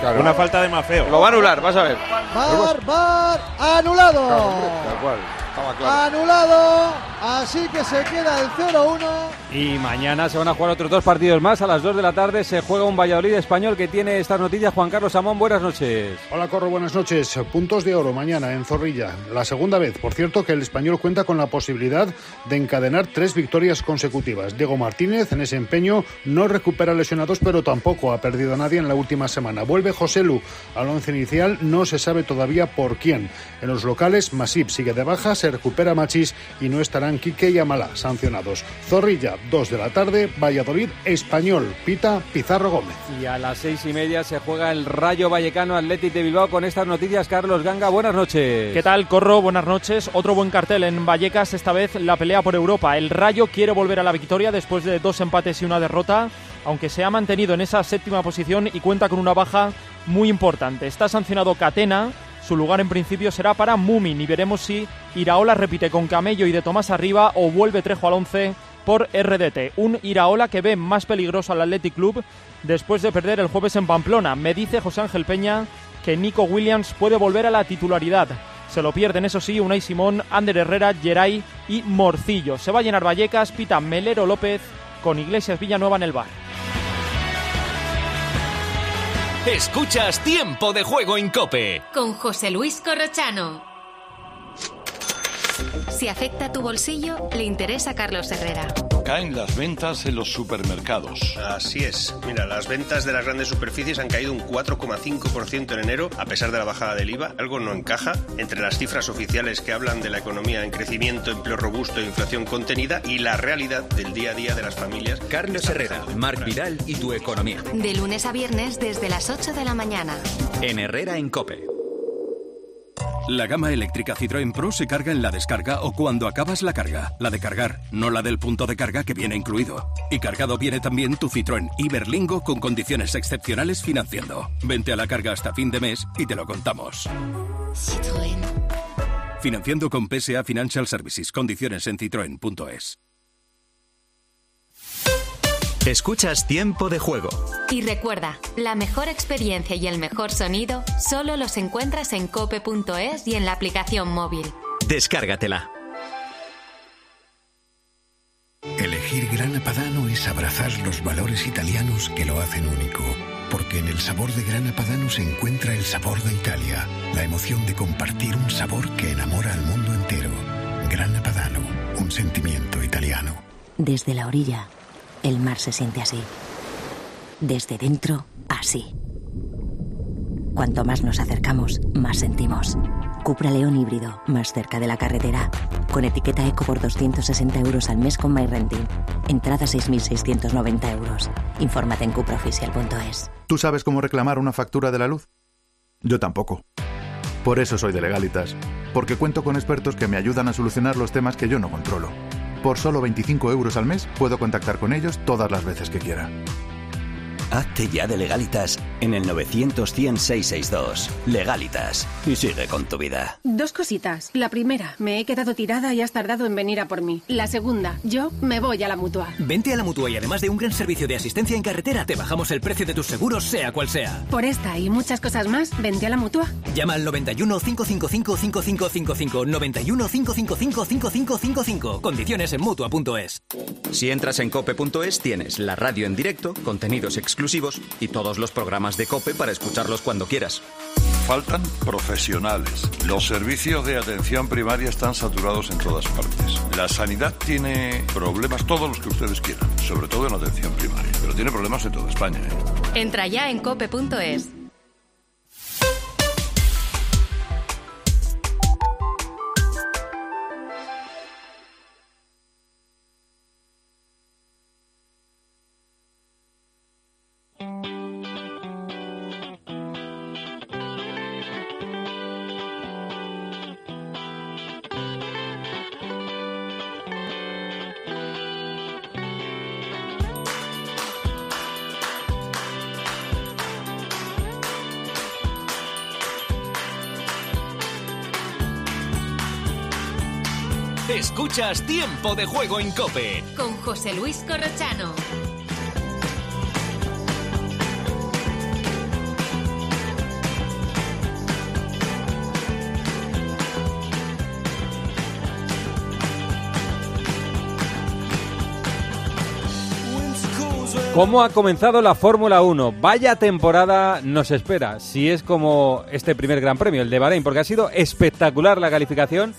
Claro. Una falta de Mafeo. Lo va a anular, vas a ver. Bar, bar, anulado. Claro, tal cual. Claro. Anulado, así que se queda el cero uno. Y mañana se van a jugar otros dos partidos más. A las dos de la tarde se juega un Valladolid español que tiene estas noticias. Juan Carlos Amón, buenas noches. Hola Corro, buenas noches. Puntos de oro mañana en Zorrilla. La segunda vez, por cierto, que el español cuenta con la posibilidad de encadenar tres victorias consecutivas. Diego Martínez en ese empeño no recupera lesionados, pero tampoco ha perdido a nadie en la última semana. Vuelve Joselu al once inicial, no se sabe todavía por quién. En los locales, Masip sigue de baja, se recupera Machis y no estarán Quique y Amalá sancionados. Zorrilla, dos de la tarde, Valladolid, Español, pita Pizarro Gómez. Y a las seis y media se juega el Rayo Vallecano Athletic de Bilbao. Con estas noticias, Carlos Ganga, buenas noches. ¿Qué tal, Corro? Buenas noches. Otro buen cartel en Vallecas, esta vez la pelea por Europa. El Rayo quiere volver a la victoria después de dos empates y una derrota, aunque se ha mantenido en esa séptima posición y cuenta con una baja muy importante. Está sancionado Catena. Su lugar en principio será para Mumin y veremos si Iraola repite con Camello y de Tomás arriba o vuelve Trejo al once por R D T. Un Iraola que ve más peligroso al Athletic Club después de perder el jueves en Pamplona. Me dice José Ángel Peña que Nico Williams puede volver a la titularidad. Se lo pierden, eso sí, Unai Simón, Ander Herrera, Geray y Morcillo. Se va a llenar Vallecas, pita Melero López con Iglesias Villanueva en el bar. Escuchas Tiempo de Juego en COPE. Con José Luis Corrochano. Si afecta tu bolsillo, le interesa a Carlos Herrera. Caen las ventas en los supermercados. Así es. Mira, las ventas de las grandes superficies han caído un cuatro coma cinco por ciento en enero, a pesar de la bajada del I V A. Algo no encaja entre las cifras oficiales que hablan de la economía en crecimiento, empleo robusto e inflación contenida y la realidad del día a día de las familias. Carlos Herrera, Marc Vidal y tu economía. De lunes a viernes desde las ocho de la mañana. En Herrera en COPE. La gama eléctrica Citroën Pro se carga en la descarga o cuando acabas la carga. La de cargar, no la del punto de carga que viene incluido. Y cargado viene también tu Citroën Iberlingo con condiciones excepcionales financiando. Vente a la carga hasta fin de mes y te lo contamos. Citroën. Financiando con P S A Financial Services. Condiciones en citroen punto es. Escuchas Tiempo de Juego. Y recuerda, la mejor experiencia y el mejor sonido solo los encuentras en cope punto es y en la aplicación móvil. Descárgatela. Elegir Grana Padano es abrazar los valores italianos que lo hacen único. Porque en el sabor de Grana Padano se encuentra el sabor de Italia. La emoción de compartir un sabor que enamora al mundo entero. Grana Padano, un sentimiento italiano. Desde la orilla, el mar se siente así. Desde dentro, así. Cuanto más nos acercamos, más sentimos. Cupra León híbrido, más cerca de la carretera. Con etiqueta eco por doscientos sesenta euros al mes con MyRenting. Entrada seis mil seiscientos noventa euros. Infórmate en cupra oficial punto es. ¿Tú sabes cómo reclamar una factura de la luz? Yo tampoco. Por eso soy de Legalitas. Porque cuento con expertos que me ayudan a solucionar los temas que yo no controlo. Por solo veinticinco euros al mes puedo contactar con ellos todas las veces que quiera. Hazte ya de Legalitas en el novecientos cien seiscientos sesenta y dos. Legalitas. Y sigue con tu vida. Dos cositas. La primera, me he quedado tirada y has tardado en venir a por mí. La segunda, yo me voy a la Mutua. Vente a la Mutua y además de un gran servicio de asistencia en carretera, te bajamos el precio de tus seguros, sea cual sea. Por esta y muchas cosas más, vente a la Mutua. Llama al noventa y uno cinco cinco cinco cinco cinco cinco cinco. noventa y uno cinco cinco cinco cinco cinco cinco cinco. Condiciones en Mutua punto es. Si entras en cope punto es, tienes la radio en directo, contenidos exclusivos y todos los programas de COPE para escucharlos cuando quieras. Faltan profesionales. Los servicios de atención primaria están saturados en todas partes. La sanidad tiene problemas, todos los que ustedes quieran, sobre todo en atención primaria, pero tiene problemas en toda España, ¿eh? Entra ya en cope punto es. Escuchas Tiempo de Juego en COPE con José Luis Corrochano. ¿Cómo ha comenzado la Fórmula uno? Vaya temporada nos espera, si es como este primer Gran Premio, el de Bahrein, porque ha sido espectacular la calificación.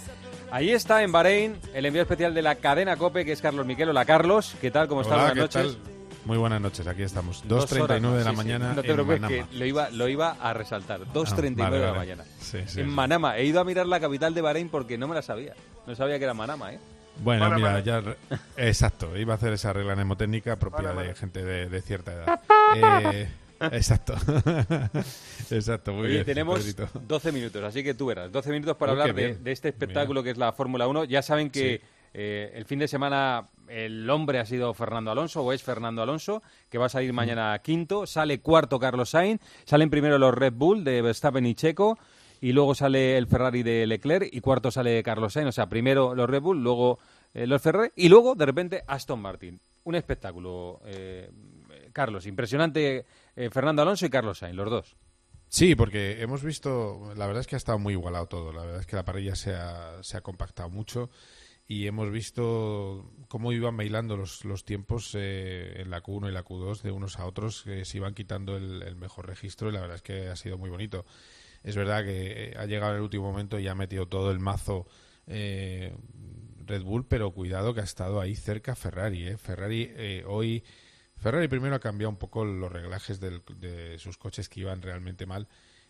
Ahí está en Bahrein el envío especial de la cadena COPE, que es Carlos Miquel. Hola, Carlos, ¿qué tal? ¿Cómo estás? Buenas noches. Tal. Muy buenas noches, aquí estamos. dos treinta y nueve ¿no? de la sí, mañana. Sí. No te preocupes, que lo iba, lo iba a resaltar. dos treinta y nueve ah, vale, de la vale. mañana. Sí, sí, en sí. Manama. He ido a mirar la capital de Bahrein porque no me la sabía. No sabía que era Manama, ¿eh? Bueno, para, mira, para. ya. Re... Exacto, iba a hacer esa regla mnemotécnica propia para, para. de gente de, de cierta edad. Eh. Exacto, exacto, muy Oye, bien. Tenemos Pedrito. doce minutos, así que tú verás, doce minutos para Uy, hablar de, de este espectáculo mira. que es la Fórmula uno. Ya saben que sí. eh, el fin de semana el hombre ha sido Fernando Alonso, o es Fernando Alonso, que va a salir mañana quinto, sale cuarto Carlos Sainz, salen primero los Red Bull de Verstappen y Checo, y luego sale el Ferrari de Leclerc, y cuarto sale Carlos Sainz, o sea, primero los Red Bull, luego eh, los Ferrari, y luego, de repente, Aston Martin. Un espectáculo, eh, Carlos, impresionante. Eh, Fernando Alonso y Carlos Sainz, los dos. Sí, porque hemos visto, la verdad es que ha estado muy igualado todo, la verdad es que la parrilla se ha, se ha compactado mucho y hemos visto cómo iban bailando los, los tiempos eh, en la Q uno y la Q dos de unos a otros, que se iban quitando el, el mejor registro y la verdad es que ha sido muy bonito. Es verdad que ha llegado el último momento y ha metido todo el mazo eh, Red Bull, pero cuidado que ha estado ahí cerca Ferrari. Eh. Ferrari eh, hoy... Ferrari primero ha cambiado un poco los reglajes del, de sus coches que iban realmente mal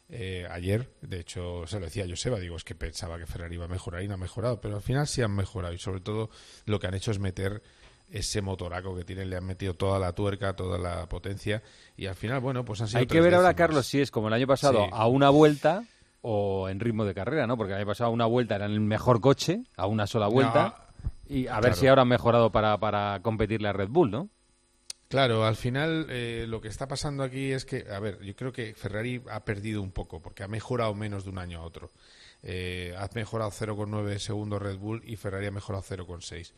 eh, ayer. De hecho, se lo decía a Joseba, digo, es que pensaba que Ferrari iba a mejorar y no ha mejorado, pero al final sí han mejorado y sobre todo lo que han hecho es meter ese motoraco que tienen, le han metido toda la tuerca, toda la potencia y al final, bueno, pues han sido... Hay que ver ahora, Carlos, si es como el año pasado, sí. a una vuelta o en ritmo de carrera, ¿no? Porque el año pasado a una vuelta eran el mejor coche, a una sola vuelta, no. y a claro. ver si ahora han mejorado para, para competirle a Red Bull, ¿no? Claro, al final eh, lo que está pasando aquí es que, a ver, yo creo que Ferrari ha perdido un poco porque ha mejorado menos de un año a otro. Eh, ha mejorado cero coma nueve segundos Red Bull y Ferrari ha mejorado cero coma seis.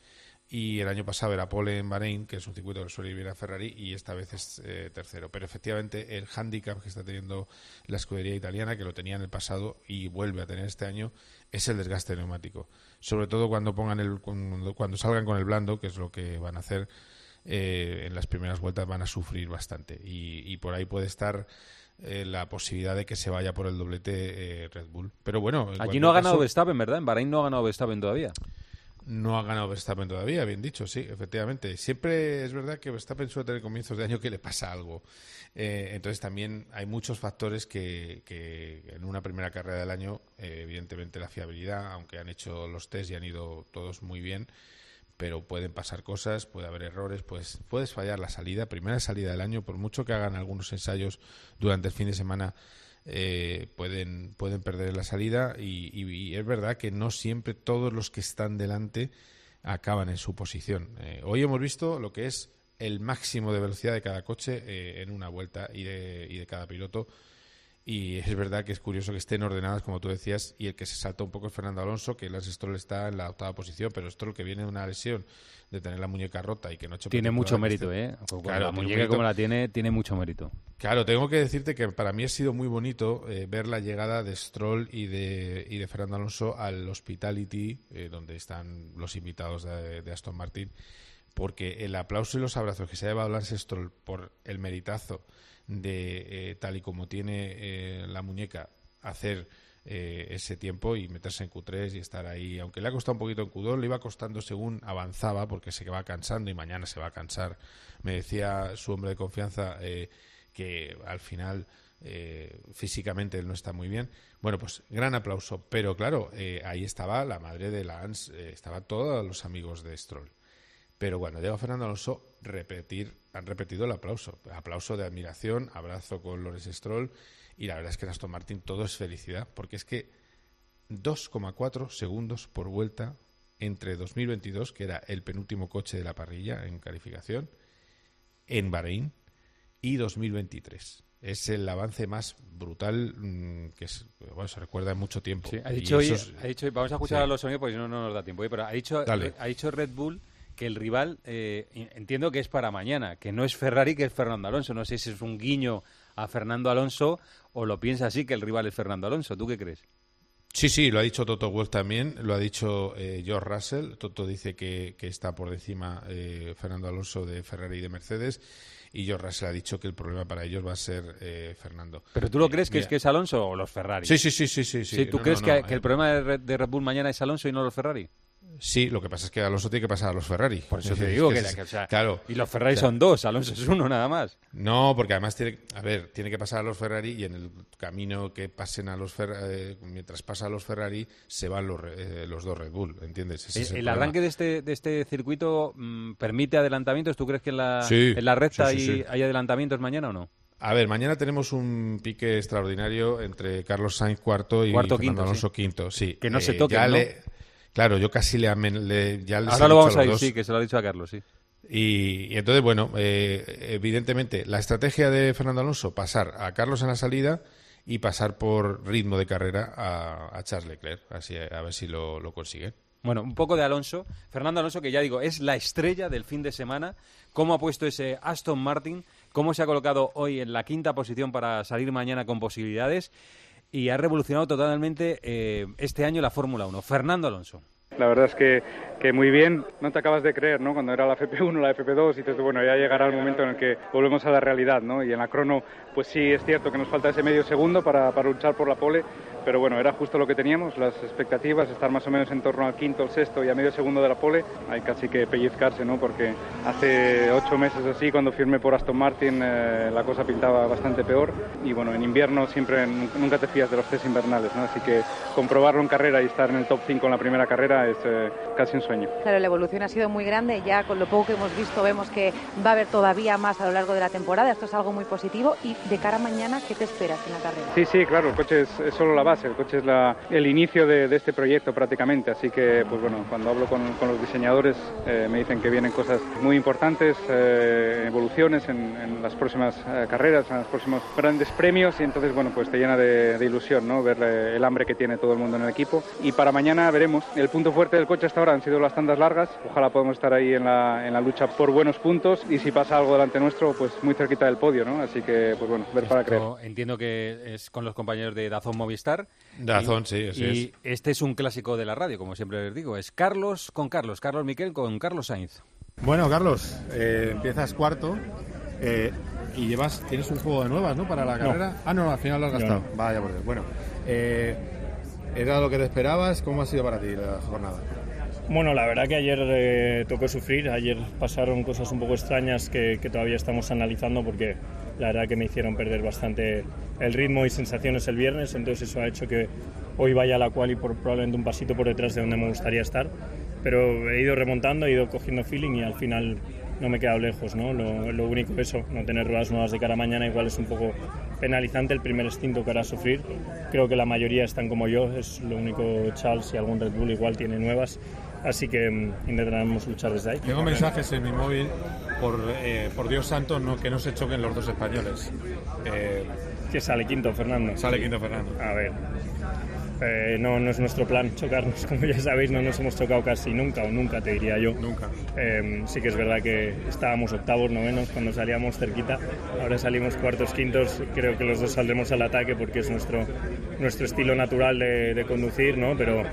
Y el año pasado era pole en Bahrein, que es un circuito que suele vivir a Ferrari, y esta vez es eh, tercero. Pero efectivamente el hándicap que está teniendo la escudería italiana, que lo tenía en el pasado y vuelve a tener este año, es el desgaste neumático. Sobre todo cuando pongan el, cuando, cuando salgan con el blando, que es lo que van a hacer. Eh, en las primeras vueltas van a sufrir bastante y, y por ahí puede estar eh, la posibilidad de que se vaya por el doblete eh, Red Bull. Pero bueno, allí no ha ganado caso, Verstappen, ¿verdad? En Bahrein no ha ganado Verstappen todavía. No ha ganado Verstappen todavía, bien dicho, sí, efectivamente. Siempre es verdad que Verstappen suele tener comienzos de año que le pasa algo. Eh, entonces también hay muchos factores que, que en una primera carrera del año, eh, evidentemente la fiabilidad, aunque han hecho los test y han ido todos muy bien, pero pueden pasar cosas, puede haber errores, pues puedes fallar la salida, primera salida del año, por mucho que hagan algunos ensayos durante el fin de semana, eh, pueden, pueden perder la salida y, y, y es verdad que no siempre todos los que están delante acaban en su posición. Eh, hoy hemos visto lo que es el máximo de velocidad de cada coche eh, en una vuelta y de, y de cada piloto. Y es verdad que es curioso que estén ordenadas, como tú decías, y el que se salta un poco es Fernando Alonso, que Lance Stroll está en la octava posición, pero Stroll, que viene de una lesión, de tener la muñeca rota y que no ha hecho... Tiene mucho mérito, este... ¿eh? Claro, la muñeca como la tiene, tiene mucho mérito. Claro, tengo que decirte que para mí ha sido muy bonito eh, ver la llegada de Stroll y de, y de Fernando Alonso al Hospitality, eh, donde están los invitados de, de Aston Martin, porque el aplauso y los abrazos que se ha llevado Lance Stroll por el meritazo de, eh, tal y como tiene eh, la muñeca, hacer eh, ese tiempo y meterse en Q tres y estar ahí, aunque le ha costado un poquito en Q dos, le iba costando según avanzaba, porque se va cansando y mañana se va a cansar. Me decía su hombre de confianza eh, que al final eh, físicamente él no está muy bien. Bueno, pues gran aplauso, pero claro, eh, ahí estaba la madre de Lance, eh, estaban todos los amigos de Stroll. Pero cuando llega Fernando Alonso, repetir, han repetido el aplauso. Aplauso de admiración, abrazo con Lawrence Stroll. Y la verdad es que en Aston Martin todo es felicidad, porque es que dos coma cuatro segundos por vuelta entre dos mil veintidós, que era el penúltimo coche de la parrilla en calificación, en Bahrein, y dos mil veintitrés. Es el avance más brutal que es, bueno, se recuerda en mucho tiempo. Sí, ha, dicho hoy, es, ha dicho hoy, vamos a escuchar sí. a los sonidos porque si no, no nos da tiempo. ¿eh? Pero ha dicho, ha dicho Red Bull... que el rival, eh, entiendo que es para mañana, que no es Ferrari, que es Fernando Alonso. No sé si es un guiño a Fernando Alonso o lo piensa así, que el rival es Fernando Alonso. ¿Tú qué crees? Sí, sí, lo ha dicho Toto Wolff también, lo ha dicho eh, George Russell. Toto dice que, que está por encima eh, Fernando Alonso de Ferrari y de Mercedes, y George Russell ha dicho que el problema para ellos va a ser eh, Fernando. ¿Pero tú lo eh, crees que es, que es Alonso o los Ferrari? Sí, sí, sí. sí, sí, sí. ¿Tú no, crees no, no, que, no, que el eh, problema de Red, de Red Bull mañana es Alonso y no los Ferrari? Sí, lo que pasa es que Alonso tiene que pasar a los Ferrari. Por eso te digo que, es, que o sea, claro. Y los Ferrari, o sea, son dos, Alonso es uno nada más. No, porque además tiene, a ver, tiene que pasar a los Ferrari y en el camino que pasen a los Ferrari, eh, mientras pasa a los Ferrari se van los, eh, los dos Red Bull, ¿entiendes? Ese es el, el arranque de este de este circuito mm, permite adelantamientos. ¿Tú crees que en la, sí, en la recta sí, sí, hay, sí. hay adelantamientos mañana o no? A ver, mañana tenemos un pique extraordinario entre Carlos Sainz cuarto y cuarto, Fernando quinto, Alonso sí. quinto, sí. Que no eh, se toquen, ya ¿no? Le, Claro, yo casi le, amen, le ya les Ahora lo vamos a, a ir, sí, que se lo ha dicho a Carlos, sí. Y, y entonces, bueno, eh, evidentemente, la estrategia de Fernando Alonso, pasar a Carlos en la salida y pasar por ritmo de carrera a, a Charles Leclerc, así a ver si lo, lo consigue. Bueno, un poco de Alonso. Fernando Alonso, que ya digo, es la estrella del fin de semana. ¿Cómo ha puesto ese Aston Martin? ¿Cómo se ha colocado hoy en la quinta posición para salir mañana con posibilidades? Y ha revolucionado totalmente eh, este año la Fórmula uno. Fernando Alonso. La verdad es que, que muy bien. No te acabas de creer, ¿no? Cuando era la F P uno, la F P dos, dices, bueno, ya llegará el momento en el que volvemos a la realidad, ¿no? Y en la crono, pues sí, es cierto que nos falta ese medio segundo para, para luchar por la pole, pero bueno, era justo lo que teníamos, las expectativas, estar más o menos en torno al quinto, al sexto y a medio segundo de la pole. Hay casi que pellizcarse, ¿no? Porque hace ocho meses así, cuando firmé por Aston Martin, eh, la cosa pintaba bastante peor. Y bueno, en invierno siempre, nunca te fías de los test invernales, ¿no? Así que comprobarlo en carrera y estar en el top cinco en la primera carrera es eh, casi un sueño. Claro, la evolución ha sido muy grande, ya con lo poco que hemos visto vemos que va a haber todavía más a lo largo de la temporada, esto es algo muy positivo. Y de cara a mañana, ¿qué te esperas en la carrera? Sí, sí, claro, el coche es, es solo la base, el coche es la, el inicio de, de este proyecto prácticamente, así que, pues bueno, cuando hablo con, con los diseñadores eh, me dicen que vienen cosas muy importantes, eh, evoluciones en, en las próximas eh, carreras, en los próximos grandes premios, y entonces, bueno, pues te llena de, de ilusión, ¿no? Ver eh, el hambre que tiene todo el mundo en el equipo. Y para mañana veremos. El punto fuerte del coche hasta ahora han sido las tandas largas, ojalá podamos estar ahí en la, en la lucha por buenos puntos, y si pasa algo delante nuestro, pues muy cerquita del podio, ¿no? Así que, pues bueno, ver Esto para creer. Entiendo que es con los compañeros de Dazón Movistar. Dazón, y, sí, así y es. Este es un clásico de la radio, como siempre les digo, es Carlos con Carlos, Carlos Miquel con Carlos Sainz. Bueno, Carlos, eh, empiezas cuarto eh, y llevas, tienes un juego de nuevas, ¿no? Para la carrera. No. Ah, no, al final lo has gastado. No. Vaya, por Dios. Bueno, eh... ¿era lo que te esperabas? ¿Cómo ha sido para ti la jornada? Bueno, la verdad que ayer eh, tocó sufrir. Ayer pasaron cosas un poco extrañas que, que todavía estamos analizando, porque la verdad que me hicieron perder bastante el ritmo y sensaciones el viernes. Entonces eso ha hecho que hoy vaya a la quali por probablemente un pasito por detrás de donde me gustaría estar. Pero he ido remontando, he ido cogiendo feeling y al final no me he quedado lejos, ¿no? Lo, lo único que eso, no tener ruedas nuevas de cara a mañana, igual es un poco penalizante el primer instinto que hará sufrir. Creo que la mayoría están como yo, es lo único. Charles y algún Red Bull igual tiene nuevas, así que intentaremos luchar desde ahí. Tengo mensajes en mi móvil por, eh, por Dios santo, no, que no se choquen los dos españoles. Eh, que sale quinto, Fernando. Sale quinto, Fernando. A ver, eh, no, no es nuestro plan chocarnos, como ya sabéis, no nos hemos chocado casi nunca, o nunca te diría yo. Nunca. Eh, sí que es verdad que estábamos octavos, novenos, cuando salíamos cerquita, ahora salimos cuartos, quintos, creo que los dos saldremos al ataque porque es nuestro, nuestro estilo natural de, de conducir, ¿no? Pero yo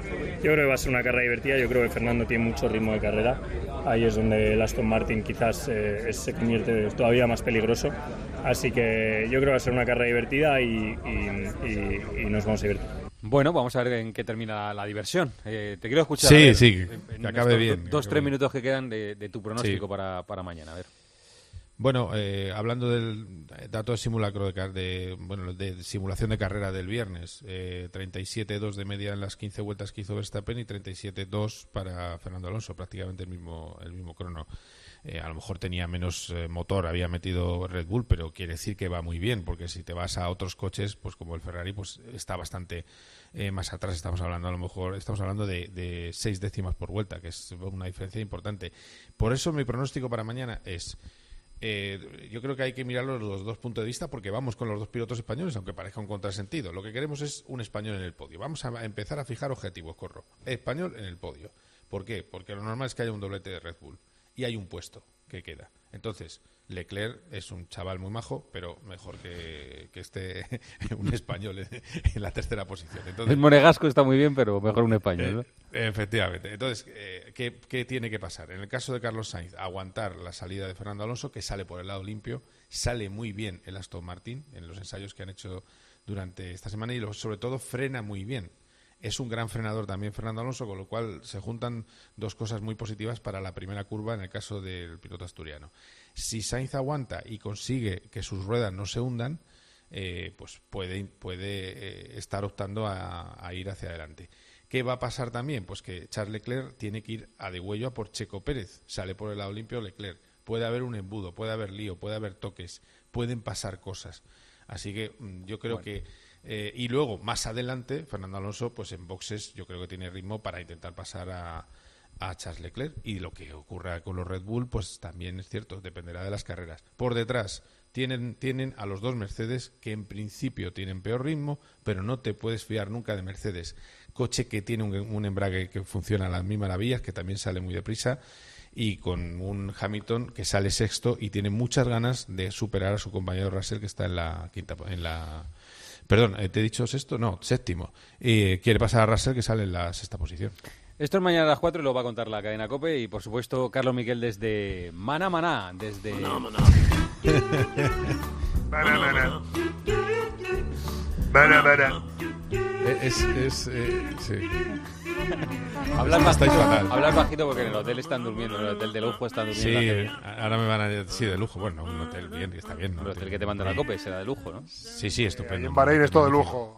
creo que va a ser una carrera divertida, yo creo que Fernando tiene mucho ritmo de carrera, ahí es donde el Aston Martin quizás eh, se convierte todavía más peligroso, así que yo creo que va a ser una carrera divertida y, y, y, y nos vamos a divertir. Bueno, vamos a ver en qué termina la, la diversión. Eh, te quiero escuchar. Sí, ver, sí, que acabe bien. Dos, dos, tres minutos que quedan de, de tu pronóstico sí. para, para mañana, a ver. Bueno, eh, hablando del dato de simulacro de, de bueno de simulación de carrera del viernes, eh, treinta y siete dos de media en las quince vueltas que hizo Verstappen y treinta y siete dos para Fernando Alonso, prácticamente el mismo el mismo crono. Eh, a lo mejor tenía menos eh, motor, había metido Red Bull, pero quiere decir que va muy bien, porque si te vas a otros coches, pues como el Ferrari, pues está bastante eh, más atrás. Estamos hablando a lo mejor estamos hablando de, de seis décimas por vuelta, que es una diferencia importante. Por eso mi pronóstico para mañana es... Eh, yo creo que hay que mirarlo desde los dos puntos de vista porque vamos con los dos pilotos españoles, aunque parezca un contrasentido. Lo que queremos es un español en el podio. Vamos a empezar a fijar objetivos, Corro. Español en el podio. ¿Por qué? Porque lo normal es que haya un doblete de Red Bull y hay un puesto que queda. Entonces, Leclerc es un chaval muy majo, pero mejor que, que esté un español en, en la tercera posición. Entonces, el monegasco está muy bien, pero mejor un español, ¿no? Eh, efectivamente. Entonces, eh, ¿qué, ¿qué tiene que pasar? En el caso de Carlos Sainz, aguantar la salida de Fernando Alonso, que sale por el lado limpio, sale muy bien el Aston Martin en los ensayos que han hecho durante esta semana y lo, sobre todo frena muy bien. Es un gran frenador también Fernando Alonso, con lo cual se juntan dos cosas muy positivas para la primera curva en el caso del piloto asturiano. Si Sainz aguanta y consigue que sus ruedas no se hundan, eh, pues puede, puede eh, estar optando a, a ir hacia adelante. ¿Qué va a pasar también? Pues que Charles Leclerc tiene que ir a degüello a por Checo Pérez. Sale por el lado limpio Leclerc. Puede haber un embudo, puede haber lío, puede haber toques, pueden pasar cosas. Así que yo creo bueno. que... Eh, y luego, más adelante, Fernando Alonso, pues en boxes yo creo que tiene ritmo para intentar pasar a, a Charles Leclerc. Y lo que ocurra con los Red Bull, pues también es cierto, dependerá de las carreras. Por detrás, tienen, tienen a los dos Mercedes que en principio tienen peor ritmo, pero no te puedes fiar nunca de Mercedes. Coche que tiene un, un embrague que funciona a las mil maravillas, que también sale muy deprisa. Y con un Hamilton que sale sexto y tiene muchas ganas de superar a su compañero Russell, que está en la quinta... en la Perdón, ¿te he dicho sexto? No, séptimo. Eh, quiere pasar a Russell, que sale en la sexta posición. Esto es mañana a las cuatro y lo va a contar la cadena COPE. Y, por supuesto, Carlos Miquel desde Maná Maná. Desde... Maná, Maná. Maná, Maná. Maná, Maná. Es... es eh, sí. Hablar bajito, hablar bajito porque en el hotel están durmiendo, en el hotel de lujo están durmiendo. Sí, eh, ahora me van a decir, sí, de lujo. Bueno, un hotel bien, está bien. ¿No? El hotel que te manda la COPE será de lujo, ¿no? Sí, sí, estupendo. Eh, en Bahrein es todo de lujo.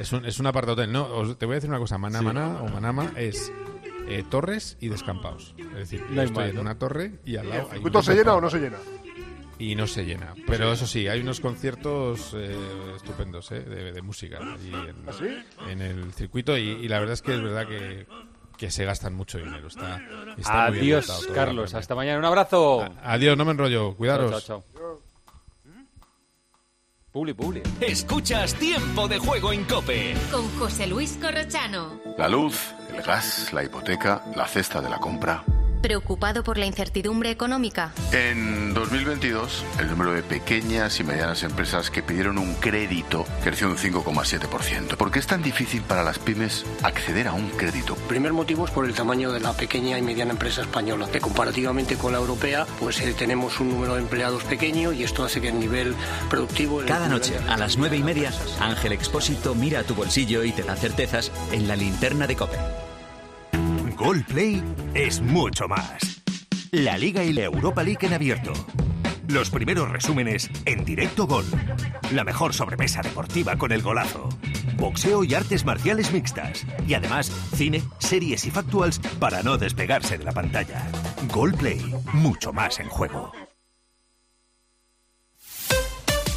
Es un, es un aparta hotel. No, os, te voy a decir una cosa. Maná, sí, Maná, Maná o Manama es eh, torres y descampados. Es decir, no estoy mal, en ¿no? una torre y al lado. ¿El circuito se llena o no se llena? Y no se llena. Pero eso sí, hay unos conciertos eh, estupendos eh, de, de música allí en, ¿ah, sí? en el circuito. Y, y la verdad es que es verdad que, que se gastan mucho dinero. Está, está adiós, muy bien Carlos. Hasta mañana. Un abrazo. A- adiós, no me enrollo. Cuidaros. Chao, chao, chao. Publi, publi. Escuchas Tiempo de Juego en COPE. Con José Luis Corrochano. La luz, el gas, la hipoteca, la cesta de la compra... ¿Preocupado por la incertidumbre económica? En dos mil veintidós, el número de pequeñas y medianas empresas que pidieron un crédito creció un cinco coma siete por ciento. ¿Por qué es tan difícil para las pymes acceder a un crédito? El primer motivo es por el tamaño de la pequeña y mediana empresa española, que comparativamente con la europea, pues eh, tenemos un número de empleados pequeño y esto hace que el nivel productivo... El Cada noche, a las nueve y media, Ángel Expósito mira a tu bolsillo y te da certezas en la linterna de COPE. Goalplay es mucho más. La Liga y la Europa League en abierto. Los primeros resúmenes en directo Gol. La mejor sobremesa deportiva con el golazo. Boxeo y artes marciales mixtas. Y además, cine, series y factuals para no despegarse de la pantalla. Goalplay, mucho más en juego.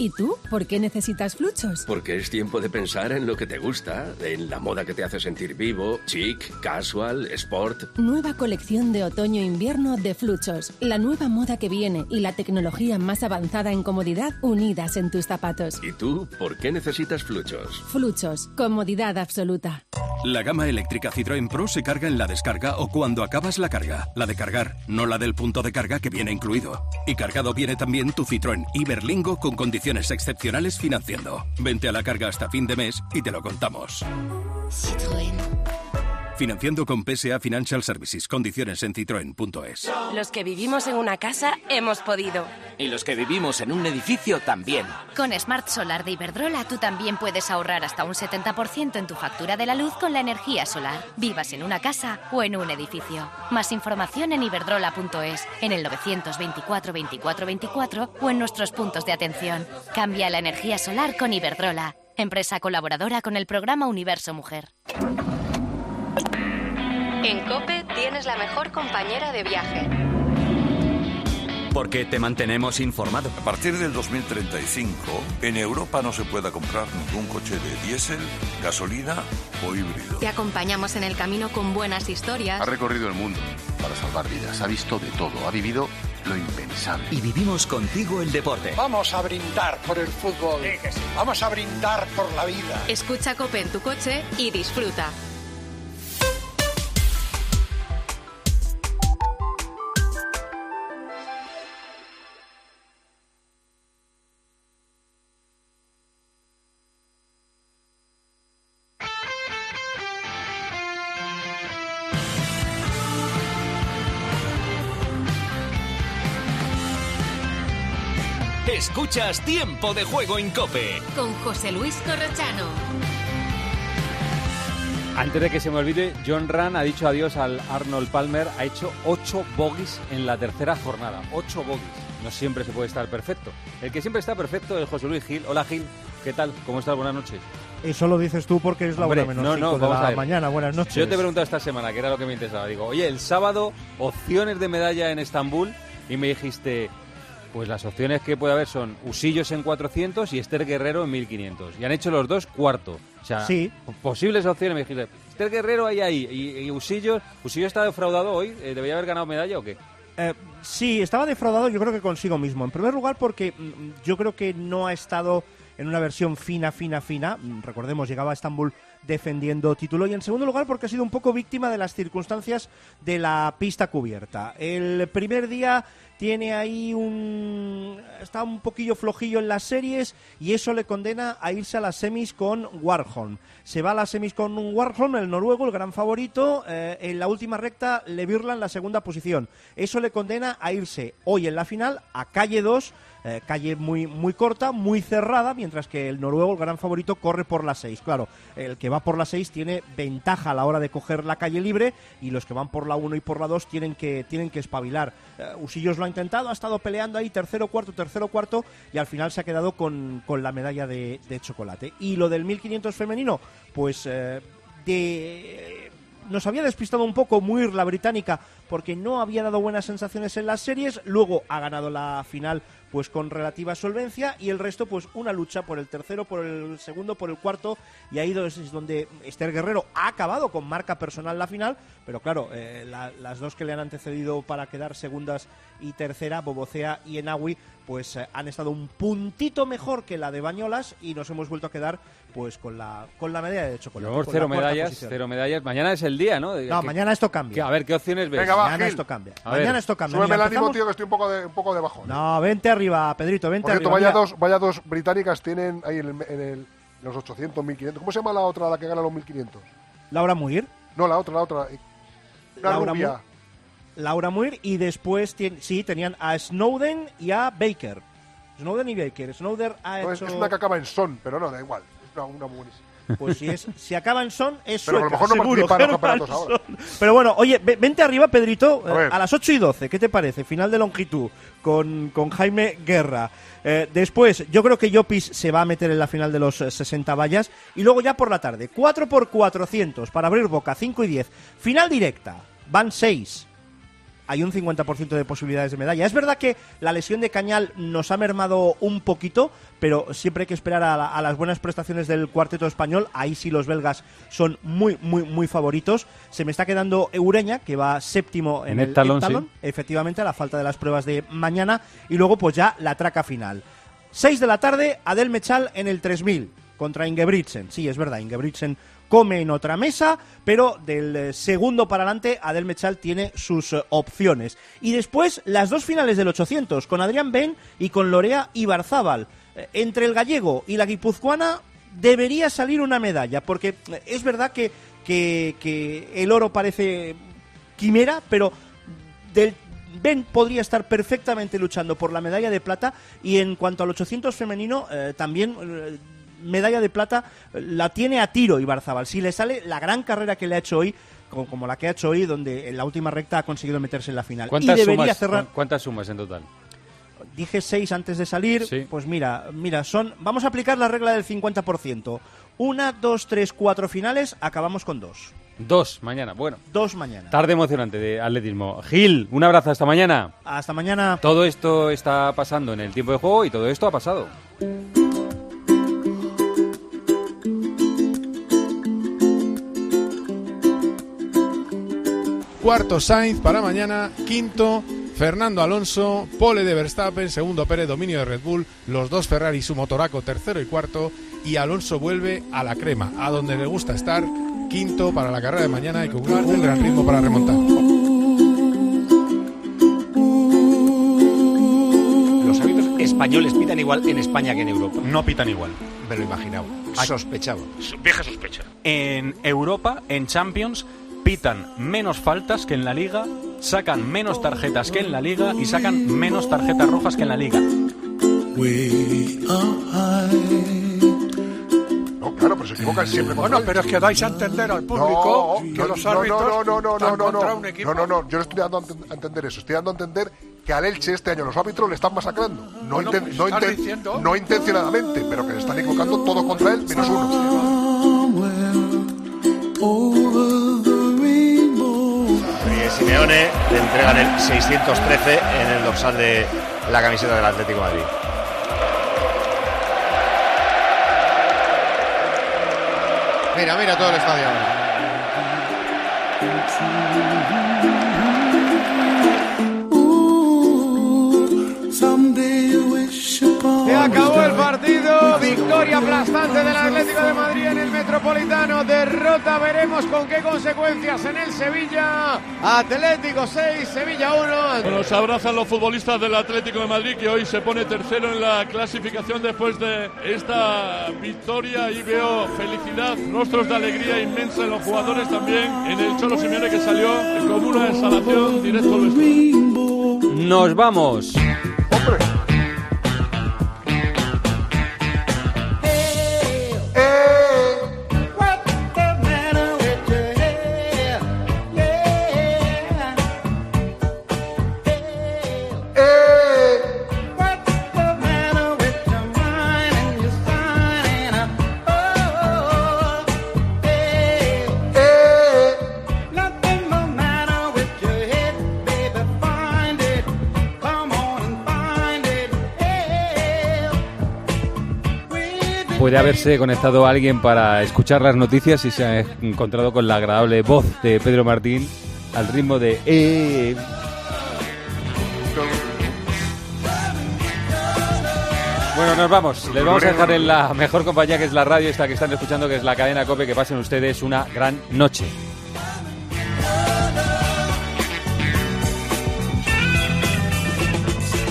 ¿Y tú? ¿Por qué necesitas Fluchos? Porque es tiempo de pensar en lo que te gusta, en la moda que te hace sentir vivo, chic, casual, sport. Nueva colección de otoño-invierno de Fluchos. La nueva moda que viene y la tecnología más avanzada en comodidad unidas en tus zapatos. ¿Y tú? ¿Por qué necesitas Fluchos? Fluchos. Comodidad absoluta. La gama eléctrica Citroën Pro se carga en la descarga o cuando acabas la carga. La de cargar, no la del punto de carga que viene incluido. Y cargado viene también tu Citroën Iberlingo con condiciones excepcionales financiando. Vente a la carga hasta fin de mes y te lo contamos. Citroën. Financiando con P S A Financial Services. Condiciones en citroen punto es. Los que vivimos en una casa hemos podido. Y los que vivimos en un edificio también. Con Smart Solar de Iberdrola tú también puedes ahorrar hasta un setenta por ciento en tu factura de la luz con la energía solar. Vivas en una casa o en un edificio. Más información en iberdrola punto es, en el nueve dos cuatro, veinticuatro, veinticuatro o en nuestros puntos de atención. Cambia la energía solar con Iberdrola. Empresa colaboradora con el programa Universo Mujer. En COPE tienes la mejor compañera de viaje. Porque te mantenemos informado. A partir del dos mil treinta y cinco, en Europa no se pueda comprar ningún coche de diésel, gasolina o híbrido. Te acompañamos en el camino con buenas historias. Ha recorrido el mundo para salvar vidas. Ha visto de todo. Ha vivido lo impensable. Y vivimos contigo el deporte. Vamos a brindar por el fútbol. Sí, que sí. Vamos a brindar por la vida. Escucha COPE en tu coche y disfruta. Escuchas Tiempo de Juego en COPE. Con José Luis Corrochano. Antes de que se me olvide, John Rann ha dicho adiós al Arnold Palmer. Ha hecho ocho bogies en la tercera jornada. Ocho bogies. No siempre se puede estar perfecto. El que siempre está perfecto es José Luis Gil. Hola Gil, ¿qué tal? ¿Cómo estás? Buenas noches. Eso lo dices tú porque es la Hombre, hora menos no, cinco no, de la mañana. Buenas noches. Yo te he preguntado esta semana, que era lo que me interesaba. Digo, oye, el sábado, opciones de medalla en Estambul. Y me dijiste... Pues las opciones que puede haber son Usillos en cuatrocientos y Esther Guerrero en mil quinientos. Y han hecho los dos cuarto. O sea, sí. Posibles opciones. Me dijiste, Esther Guerrero ahí, ahí. Y, y Usillos, ¿Usillos está defraudado hoy? ¿Debería haber ganado medalla o qué? Eh, sí, estaba defraudado yo creo que consigo mismo. En primer lugar porque yo creo que no ha estado en una versión fina, fina, fina. Recordemos, llegaba a Estambul defendiendo título. Y en segundo lugar porque ha sido un poco víctima de las circunstancias de la pista cubierta. El primer día... Tiene ahí un... Está un poquillo flojillo en las series y eso le condena a irse a las semis con Warholm. Se va a las semis con un Warholm, el noruego, el gran favorito. Eh, en la última recta le birlan la segunda posición. Eso le condena a irse hoy en la final a calle dos. Eh, calle muy, muy corta, muy cerrada, mientras que el noruego, el gran favorito, corre por las seis. Claro, el que va por las seis tiene ventaja a la hora de coger la calle libre y los que van por la uno y por la dos tienen que, tienen que espabilar. Eh, Usillos lo ha intentado, ha estado peleando ahí tercero, cuarto, tercero, cuarto y al final se ha quedado con, con la medalla de, de chocolate. Y lo del mil quinientos femenino, pues eh, de... Nos había despistado un poco Muir, la británica, porque no había dado buenas sensaciones en las series. Luego ha ganado la final pues con relativa solvencia y el resto pues una lucha por el tercero, por el segundo, por el cuarto y ahí es donde Esther Guerrero ha acabado con marca personal la final, pero claro, eh, la, las dos que le han antecedido para quedar segundas y tercera, Bobocea y Enawi, pues eh, han estado un puntito mejor que la de Bañolas y nos hemos vuelto a quedar pues con la con la medalla de chocolate. Luego, cero medallas, posición. cero medallas. Mañana es el día, ¿no? No, que, mañana esto cambia. Que, a ver, ¿qué opciones ves? Venga, va, mañana Gil. esto cambia. A mañana ver. esto cambia. Súbeme el ánimo, tío, que estoy un poco de, un poco de bajón. No, vente arriba, Pedrito, vente Por arriba. Cierto, vaya dos, vaya dos británicas tienen ahí en, el, en el, los ochocientos, mil quinientos. ¿Cómo se llama la otra, la que gana los mil quinientos? ¿Laura Muir? No, la otra, la otra. Una Laura rubia. Mu- Laura Muir y después, tiene, sí, tenían a Snowden y a Baker. Snowden y Baker. Snowden ha no, hecho... Es una que acaba en son, pero no, da igual. Es una, una buenísima. Pues si, es, si acaba en son, es sueca. Pero a lo mejor no seguro, participan en los campeonatos ahora. Pero bueno, oye, vente arriba, Pedrito, a, a las ocho y doce. ¿Qué te parece? Final de longitud con, con Jaime Guerra. Eh, después, yo creo que Llopis se va a meter en la final de los sesenta vallas. Y luego ya por la tarde, cuatro por cuatrocientos para abrir boca, cinco y diez. Final directa, van seis. hay un cincuenta por ciento de posibilidades de medalla. Es verdad que la lesión de Cañal nos ha mermado un poquito, pero siempre hay que esperar a, la, a las buenas prestaciones del cuarteto español. Ahí sí los belgas son muy, muy, muy favoritos. Se me está quedando Ureña, que va séptimo en, en el, el talón, el talón sí. Efectivamente, a la falta de las pruebas de mañana. Y luego, pues ya la traca final. seis de la tarde, Adel Mechal en el tres mil contra Ingebrigtsen. Sí, es verdad, Ingebrigtsen come en otra mesa, pero del segundo para adelante Adel Mechal tiene sus opciones. Y después las dos finales del ochocientos, con Adrián Ben y con Lorea Ibarzábal. Entre el gallego y la guipuzcoana debería salir una medalla, porque es verdad que, que, que el oro parece quimera, pero del Ben podría estar perfectamente luchando por la medalla de plata. Y en cuanto al ochocientos femenino, eh, también... Eh, medalla de plata la tiene a tiro Ibarzábal. Si le sale la gran carrera que le ha hecho hoy, como la que ha hecho hoy, donde en la última recta ha conseguido meterse en la final. ¿Cuántas, y debería sumas, cerrar... ¿cuántas sumas en total? Dije seis antes de salir, sí. Pues mira, mira, son. Vamos a aplicar la regla del cincuenta por ciento. Una, dos, tres, cuatro finales, acabamos con dos. Dos mañana, bueno. Dos mañana. Tarde emocionante de atletismo. Gil, un abrazo, hasta mañana. Hasta mañana. Todo esto está pasando en el tiempo de juego y todo esto ha pasado. Cuarto Sainz para mañana, quinto Fernando Alonso, pole de Verstappen, segundo Pérez, dominio de Red Bull, los dos Ferrari, su motoraco, tercero y cuarto, y Alonso vuelve a la crema, a donde le gusta estar, quinto para la carrera de mañana y con un gran ritmo para remontar. Los árbitros españoles pitan igual en España que en Europa. No pitan igual. Me lo imaginaba, sospechaba. Vieja sospecha. En Europa, en Champions, pitan menos faltas que en la Liga, sacan menos tarjetas que en la Liga y sacan menos tarjetas rojas que en la Liga. No, claro, pero se equivocan siempre. Bueno, pero es que dais a entender al público no, que no, los árbitros no, no, no, no, están no, no, contra no, un equipo. No, no, no, yo no estoy dando a entender eso, estoy dando a entender que al Elche este año los árbitros le están masacrando. No, bueno, inten- pues no, inten- diciendo... no intencionadamente, pero que se están equivocando todos contra él, menos uno. Simeone le entregan el seiscientos trece en el dorsal de la camiseta del Atlético de Madrid. Mira, mira todo el estadio. Se acabó el partido, victoria aplastante del Atlético de Madrid en el Metropolitano, derrota, veremos con qué consecuencias en el Sevilla. Atlético seis, Sevilla uno. Nos abrazan los futbolistas del Atlético de Madrid, que hoy se pone tercero en la clasificación después de esta victoria, y veo felicidad, rostros de alegría inmensa en los jugadores, también en el Cholo Simeone, que salió con una exhalación directo al vestuario. Nos vamos. ¡Hombre! Puede haberse conectado a alguien para escuchar las noticias y se ha encontrado con la agradable voz de Pedro Martín al ritmo de... Eh. Bueno, nos vamos. Les vamos a dejar en la mejor compañía, que es la radio esta que están escuchando, que es la cadena COPE. Que pasen ustedes una gran noche.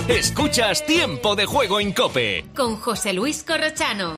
Escuchas Tiempo de Juego en COPE. Con José Luis Corrochano.